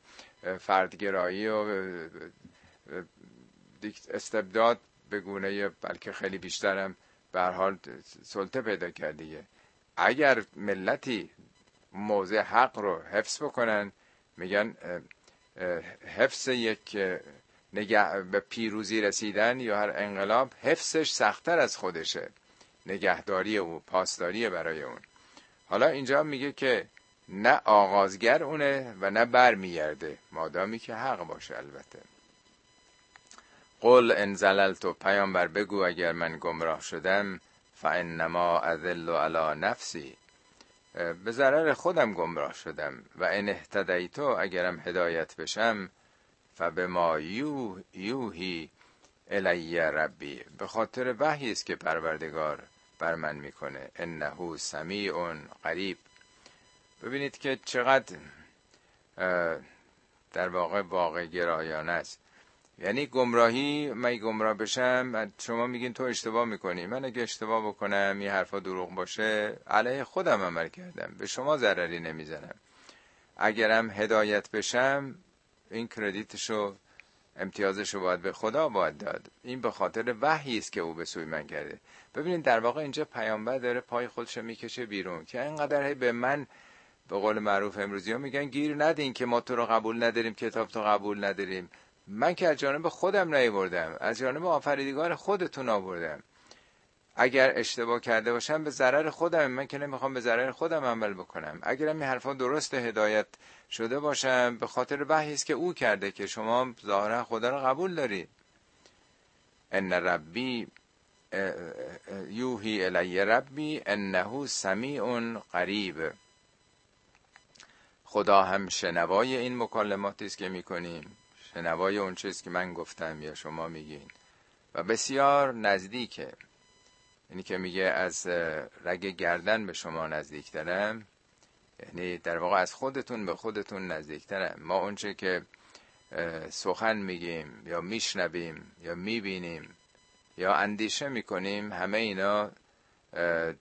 فردگرایی و استبداد به گونه بلکه خیلی بیشترم به هر حال سلطه پیدا کردیه. اگر ملتی موضع حق رو حفظ بکنن، میگن حفظ یک نگه به پیروزی رسیدن یا هر انقلاب، حفظش سخت‌تر از خودشه، نگهداری او، پاسداری برای اون. حالا اینجا میگه که نه آغازگر اونه و نه برمیگرده، مادامی که حق باشه. البته قل ان زللتو، پیامبر بگو اگر من گمراه شدم، فانما اذل علی نفسی، به ضرر خودم گمراه شدم، و ان اهتدیتو، اگرم هدایت بشم، فبما یوحی الی ربی، به خاطر وحی است که پروردگار بر من میکنه، انه سمیع قریب. ببینید که چقدر در واقع واقع گرایانه است، یعنی گمراهی، من گمراه بشم، شما میگین تو اشتباه میکنی، من اگه اشتباه بکنم، این حرفا دروغ باشه، علیه خودم عمل کردم، به شما ضرری نمیزنم. اگرم هدایت بشم، این کردیتشو، امتیازشو باید به خدا باید داد، این به خاطر وحی است که او به سوی من کرده. ببینید در واقع اینجا پیامبر داره پای خودشو میکشه بیرون، که اینقدر به من، به قول معروف امروزی ها میگن، گیر ندین که ما تو رو قبول نداریم، کتاب تو قبول نداریم. من که از جانب خودم نیاوردم، از جانب آفریدگار خودتون آوردم. اگر اشتباه کرده باشم به ضرر خودم، من که نمیخوام به ضرر خودم عمل بکنم. اگرم این حرفا درست هدایت شده باشم، به خاطر وحی است که او کرده، که شما ظاهرا خدا رو قبول دارید. ان ربی یوحی الی ربی انه سمیع قریب، خدا هم شنوای این مکالماتی است که میکنیم، شنوای اون چیزی که من گفتم یا شما میگین، و بسیار نزدیکه. یعنی که میگه از رگ گردن به شما نزدیکترم، یعنی در واقع از خودتون به خودتون نزدیکترم. ما اون چه که سخن میگیم یا میشنویم یا میبینیم یا اندیشه میکنیم، همه اینا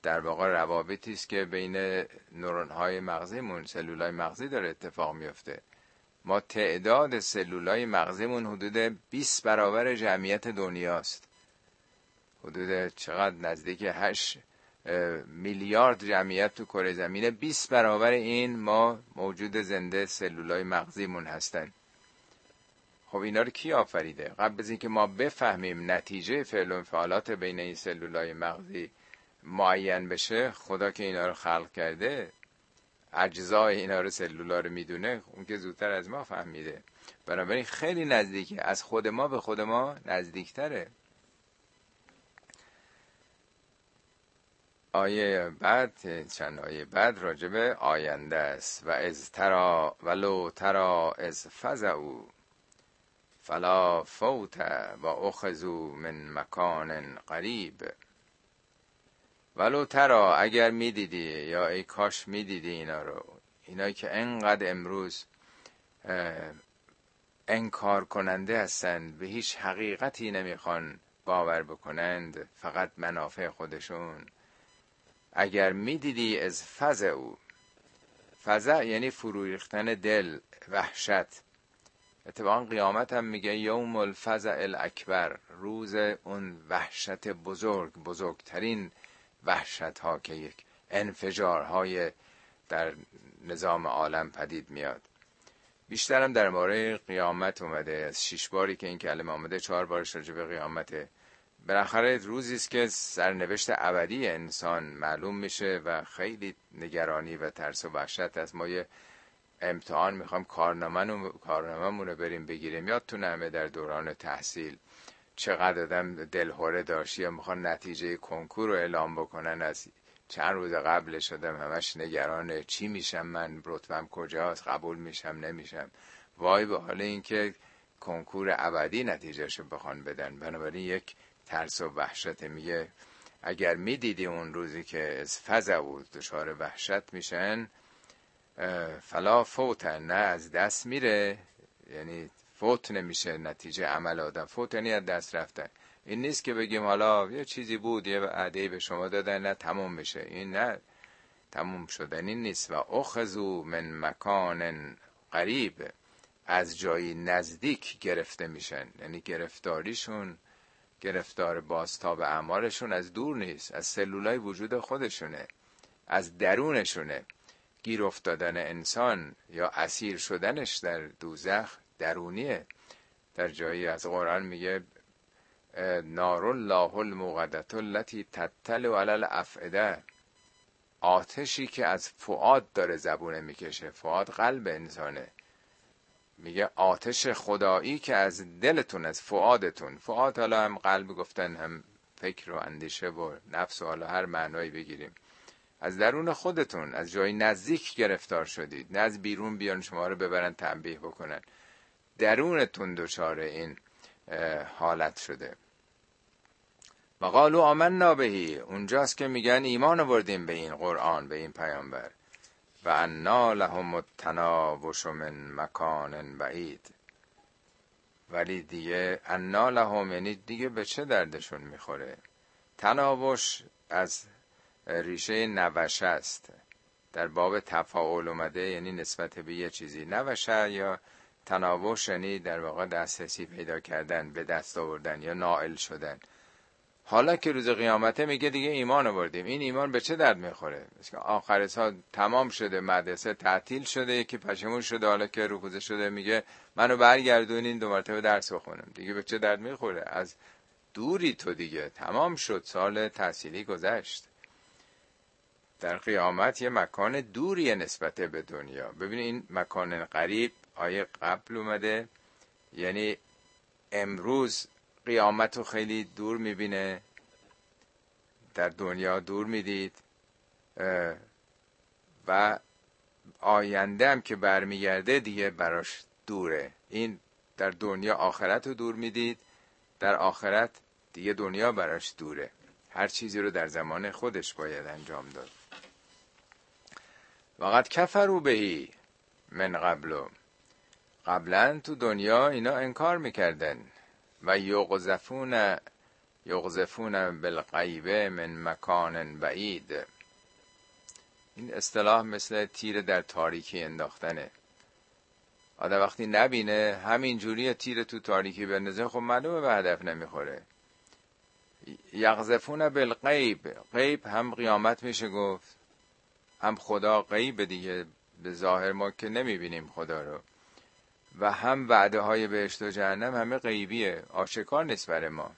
در واقع روابطی است که بین نورونهای مغزیمون، سلولای مغزی داره اتفاق میفته. ما تعداد سلولای مغزمون حدود بیست برابر جمعیت دنیاست، حدود چقدر، نزدیک هشت میلیارد جمعیت تو کره زمین، بیست برابر این ما موجود زنده سلولای مغزیمون هستن. خب اینا رو کی آفریده؟ قبل از اینکه ما بفهمیم نتیجه فعل و انفعالات بین این سلولای مغزی معین بشه، خدا که اینا رو خلق کرده، اجزای اینا رو، سلولا رو میدونه، اون که زودتر از ما فهمیده. بنابراین خیلی نزدیکه، از خود ما به خود ما نزدیکتره. آیه بعد، چند آیه بعد راجب آینده است. و از ترا ولو ترا از فزعوا فلا فوت و اخذوا من مکان قریب. ولو ترا، اگر میدیدی، یا ای کاش میدیدی اینا رو، اینایی که انقدر امروز انکار کننده هستند، به هیچ حقیقتی نمیخوان باور بکنند، فقط منافع خودشون. اگر میدیدی از فزع، او فزع یعنی فروریختن دل، وحشت. اتفاقا قیامت هم میگه یوم الفزع الاکبر، روز اون وحشت بزرگ، بزرگترین وحشت ها که یک انفجار های در نظام عالم پدید میاد. بیشتر هم در مورد قیامت اومده، از شش باری که این کلمه اومده چهار بارش راجع به قیامته. بالاخره روزی است که سرنوشت ابدی انسان معلوم میشه و خیلی نگرانی و ترس و وحشت است. ما یه امتحان میخوام کارنامه‌مون رو بریم بگیریم. یادتونه همه در دوران تحصیل چقدر آدم دلهوره داشت، یا میخوان نتیجه کنکور رو اعلام بکنن، از چند روز قبل شدم همش نگران چی میشم من، رتبم کجاست، قبول میشم نمیشم. وای به حال اینکه کنکور ابدی نتیجهشو بخوان بدن. بنابراین یک ترس و وحشت. میگه اگر میدیدی اون روزی که از فزع بود دچار وحشت میشن، فلا فوتن، نه از دست میره، یعنی فوت نمیشه نتیجه عمل آدم. فوت یعنی از دست رفتن. این نیست که بگیم حالا یه چیزی بود، یه عده‌ای به شما دادن، نه تموم میشه، این نه تموم شدنی نیست. و اخذوا من مکان قریب، از جایی نزدیک گرفته میشن، یعنی گرفتاریشون، گرفتار بازتاب اعمالشون از دور نیست، از سلولای وجود خودشونه، از درونشونه. گیر افتادن انسان یا اسیر شدنش در دوزخ درونیه. در جایی از قرآن میگه نار الله الموقدة التي تطلع على الافئده، آتشی که از فؤاد داره زبونه میکشه. فؤاد قلب انسانه. میگه آتش خدایی که از دلتون، از فؤادتون. فؤاد حالا هم قلب گفتن، هم فکر و اندیشه و نفس، و حالا هر معنایی بگیریم. از درون خودتون، از جای نزدیک گرفتار شدید، نه از بیرون بیان شما رو ببرن تنبیه بکنن، درونتون دچار این حالت شده. و قالوا آمنا بهی، اونجاست که میگن ایمان آوردیم به این قرآن، به این پیامبر. و انا لهم التناوش من مکان بعید، ولی دیگه انا لهم یعنی دیگه به چه دردشون میخوره. تناوش از ریشه نوشه است، در باب تفاعل اومده، یعنی نسبت به یه چیزی. نوشه یا تناوش یعنی در واقع دسترسی پیدا کردن، به دست آوردن یا نائل شدن. حالا که روز قیامته میگه دیگه ایمان آوردیم، این ایمان به چه درد میخوره؟ آخر سال تمام شده، مدرسه تعطیل شده، یکی پشیمون شده، حالا که روزه شده میگه منو برگردونین دو مرتبه درس بخونم. دیگه به چه درد میخوره؟ از دوری تو، دیگه تمام شد، سال تحصیلی گذشت. در قیامت یه مکان دوری نسبت به دنیا. ببین این مکان قریب آیه قبل اومده، یعنی امروز قیامت رو خیلی دور میبینه، در دنیا دور میدید، و آینده هم که برمیگرده دیگه براش دوره. این در دنیا آخرت رو دور میدید، در آخرت دیگه دنیا براش دوره. هر چیزی رو در زمان خودش باید انجام داد. وقت کفرو بهی من قبلو، قبلا تو دنیا اینا انکار میکردن. و یغزفون یغزفون بالغیبه من مکان بعید، این اصطلاح مثل تیر در تاریکی انداختنه. آدم وقتی نبینه همینجوری تیر تو تاریکی بندازه، خب معلومه به هدف نمیخوره. یغزفون بالغیب، غیب هم قیامت میشه گفت، هم خدا غیب دیگه، به ظاهر ما که نمیبینیم خدا رو. و هم وعده های بهشت و جهنم همه غیبیه، آشکار نیست برای ما.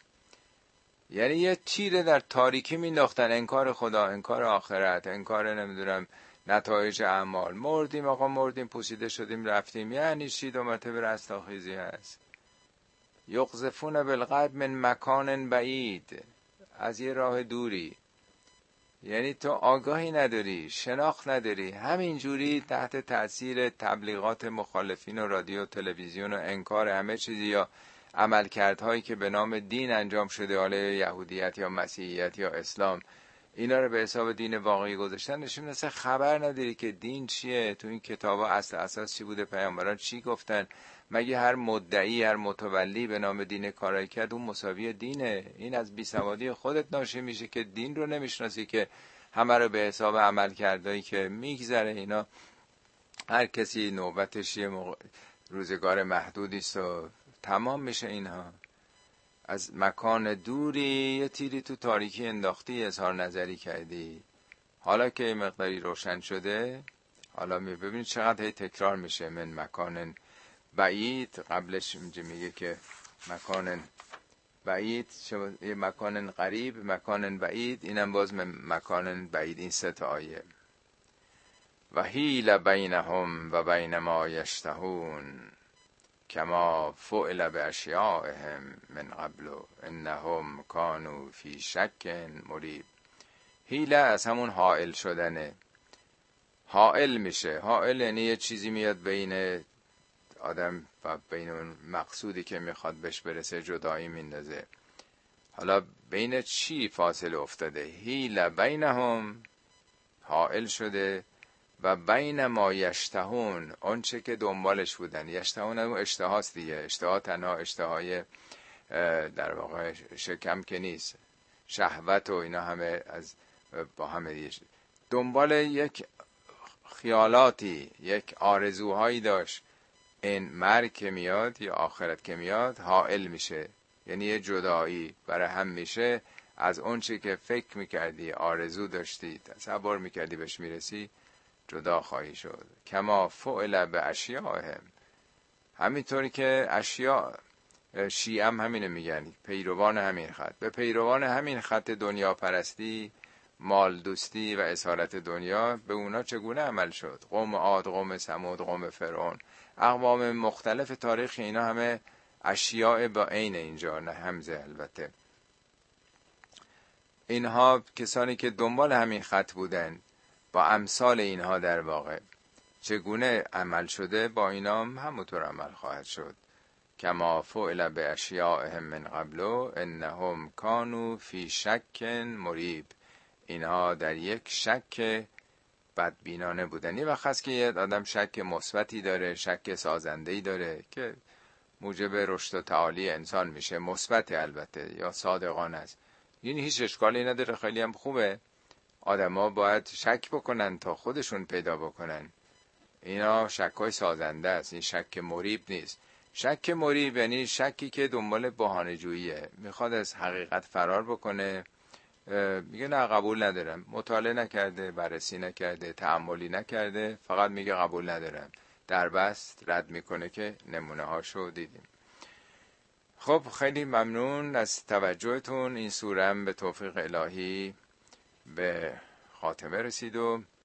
یعنی یه تیره در تاریکی مینداختن، انکار خدا، انکار آخرت، انکار نمیدونم نتایج اعمال. مردیم آقا مردیم، پوسیده شدیم رفتیم، یعنی چی؟ دومت به رستاخیزی هست. یقذفون بالغیب من مکان بعید، از یه راه دوری. یعنی تو آگاهی نداری، شناخت نداری، همینجوری تحت تاثیر تبلیغات مخالفین و رادیو و تلویزیون و انکار همه چیزی یا عملکردهایی که به نام دین انجام شده، حالا یهودیت یا مسیحیت یا اسلام، اینا رو به حساب دین واقعی گذاشتن. نشون اصلا خبر نداری که دین چیه، تو این کتابا اصل اساس چی بوده، پیامبران چی گفتن. مگه هر مدعی، هر متولی به نام دین کارایی کرد اون مساوی دینه؟ این از بیسوادی خودت ناشی میشه که دین رو نمیشناسی، که همه رو به حساب عملکردهایی که میگذره. اینا هر کسی نوبتش یه موقع روزگار محدودی است و تمام میشه. اینها از مکان دوری یه تیری تو تاریکی انداختی، اظهار نظری کردی. حالا که این مقداری روشن شده، حالا میبینید چقدر هی تکرار میشه. من مکان بعید، قبلش میگه که مکان بعید، یه مکان قریب، مکان بعید، اینم باز مکان بعید. این سه تا آیه و حیل بینهم و بین ما یشتهون کما فعل باشیاءهم من قبل انهم كانوا في شك مريب. حیله از همون حائل شدنه، حائل میشه. حائل یعنی یه چیزی میاد بین آدم و بین اون مقصودی که میخواد بهش برسه، جدایی میندازه. حالا بین چی فاصله افتاده؟ حیله بینهم، حائل شده، و بین ما یشتهون، اون چه که دنبالش بودن. یشتهون اون اشتهاست دیگه. اشتها تنها اشتهای در واقع شکم که نیست، شهوت و اینا همه از با همه دیگه. دنبال یک خیالاتی، یک آرزوهایی داشت. این مرگ که میاد یا آخرت که میاد، حائل میشه، یعنی یه جدایی برای هم میشه از اون چه که فکر میکردی، آرزو داشتی، تصور میکردی بهش میرسی، جدا خواهی شد. کما فعل به اشیاءهم، همینطوری که اشیاء، شیعه هم همینه میگن، پیروان همین خط، به پیروان همین خط دنیا پرستی، مال دوستی و اسارت دنیا، به اونا چگونه عمل شد؟ قوم عاد، قوم ثمود، قوم فرعون، اقوام مختلف تاریخ، اینا همه اشیاء با عین، اینجا نه همزه البته. اینها کسانی که دنبال همین خط بودن، با امثال اینها در واقع چگونه عمل شده، با اینا هم همونطور عمل خواهد شد. کما فعل باشیاءهم من قبل انهم كانوا فی شک مریب، اینها در یک شک بدبینانه بودن. یه وقت هست که یه آدم شک مثبتی داره، شک سازنده‌ای داره که موجب رشد و تعالی انسان میشه، مثبت البته یا صادقانه است، یعنی هیچ اشکالی نداره، خیلی هم خوبه. آدم ها باید شک بکنن تا خودشون پیدا بکنن. اینا شک های سازنده است، این شک مریب نیست. شک مریب یعنی شکی که دنبال بهانه‌جوییه، میخواد از حقیقت فرار بکنه، میگه نه قبول ندارم، مطالعه نکرده، بررسی نکرده، تأملی نکرده، فقط میگه قبول ندارم، دربست رد میکنه که نمونه هاشو دیدیم. خب خیلی ممنون از توجهتون. این سوره به توفیق الهی به خاتمه رسید و